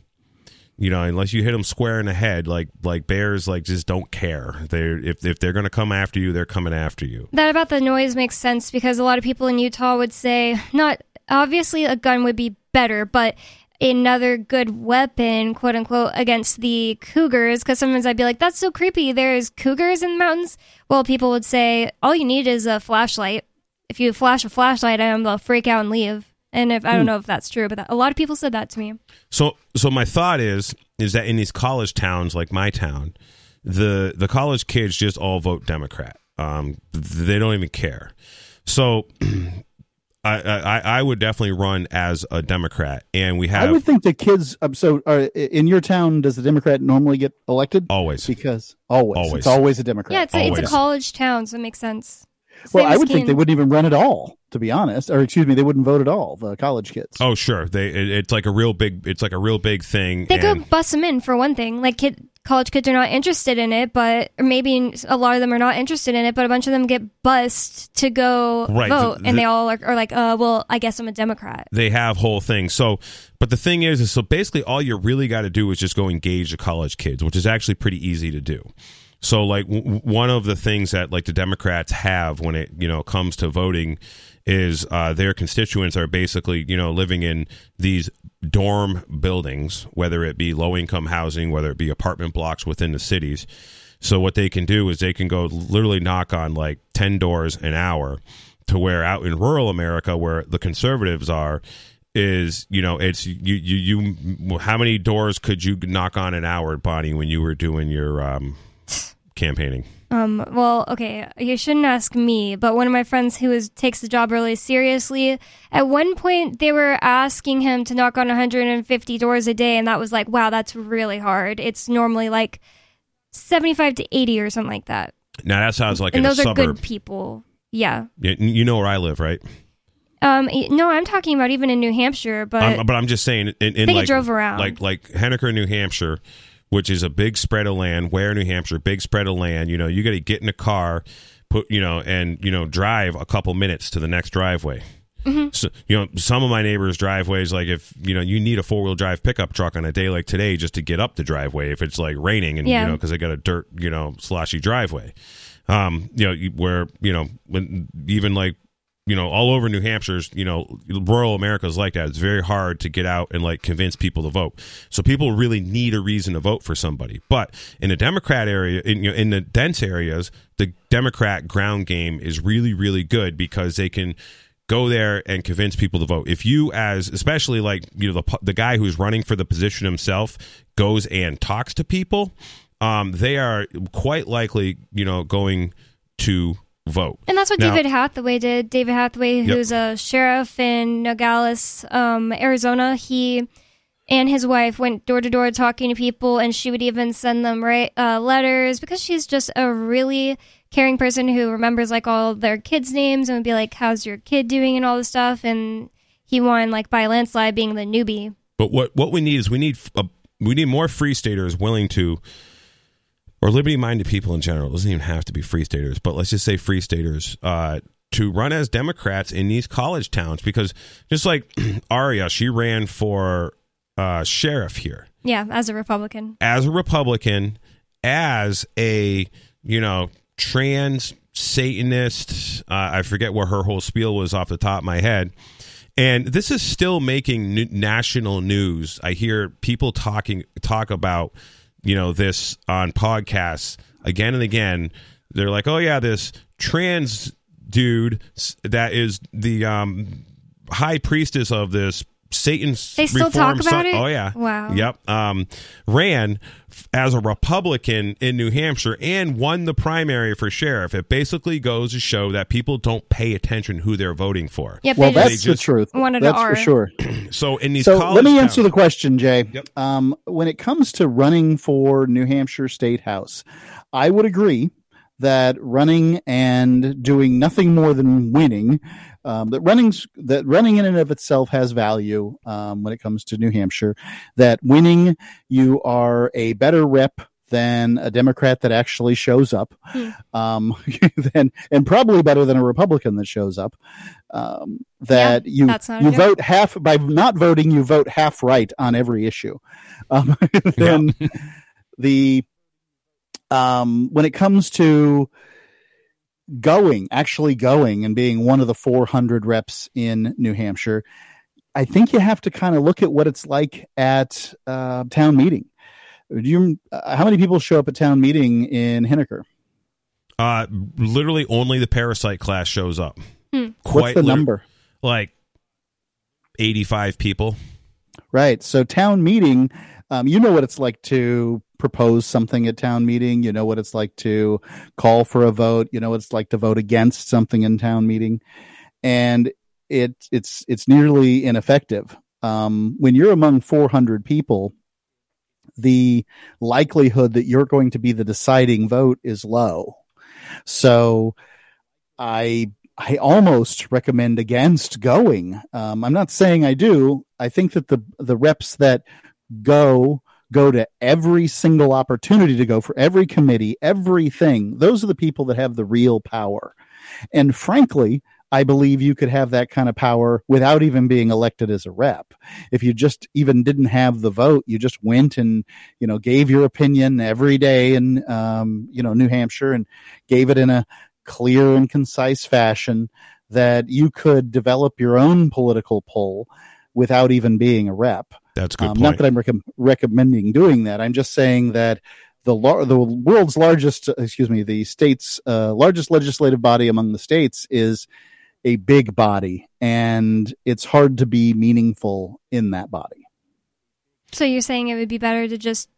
you know, unless you hit them square in the head, like like bears, like, just don't care. They're if if they're gonna come after you, they're coming after you. That about the noise makes sense, because a lot of people in Utah would say, not obviously a gun would be better, but another good weapon, quote unquote, against the cougars. Because sometimes I'd be like, that's so creepy, there's cougars in the mountains. Well, people would say, all you need is a flashlight. If you flash a flashlight at them, they'll freak out and leave. And if I don't know if that's true, but that, a lot of people said that to me. So, so my thought is is that in these college towns like my town, the the college kids just all vote Democrat. Um, they don't even care. So, I, I I would definitely run as a Democrat. And we have. I would think the kids. Um, so, uh, in your town, does the Democrat normally get elected? Always, because always, always. It's always a Democrat. Yeah, it's a, it's a college town, so it makes sense. Well, I would think they wouldn't even run at all, to be honest. Or excuse me, they wouldn't vote at all. The college kids. Oh, sure. They it, it's like a real big. It's like a real big thing. They and... could bust them in for one thing. Like kid, college kids are not interested in it, but or maybe a lot of them are not interested in it. But a bunch of them get bussed to go right. vote, the, the, and they all are, are like, "Uh, well, I guess I'm a Democrat." They have whole things. So, but the thing is, is so basically all you really got to do is just go engage the college kids, which is actually pretty easy to do. So, like, w- one of the things that, like, the Democrats have when it, you know, comes to voting is uh, their constituents are basically, you know, living in these dorm buildings, whether it be low-income housing, whether it be apartment blocks within the cities. So what they can do is they can go literally knock on, like, ten doors an hour to where out in rural America where the conservatives are is, you know, it's you, you, you, how many doors could you knock on an hour, Bonnie, when you were doing your, um, campaigning? Um well, okay, you shouldn't ask me, but one of my friends who is takes the job really seriously, at one point they were asking him to knock on one hundred fifty doors a day, and that was like, wow, that's really hard. It's normally like seventy-five to eighty or something like that. Now that sounds like, and in those a suburb. Are good people. Yeah, you know where I live, right? Um, no, I'm talking about even in New Hampshire, but um, but I'm just saying in, in they like, drove around like like Henniker, New Hampshire, which is a big spread of land. Where New Hampshire, big spread of land. You know, you got to get in a car, put, you know, and, you know, drive a couple minutes to the next driveway. Mm-hmm. So, you know, some of my neighbors' driveways, like if, you know, you need a four wheel drive pickup truck on a day like today just to get up the driveway if it's like raining and, yeah. you know, because they got a dirt, you know, sloshy driveway. Um, you know, where, you know, when even like, you know, all over New Hampshire's, you know, rural America is like that. It's very hard to get out and, like, convince people to vote. So people really need a reason to vote for somebody. But in the Democrat area, in, you know, in the dense areas, the Democrat ground game is really, really good because they can go there and convince people to vote. If you, as especially like, you know, the, the guy who's running for the position himself goes and talks to people, um, they are quite likely, you know, going to vote. And that's what now, David Hathaway did. David Hathaway, who's yep. a sheriff in Nogales, um, Arizona, he and his wife went door to door talking to people, and she would even send them right, uh, letters because she's just a really caring person who remembers like all their kids' names and would be like, how's your kid doing and all this stuff. And he won like by a landslide, being the newbie. But what, what we need is we need a, we need more free staters willing to, or liberty-minded people in general, it doesn't even have to be free staters, but let's just say free staters, uh, to run as Democrats in these college towns. Because just like Aria, she ran for uh, sheriff here. Yeah, as a Republican. As a Republican, as a, you know, trans Satanist. Uh, I forget what her whole spiel was off the top of my head. And this is still making new- national news. I hear people talking talk about... you know, this on podcasts again and again. They're like, oh yeah, this trans dude that is the um, high priestess of this Satan's they still talk about it? Oh yeah. Wow. Yep. Um, ran as a Republican in New Hampshire and won the primary for sheriff. It basically goes to show that people don't pay attention who they're voting for. Yep, well, that's the truth. That's for sure. So in these so let me answer towns, the question, Jay. Yep. Um, when it comes to running for New Hampshire State House, I would agree that running and doing nothing more than winning, um, that running that running in and of itself has value um, when it comes to New Hampshire, that winning, you are a better rep than a Democrat that actually shows up, mm. um, then, and probably better than a Republican that shows up, um, that yeah, you, that's not you vote half, by not voting, you vote half right on every issue. Um, then yeah. the... Um, when it comes to going, actually going and being one of the four hundred reps in New Hampshire, I think you have to kind of look at what it's like at uh, town meeting. Do you, uh, how many people show up at town meeting in Henniker? Uh, literally only the parasite class shows up. Hmm. Quite What's the li- number? Like eighty-five people. Right. So town meeting, um, you know what it's like to propose something at town meeting. You know what it's like to call for a vote. You know what it's like to vote against something in town meeting, and it it's it's nearly ineffective. Um, when you're among four hundred people, the likelihood that you're going to be the deciding vote is low. So I I almost recommend against going. Um, I'm not saying I do. I think that the the reps that go go to every single opportunity to go for every committee, everything. Those are the people that have the real power. And frankly, I believe you could have that kind of power without even being elected as a rep. If you just even didn't have the vote, you just went and, you know, gave your opinion every day in, um, you know, New Hampshire, and gave it in a clear and concise fashion, that you could develop your own political poll without even being a rep. That's good. Um, point. Not that I'm rec- recommending doing that. I'm just saying that the la- the world's largest, excuse me, the state's uh, largest legislative body among the states is a big body, and it's hard to be meaningful in that body. So you're saying it would be better to just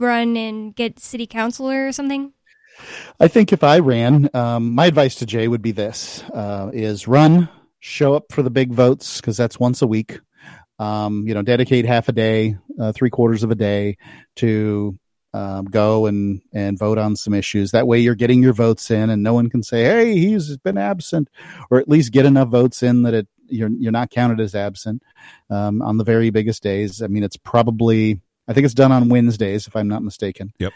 run and get city councilor or something? I think if I ran, um, my advice to Jay would be this, uh, is run, show up for the big votes, because that's once a week. Um, you know, dedicate half a day, uh, three quarters of a day to um, go and, and vote on some issues. That way you're getting your votes in, and no one can say, hey, he's been absent, or at least get enough votes in that it you're you're not counted as absent um, on the very biggest days. I mean, it's probably, I think it's done on Wednesdays, if I'm not mistaken. Yep.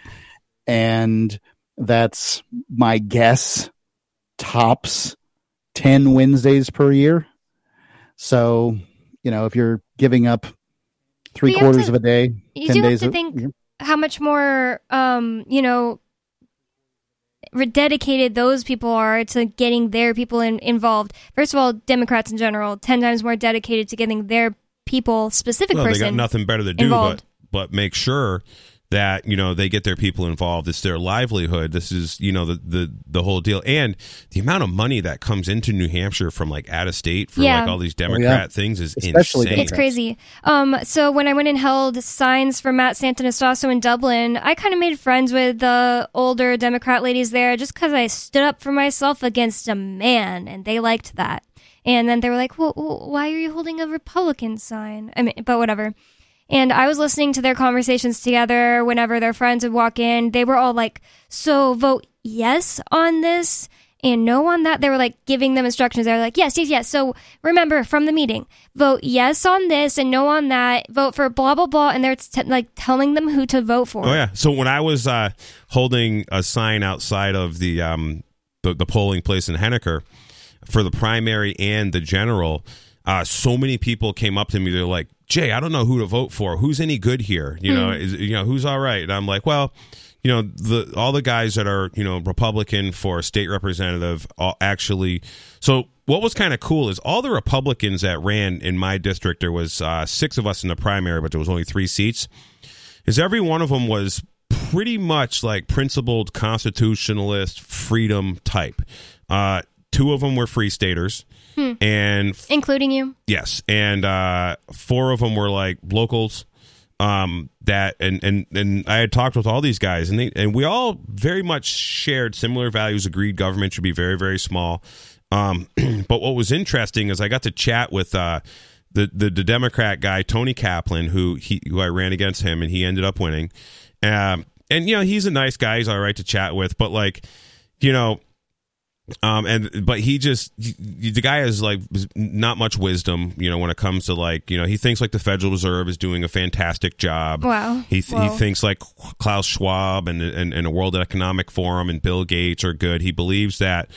And that's my guess, tops ten Wednesdays per year. So, you know, if you're giving up three quarters to, of a day, you ten do days have to of, think yeah. how much more, um, you know, dedicated those people are to getting their people in, involved. First of all, Democrats in general, ten times more dedicated to getting their people, specific well, person involved. They got nothing better to do but, but make sure that, you know, they get their people involved. It's their livelihood. This is, you know, the, the, the whole deal. And the amount of money that comes into New Hampshire from, like, out of state for, yeah. like, all these Democrat oh, yeah. things is Especially insane. Democrats. It's crazy. Um, so when I went and held signs for Matt Santanastasso in Dublin, I kind of made friends with the older Democrat ladies there just because I stood up for myself against a man, and they liked that. And then they were like, well, why are you holding a Republican sign? I mean, but whatever. And I was listening to their conversations together whenever their friends would walk in. They were all like, so vote yes on this and no on that. They were like giving them instructions. They were like, yes, yes, yes. So remember from the meeting, vote yes on this and no on that. Vote for blah, blah, blah. And they're t- like telling them who to vote for. Oh, yeah. So when I was uh, holding a sign outside of the, um, the the polling place in Henniker for the primary and the general, uh, so many people came up to me. They're like, Jay, I don't know who to vote for. Who's any good here? You know, mm. is, you know, who's all right? And I'm like, well, you know, the all the guys that are, you know, Republican for state representative actually. So what was kind of cool is all the Republicans that ran in my district, there was uh, six of us in the primary, but there was only three seats, is every one of them was pretty much like principled constitutionalist freedom type. Uh, two of them were free staters. Hmm. And including you, yes, and uh, four of them were like locals. Um, that and, and and I had talked with all these guys, and they and we all very much shared similar values. Agreed, government should be very very small. Um, but what was interesting is I got to chat with uh, the, the the Democrat guy Tony Kaplan, who he who I ran against him, and he ended up winning. Um, and you know he's a nice guy; he's all right to chat with, but like you know. Um and but he just he, the guy has like not much wisdom, you know, when it comes to like, you know, he thinks like the Federal Reserve is doing a fantastic job. Wow. He th- he thinks like Klaus Schwab and and and the World Economic Forum and Bill Gates are good. He believes that,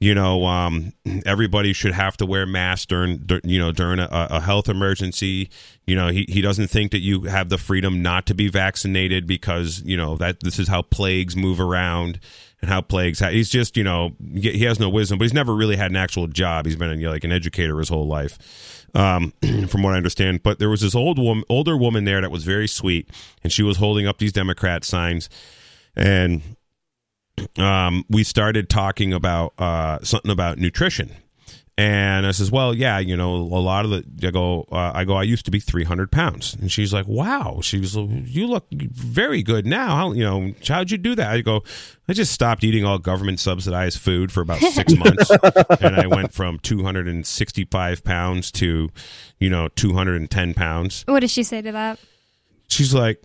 you know, um everybody should have to wear masks during you know during a, a health emergency. You know, he he doesn't think that you have the freedom not to be vaccinated because, you know, that this is how plagues move around. And how plagues, he's just, you know, he has no wisdom, but he's never really had an actual job. He's been, you know, like an educator his whole life, um, from what I understand. But there was this old woman, older woman there that was very sweet, and she was holding up these Democrat signs. And um, we started talking about uh, something about nutrition. And I says, well, yeah, you know, a lot of the, I go, uh, I go, I used to be three hundred pounds. And she's like, wow. She was, you look very good now. How, you know, how'd you do that? I go, I just stopped eating all government subsidized food for about six months. And I went from two hundred sixty-five pounds to, you know, two hundred ten pounds. What did she say to that? She's like,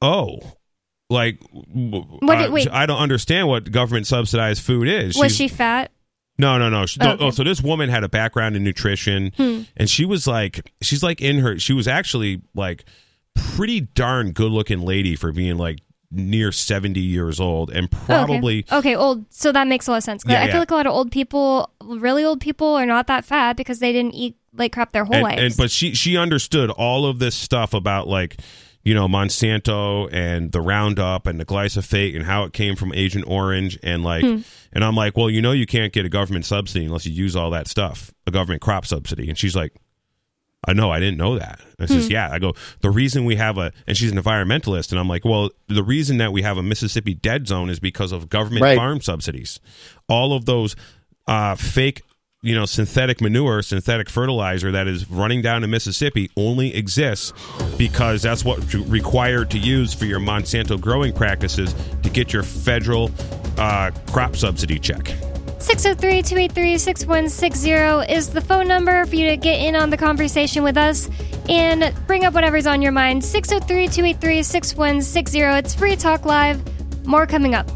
oh. Like, what did, uh, wait. I don't understand what government subsidized food is. Was She's, she fat? No, no, no. She, oh, okay. oh, so this woman had a background in nutrition, hmm. and she was like, she's like in her, she was actually like pretty darn good looking lady for being like near seventy years old, and probably oh, okay. okay old. So that makes a lot of sense. Yeah, I yeah. feel like a lot of old people, really old people, are not that fat because they didn't eat like crap their whole and, lives. And but she she understood all of this stuff about like, you know, Monsanto and the Roundup and the glyphosate and how it came from Agent Orange. And like, hmm. and I'm like, well, you know, you can't get a government subsidy unless you use all that stuff, a government crop subsidy. And she's like, I know, I didn't know that. I says, hmm. yeah, I go, the reason we have a, and she's an environmentalist. And I'm like, well, the reason that we have a Mississippi dead zone is because of government right. farm subsidies. All of those uh, fake, you know, synthetic manure, synthetic fertilizer that is running down to Mississippi only exists because that's what you're required to use for your Monsanto growing practices to get your federal uh, crop subsidy check. six oh three, two eight three, six one six zero is the phone number for you to get in on the conversation with us and bring up whatever's on your mind. six oh three, two eight three, six one six zero. It's Free Talk Live. More coming up.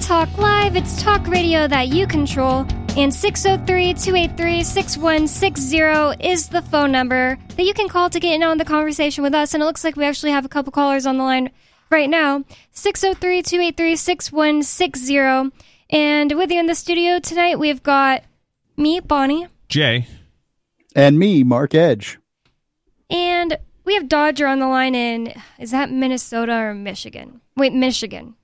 Talk Live, it's talk radio that you control, and six oh three, two eight three, six one six zero is the phone number that you can call to get in on the conversation with us, and it looks like we actually have a couple callers on the line right now. six oh three, two eight three, six one six zero, and with you in the studio tonight, we've got me, Bonnie. Jay. And me, Mark Edge. And we have Dodger on the line in, is that Minnesota or Michigan? Wait, Michigan,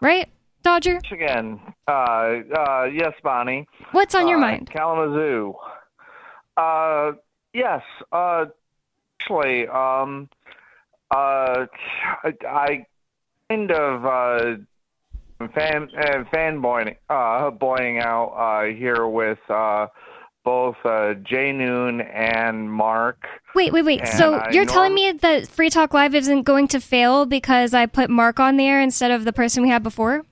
right? Dodger? Michigan. Uh, uh, yes, Bonnie. What's on your uh, mind? Kalamazoo. Uh, yes. Uh, actually, um, uh, I, I kind of uh, fan, uh, fanboying uh, boying out uh, here with uh, both uh, Jay Noon and Mark. Wait, wait, wait. And so I you're norm- telling me that Free Talk Live isn't going to fail because I put Mark on there instead of the person we had before?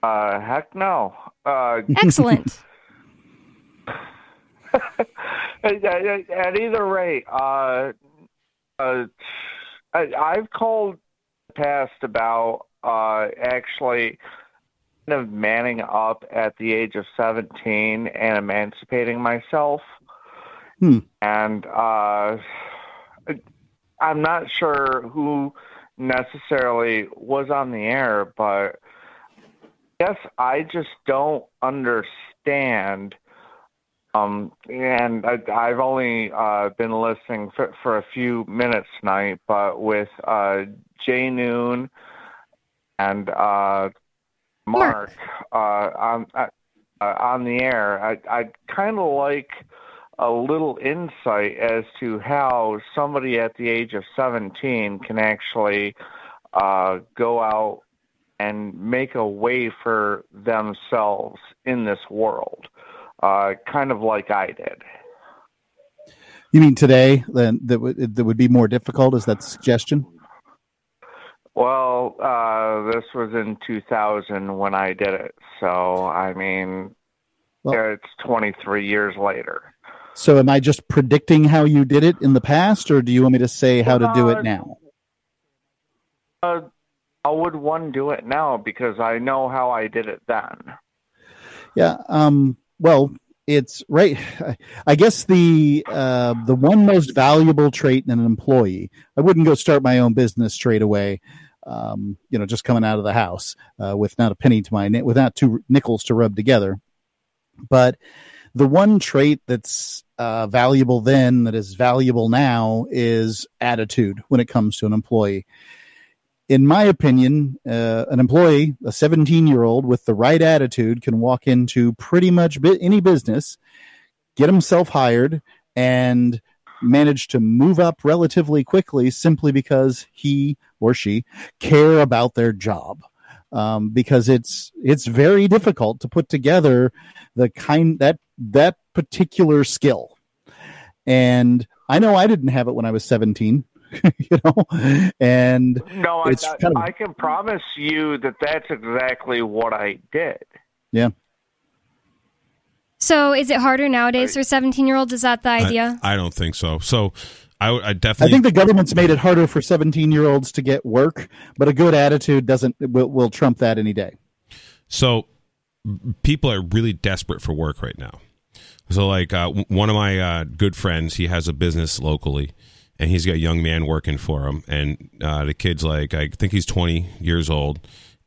Uh, heck no. Uh, Excellent. at, at, at either rate, uh, uh, I, I've called in the past about uh, actually kind of manning up at the age of seventeen and emancipating myself. Hmm. And uh, I'm not sure who necessarily was on the air, but yes, I just don't understand, um, and I, I've only uh, been listening for, for a few minutes tonight, but with uh, Jay Noon and uh, Mark, Mark. Uh, on, uh, on the air, I, I'd kind of like a little insight as to how somebody at the age of seventeen can actually uh, go out and make a way for themselves in this world, uh, kind of like I did. You mean today, then, that, w- that would be more difficult? Is that the suggestion? Well, uh, this was in two thousand when I did it. So, I mean, well, it's twenty-three years later. So am I just predicting how you did it in the past, or do you want me to say how to do it now? Uh, How would one do it now? Because I know how I did it then. Yeah. Um, well, it's right. I guess the uh, the one most valuable trait in an employee. I wouldn't go start my own business straight away. Um, you know, just coming out of the house uh, with not a penny to my with not two nickels to rub together. But the one trait that's uh, valuable then that is valuable now is attitude when it comes to an employee. In my opinion, uh, an employee, a seventeen-year-old with the right attitude can walk into pretty much bi- any business, get himself hired, and managed to move up relatively quickly simply because he or she care about their job. Um, because it's it's very difficult to put together the kind that that particular skill. And I know I didn't have it when I was seventeen, you know, and no, I, it's I, kind of, I can promise you that that's exactly what I did. Yeah. So is it harder nowadays I, for seventeen-year-olds? Is that the idea? I, I don't think so. So I, I definitely... I think the government's made it harder for seventeen-year-olds to get work, but a good attitude doesn't will, will trump that any day. So people are really desperate for work right now. So, like, uh, one of my uh, good friends, he has a business locally, and he's got a young man working for him. And uh, the kid's, like, I think he's twenty years old.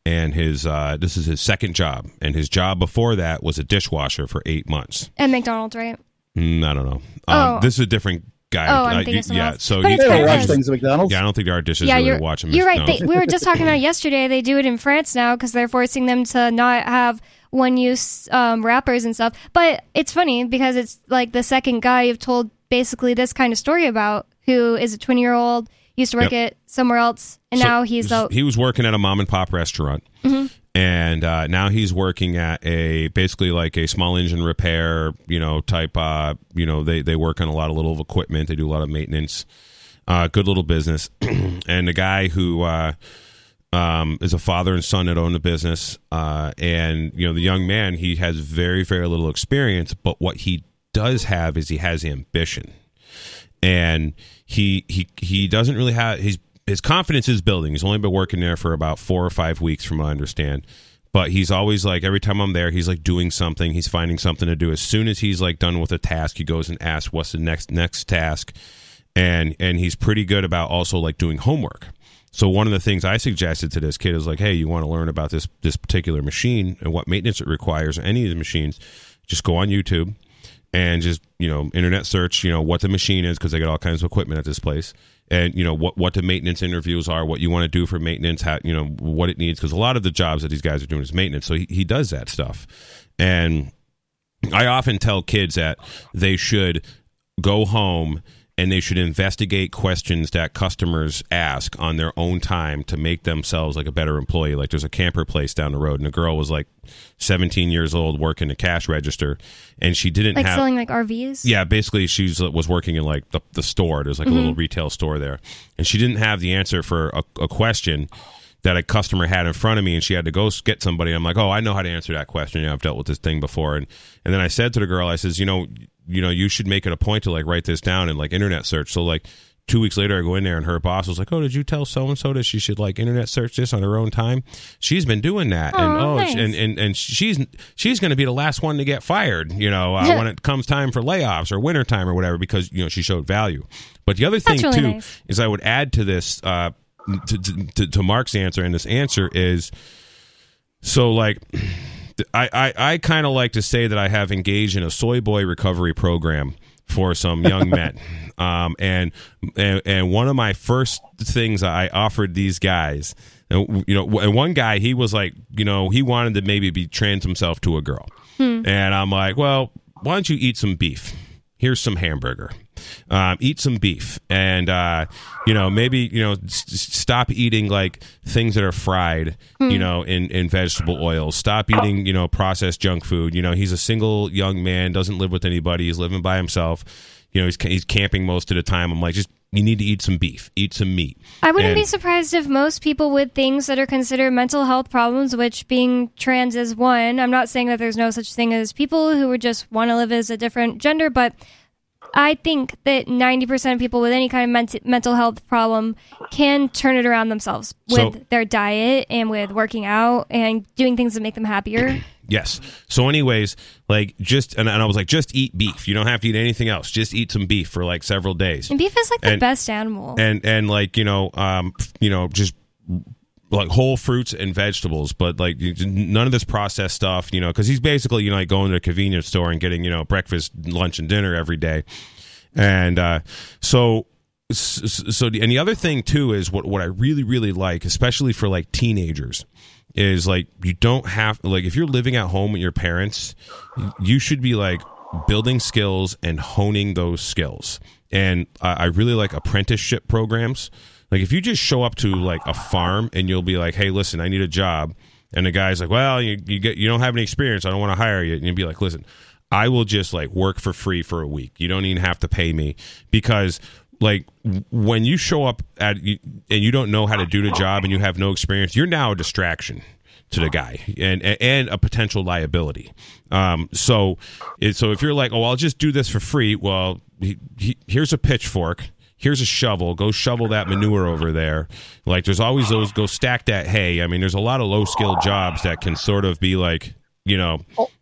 And his uh, this is his second job, and his job before that was a dishwasher for eight months. At McDonald's, right? Mm, I don't know. Oh. Um, this is a different guy. Oh, I'm uh, thinking you, someone yeah, else. So but you, it's they don't wash things at McDonald's. Yeah, I don't think there are dishes. Yeah, really you're, watch them. You're right. They, we were just talking about yesterday. They do it in France now because they're forcing them to not have one-use um, wrappers and stuff. But it's funny because it's like the second guy you've told basically this kind of story about, who is a twenty-year-old. Used to work yep. at somewhere else, and so now he's out. He was working at a mom and pop restaurant, mm-hmm. and uh, now he's working at a basically like a small engine repair, you know, type. Uh, you know, they they work on a lot of little equipment. They do a lot of maintenance. Uh, good little business, and the guy who uh, um, is a father and son that own the business, uh, and you know, the young man, he has very very little experience, but what he does have is he has ambition. And he he he doesn't really have his his confidence is building. He's only been working there for about four or five weeks, from what I understand. But he's always like, every time I'm there, he's like doing something. He's finding something to do. As soon as he's like done with a task, he goes and asks, "What's the next next task?" And and he's pretty good about also like doing homework. So one of the things I suggested to this kid is like, "Hey, you want to learn about this this particular machine and what maintenance it requires, or any of the machines? Just go on YouTube." And just, you know, internet search, you know, what the machine is, because they got all kinds of equipment at this place. And, you know, what, what the maintenance interviews are, what you want to do for maintenance, how, you know, what it needs. Because a lot of the jobs that these guys are doing is maintenance. So he, he does that stuff. And I often tell kids that they should go home and they should investigate questions that customers ask on their own time to make themselves like a better employee. Like there's a camper place down the road, and a girl was like seventeen years old working the cash register, and she didn't like have selling like R Vs. Yeah, basically she was, was working in like the, the store. There's like mm-hmm. a little retail store there, and she didn't have the answer for a, a question that a customer had in front of me, and she had to go get somebody. And I'm like, oh, I know how to answer that question. You know, I've dealt with this thing before. And and then I said to the girl, I says, you know, you know, you should make it a point to like write this down and like internet search. So like two weeks later, I go in there and her boss was like, oh, did you tell so-and-so that she should like internet search this on her own time? She's been doing that. Oh, and oh, nice. and, and, and she's, she's going to be the last one to get fired, you know, uh, when it comes time for layoffs or winter time or whatever, because, you know, she showed value. But the other thing really too nice. is I would add to this, uh, to, to, to Mark's answer, and this answer is, so like, I, I, I kind of like to say that I have engaged in a soy boy recovery program for some young men. Um, and, and and one of my first things I offered these guys, you know, and one guy, he was like, you know, he wanted to maybe be trans himself to a girl. Hmm. And I'm like, well, why don't you eat some beef? Here's some hamburger. Um, eat some beef, and uh, you know, maybe, you know, s- stop eating like things that are fried, mm. you know, in, in vegetable oils. Stop eating, you know, processed junk food. You know, he's a single young man, doesn't live with anybody. He's living by himself. You know, he's he's camping most of the time. I'm like, just you need to eat some beef, eat some meat. I wouldn't and, be surprised if most people with things that are considered mental health problems, which being trans is one. I'm not saying that there's no such thing as people who would just want to live as a different gender, but I think that ninety percent of people with any kind of ment- mental health problem can turn it around themselves with so, their diet and with working out and doing things that make them happier. Yes. So anyways, like just, and, and I was like, just eat beef. You don't have to eat anything else. Just eat some beef for like several days. And beef is like the and, best animal. And, and like, you know, um, you know, just like whole fruits and vegetables, but like none of this processed stuff, you know, because he's basically, you know, like going to a convenience store and getting, you know, breakfast, lunch, and dinner every day. And uh, so, so, the, and the other thing too is what, what I really, really like, especially for like teenagers, is like you don't have, like if you're living at home with your parents, you should be like, building skills and honing those skills. And I, I really like apprenticeship programs. Like, if you just show up to, like, a farm and you'll be like, hey, listen, I need a job. And the guy's like, well, you you, get, you don't have any experience. I don't want to hire you. And you'll be like, listen, I will just, like, work for free for a week. You don't even have to pay me. Because, like, when you show up at and you don't know how to do the job and you have no experience, you're now a distraction to the guy and and a potential liability. Um, so, so if you're like, oh, I'll just do this for free, well, he, he, here's a pitchfork. Here's a shovel. Go shovel that manure over there. Like, there's always those, go stack that hay. I mean, there's a lot of low-skilled jobs that can sort of be like, you know,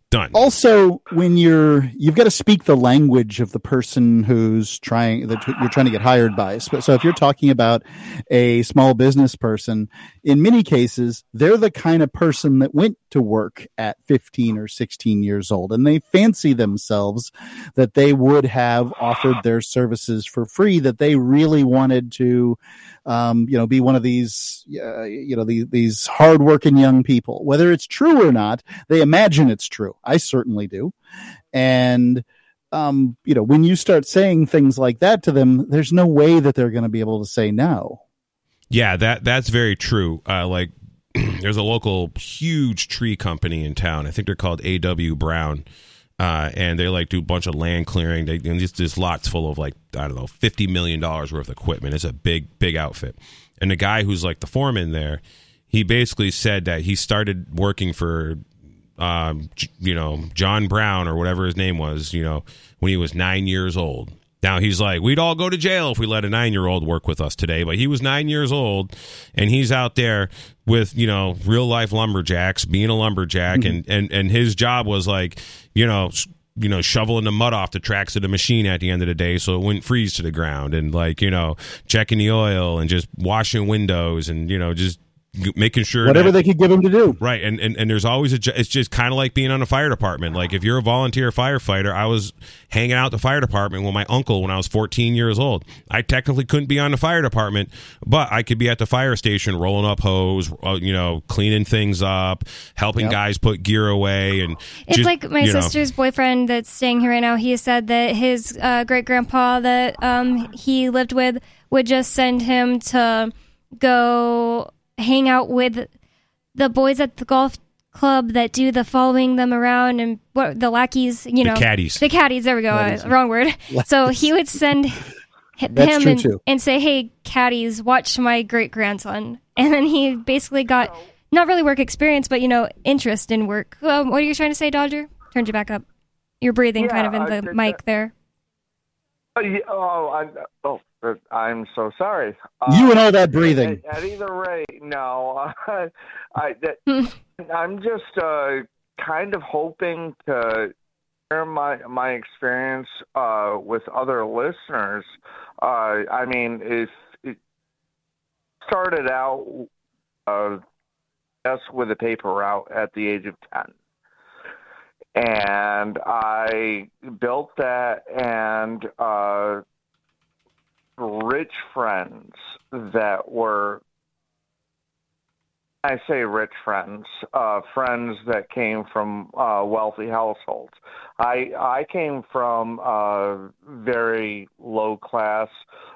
done. Also, when you're, you've got to speak the language of the person who's trying, that you're trying to get hired by. So if you're talking about a small business person, in many cases, they're the kind of person that went to work at fifteen or sixteen years old, and they fancy themselves that they would have offered their services for free, that they really wanted to, um, you know, be one of these, uh, you know, these, these hardworking young people. Whether it's true or not, they imagine it's true. I certainly do. And, um, you know, when you start saying things like that to them, there's no way that they're going to be able to say no. Yeah, that that's very true. Uh, like, there's a local huge tree company in town. I think they're called A W Brown. Uh, and they like do a bunch of land clearing. They, and this, this lot's full of like, I don't know, fifty million dollars worth of equipment. It's a big, big outfit. And the guy who's like the foreman there, he basically said that he started working for, um, you know, John Brown or whatever his name was, you know, when he was nine years old. Now, he's like, we'd all go to jail if we let a nine-year-old work with us today. But he was nine years old, and he's out there with, you know, real-life lumberjacks, being a lumberjack. Mm-hmm. And, and, and his job was, like, you know, you know, shoveling the mud off the tracks of the machine at the end of the day so it wouldn't freeze to the ground. And, like, you know, checking the oil and just washing windows and, you know, just making sure whatever that, they could give him to do, right? And and, and there's always a, it's just kind of like being on a fire department. Like, if you're a volunteer firefighter, I was hanging out at the fire department with my uncle when I was fourteen years old. I technically couldn't be on the fire department, but I could be at the fire station rolling up hose, you know, cleaning things up, helping yep. guys put gear away. And it's just, like my sister's know. boyfriend that's staying here right now. He said that his uh, great grandpa that um, he lived with would just send him to go hang out with the boys at the golf club that do the following them around and what the lackeys, you know, the caddies, the caddies. There we go. Uh, wrong word. So he would send him and, and say, "Hey, caddies, watch my great grandson." And then he basically got not really work experience, but, you know, interest in work. Um, what are you trying to say, Dodger? Turned you back up. You're breathing yeah, kind of in the mic that. there. Oh, yeah, oh, I, oh. But I'm so sorry. Uh, you and all that breathing. At, at either rate, no. Uh, I, that, I'm just uh, kind of hoping to share my my experience uh, with other listeners. Uh, I mean, if it started out uh, just with a paper route at the age of ten. And I built that and uh, rich friends that were, I say rich friends, uh, friends that came from uh, wealthy households. I I came from uh, very low class.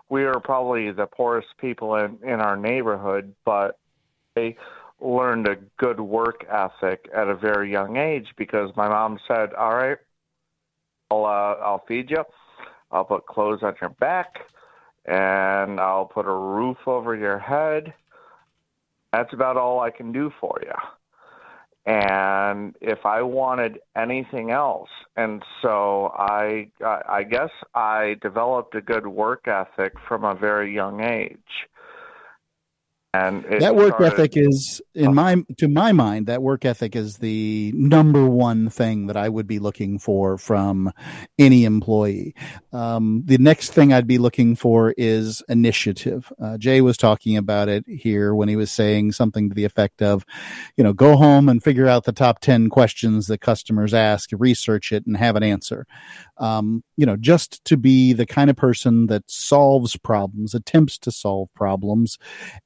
We were probably the poorest people in, in our neighborhood, but they learned a good work ethic at a very young age because my mom said, all right, I'll, uh, I'll feed you. I'll put clothes on your back. And I'll put a roof over your head. That's about all I can do for you. And if I wanted anything else, and so I, I guess I developed a good work ethic from a very young age. And that work started, ethic is, in my to my mind, that work ethic is the number one thing that I would be looking for from any employee. Um, the next thing I'd be looking for is initiative. Uh, Jay was talking about it here when he was saying something to the effect of, you know, go home and figure out the top ten questions that customers ask, research it, and have an answer. Um, you know, just to be the kind of person that solves problems, attempts to solve problems,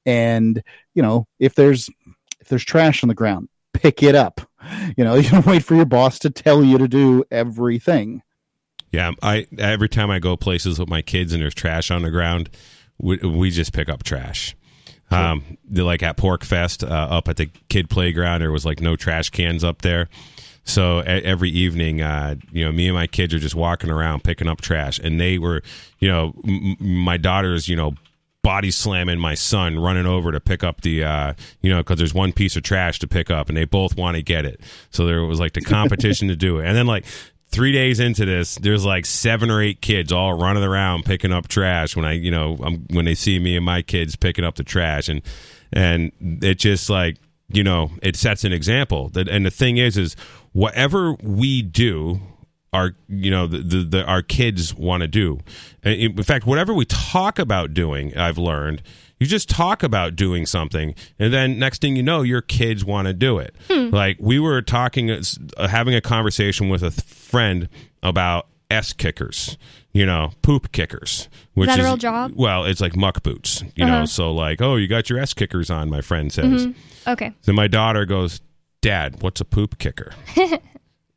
and And, you know, if there's if there's trash on the ground, pick it up. You know, you don't wait for your boss to tell you to do everything. Yeah, I every time I go places with my kids and there's trash on the ground, we, we just pick up trash. Sure. Um, like at Pork Fest, uh, up at the kid playground, there was like no trash cans up there. So every evening, uh, you know, me and my kids are just walking around picking up trash. And they were, you know, m- my daughter's, you know, body slamming my son, running over to pick up the, uh, you know, because there's one piece of trash to pick up and they both want to get it. So there was like the competition to do it. And then like three days into this, there's like seven or eight kids all running around picking up trash when I, you know, I'm, when they see me and my kids picking up the trash. And, and it just like, you know, it sets an example. And the thing is, is whatever we do, our, you know, the, the, the our kids want to do. In fact, whatever we talk about doing, I've learned, you just talk about doing something, and then next thing you know, your kids want to do it. Hmm. Like we were talking, having a conversation with a friend about S kickers, you know, poop kickers. Which is that a real job? Well, it's like muck boots, you uh-huh. know. So like, oh, you got your S kickers on, my friend says. Mm-hmm. Okay. So my daughter goes, Dad, what's a poop kicker?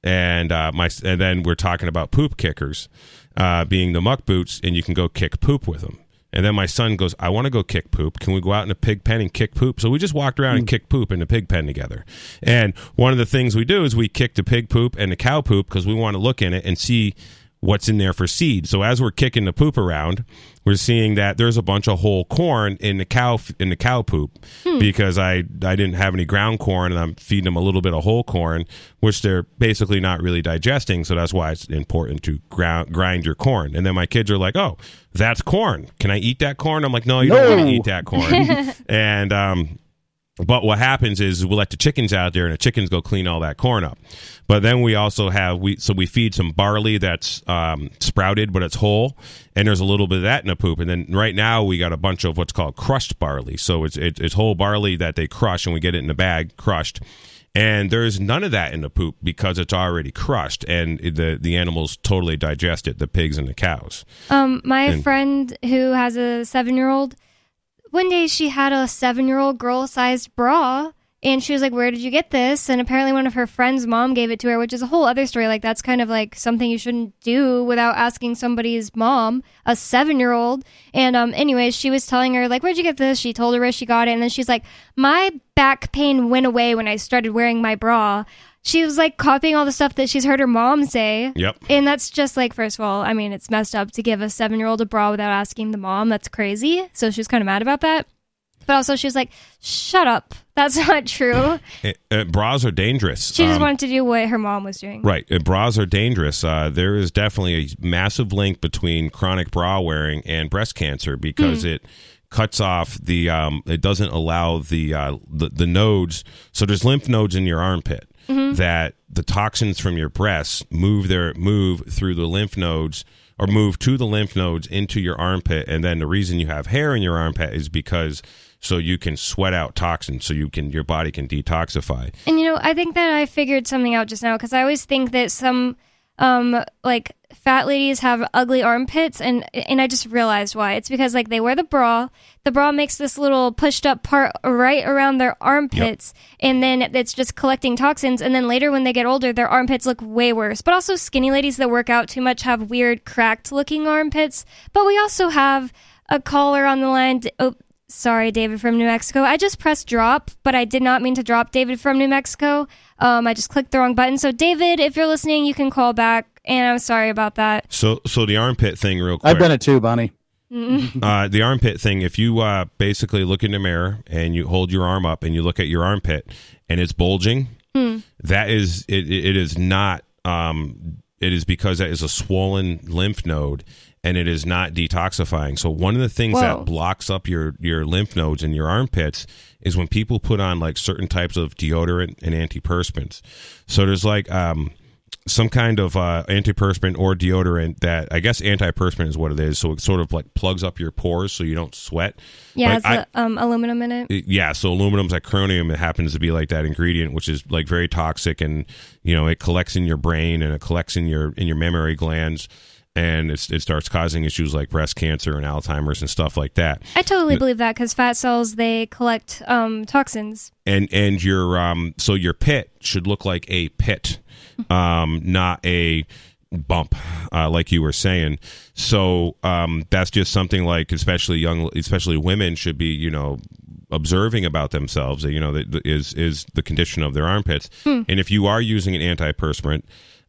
and uh, my and then we're talking about poop kickers uh, being the muck boots, and you can go kick poop with them. And then my son goes, I want to go kick poop. Can we go out in a pig pen and kick poop? So we just walked around and kicked poop in the pig pen together. And one of the things we do is we kick the pig poop and the cow poop because we want to look in it and see what's in there for seed. So as we're kicking the poop around, we're seeing that there's a bunch of whole corn in the cow in the cow poop hmm. because I, I didn't have any ground corn and I'm feeding them a little bit of whole corn, which they're basically not really digesting. So that's why it's important to ground, grind your corn. And then my kids are like, oh, that's corn. Can I eat that corn? I'm like, no, you no. don't want to eat that corn. and um But what happens is we let the chickens out there, and the chickens go clean all that corn up. But then we also have we so we feed some barley that's um, sprouted, but it's whole, and there's a little bit of that in the poop. And then right now we got a bunch of what's called crushed barley. So it's it's, it's whole barley that they crush, and we get it in a bag crushed. And there's none of that in the poop because it's already crushed, and the the animals totally digest it, the pigs and the cows. Um, my and, friend who has a seven-year-old. One day she had a seven-year-old girl-sized bra, and she was like, where did you get this? And apparently one of her friend's mom gave it to her, which is a whole other story. Like, that's kind of like something you shouldn't do without asking somebody's mom, a seven-year-old. And um, anyways, she was telling her, like, where'd you get this? She told her where she got it, and then she's like, my back pain went away when I started wearing my bra. She was, like, copying all the stuff that she's heard her mom say. Yep. And that's just, like, first of all, I mean, it's messed up to give a seven-year-old a bra without asking the mom. That's crazy. So she was kind of mad about that. But also she was like, shut up. That's not true. It, uh, bras are dangerous. She just um, wanted to do what her mom was doing. Right. Uh, bras are dangerous. Uh, there is definitely a massive link between chronic bra wearing and breast cancer because mm. it... cuts off the, um, it doesn't allow the, uh, the the nodes. So there's lymph nodes in your armpit mm-hmm. that the toxins from your breasts move their move through the lymph nodes or move to the lymph nodes into your armpit. And then the reason you have hair in your armpit is because so you can sweat out toxins so you can your body can detoxify. And, you know, I think that I figured something out just now because I always think that some um like fat ladies have ugly armpits and and I just realized why. It's because like they wear the bra, the bra makes this little pushed up part right around their armpits yep. and then it's just collecting toxins and then later when they get older their armpits look way worse. But also skinny ladies that work out too much have weird cracked looking armpits. But we also have a caller on the line. To, oh, sorry, David from New Mexico. I just pressed drop, but I did not mean to drop David from New Mexico. Um, I just clicked the wrong button. So, David, if you're listening, you can call back. And I'm sorry about that. So, so the armpit thing real quick. I've done it too, Bonnie. uh, the armpit thing, if you uh, basically look in the mirror and you hold your arm up and you look at your armpit and it's bulging, mm. that is, it, it is not, um, it is because that is a swollen lymph node. And it is not detoxifying. So one of the things Whoa. that blocks up your, your lymph nodes in your armpits is when people put on like certain types of deodorant and antiperspirants. So there's like um, some kind of uh, antiperspirant or deodorant that I guess antiperspirant is what it is. So it sort of like plugs up your pores so you don't sweat. Yeah, like it's I, a, um, aluminum in it. Yeah, so aluminum's like chromium. It happens to be like that ingredient, which is like very toxic, and you know it collects in your brain and it collects in your in your mammary glands. And it's, it starts causing issues like breast cancer and Alzheimer's and stuff like that. I totally believe that because fat cells, they collect um, toxins. And and your um so your pit should look like a pit, um, not a bump, uh, like you were saying. So um, that's just something like, especially young, especially women should be, you know, observing about themselves. You know, that is is the condition of their armpits. Hmm. And if you are using an antiperspirant,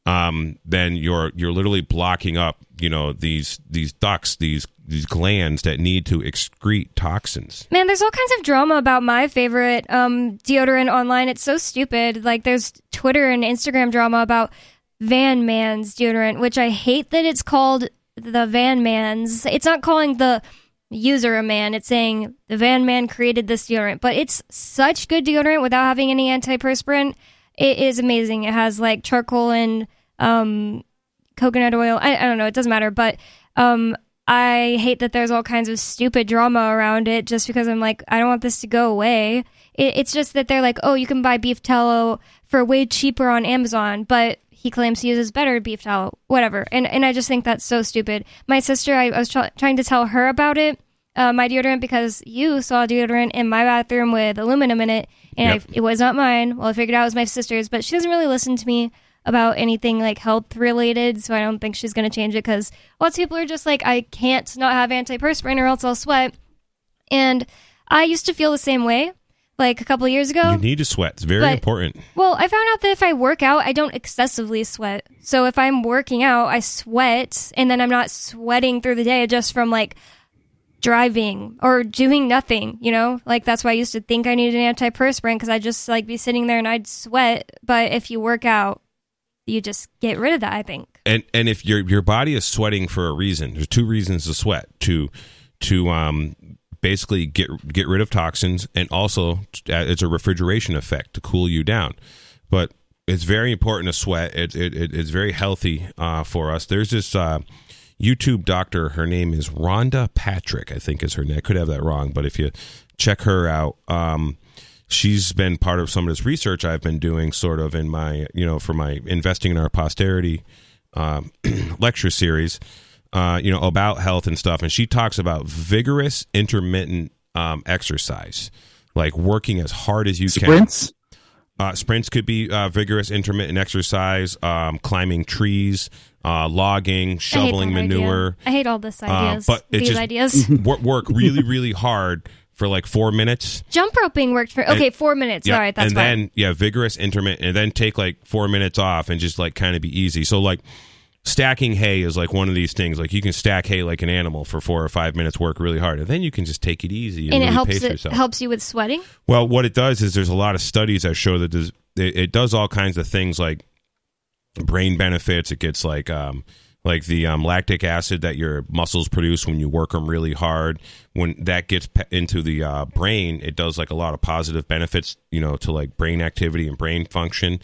um, then you're you're literally blocking up, you know, these these ducts, these these glands that need to excrete toxins. Man, there's all kinds of drama about my favorite um, deodorant online. It's so stupid. Like, there's Twitter and Instagram drama about Van Man's deodorant, which I hate that it's called the Van Man's. It's not calling the user a man. It's saying the Van Man created this deodorant. But it's such good deodorant without having any antiperspirant. It is amazing. It has like charcoal and um, coconut oil. I, I don't know. It doesn't matter. But um, I hate that there's all kinds of stupid drama around it just because I'm like, I don't want this to go away. It, it's just that they're like, oh, you can buy beef tallow for way cheaper on Amazon, but he claims he uses better beef tallow, whatever. And and I just think that's so stupid. My sister, I, I was tra- trying to tell her about it, uh, my deodorant, because you saw deodorant in my bathroom with aluminum in it, and yep. I, it was not mine. Well, I figured out it was my sister's, but she doesn't really listen to me about anything like health related, so I don't think she's going to change it, because lots of people are just like, I can't not have antiperspirant or else I'll sweat. And I used to feel the same way. Like a couple of years ago. You need to sweat. It's very but, important. Well, I found out that if I work out, I don't excessively sweat. So if I'm working out, I sweat, and then I'm not sweating through the day just from like driving or doing nothing, you know? Like, that's why I used to think I needed an antiperspirant, because I'd just like be sitting there and I'd sweat. But if you work out, you just get rid of that, I think. And and if your your body is sweating for a reason, there's two reasons to sweat. To to um basically get get rid of toxins, and also it's a refrigeration effect to cool you down. But it's very important to sweat. It, it, it it's very healthy uh, for us. There's this uh, YouTube doctor. Her name is Rhonda Patrick, I think is her name. I could have that wrong, but if you check her out, um, she's been part of some of this research I've been doing, sort of in my, you know, for my Investing in Our Posterity um, lecture series. Uh, you know, about health and stuff. And she talks about vigorous, intermittent um, exercise, like working as hard as you sprints? can. Uh, sprints could be uh, vigorous, intermittent exercise, um, climbing trees, uh, logging, shoveling I manure. Idea. I hate all this ideas. Uh, but it's These just ideas. work really, really hard for like four minutes. Jump roping worked for, okay, and, four minutes. Yeah, all right, that's And fine. then, yeah, vigorous, intermittent, and then take like four minutes off and just like kind of be easy. So like, stacking hay is like one of these things. Like, you can stack hay like an animal for four or five minutes, work really hard, and then you can just take it easy and, and it really helps pace it, yourself. Helps you with sweating. Well, what it does is there's a lot of studies that show that it, it does all kinds of things like brain benefits. It gets like um, like the um, lactic acid that your muscles produce when you work them really hard. When that gets pe- into the uh, brain, it does like a lot of positive benefits. You know, to like brain activity and brain function.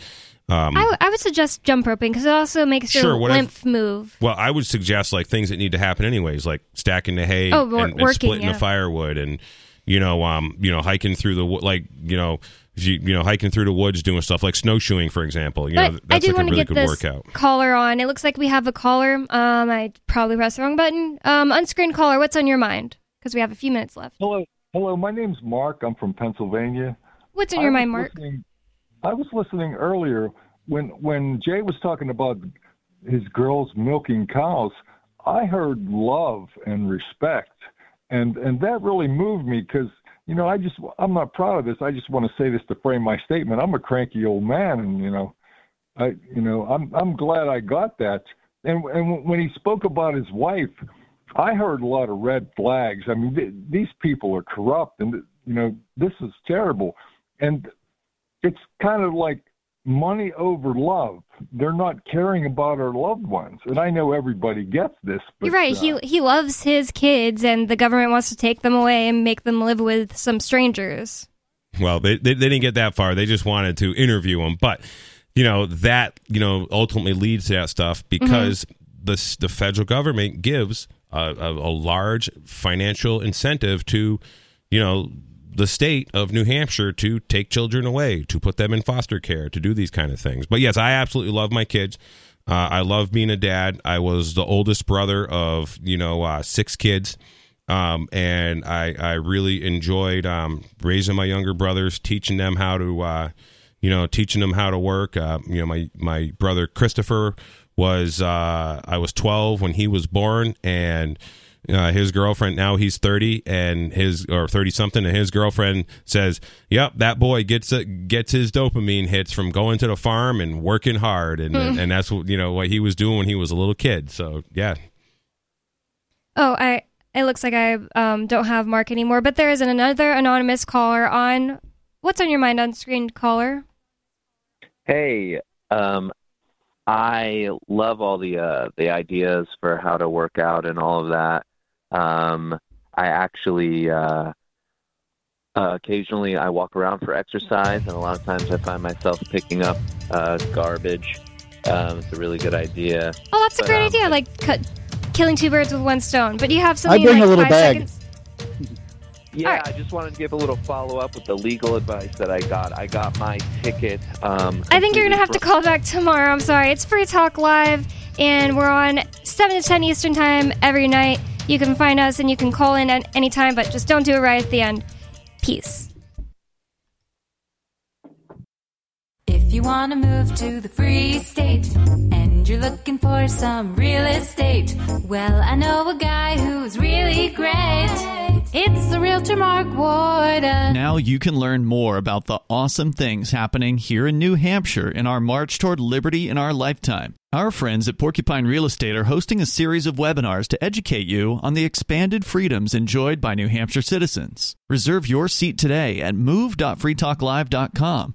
Um, I, w- I would suggest jump roping because it also makes your sure, lymph I, move. Well, I would suggest like things that need to happen anyways, like stacking the hay oh, wor- and, and working, splitting yeah. the firewood, and you know, um, you know, hiking through the wo- like, you know, if you you know, hiking through the woods, doing stuff like snowshoeing, for example. You but know, that's I do like a really get good this workout. Caller on. It looks like we have a caller. Um, I probably pressed the wrong button. Um, unscreened caller, what's on your mind? Because we have a few minutes left. Hello, hello. My name's Mark. I'm from Pennsylvania. What's on your I mind, Mark? Listening- I was listening earlier when when Jay was talking about his girls milking cows. I heard love and respect, and and that really moved me because, you know, I just I'm not proud of this. I just want to say this to frame my statement. I'm a cranky old man, and you know, I you know I'm I'm glad I got that. And and when he spoke about his wife, I heard a lot of red flags. I mean, th- these people are corrupt, and you know, this is terrible, and it's kind of like money over love. They're not caring about our loved ones. And I know everybody gets this. But, You're right. Uh, he he loves his kids, and the government wants to take them away and make them live with some strangers. Well, they they, they didn't get that far. They just wanted to interview him. But, you know, that, you know, ultimately leads to that stuff because mm-hmm. the, the federal government gives a, a, a large financial incentive to, you know, the state of New Hampshire to take children away, to put them in foster care, to do these kind of things. But yes, I absolutely love my kids. Uh, I love being a dad. I was the oldest brother of, you know, uh, six kids. Um, and I, I really enjoyed um, raising my younger brothers, teaching them how to, uh, you know, teaching them how to work. Uh, you know, my, my brother Christopher was uh, I was twelve when he was born, and uh, his girlfriend, now he's thirty and his or thirty something, and his girlfriend says, "Yep, that boy gets a, gets his dopamine hits from going to the farm and working hard," and mm. and that's what, you know, what he was doing when he was a little kid. So yeah. Oh, I. It looks like I um, don't have Mark anymore, but there is another anonymous caller on. What's on your mind on screen, caller? Hey, um, I love all the uh, the ideas for how to work out and all of that. Um, I actually uh, uh, occasionally I walk around for exercise, and a lot of times I find myself picking up uh, garbage. Um, it's a really good idea. Oh, that's but, a great um, idea! Like cut. Killing two birds with one stone, but you have something. I bring like a little bag. Seconds. Yeah, right. I just wanted to give a little follow up with the legal advice that I got. I got my ticket. Um, I think you're gonna have to call back tomorrow. I'm sorry. It's Free Talk Live, and we're on seven to ten Eastern time every night. You can find us, and you can call in at any time, but just don't do it right at the end. Peace. If you want to move to the free state and you're looking for some real estate, well, I know a guy who's really great. It's the realtor Mark Warden. Now you can learn more about the awesome things happening here in New Hampshire in our march toward liberty in our lifetime. Our friends at Porcupine Real Estate are hosting a series of webinars to educate you on the expanded freedoms enjoyed by New Hampshire citizens. Reserve your seat today at move dot free talk live dot com.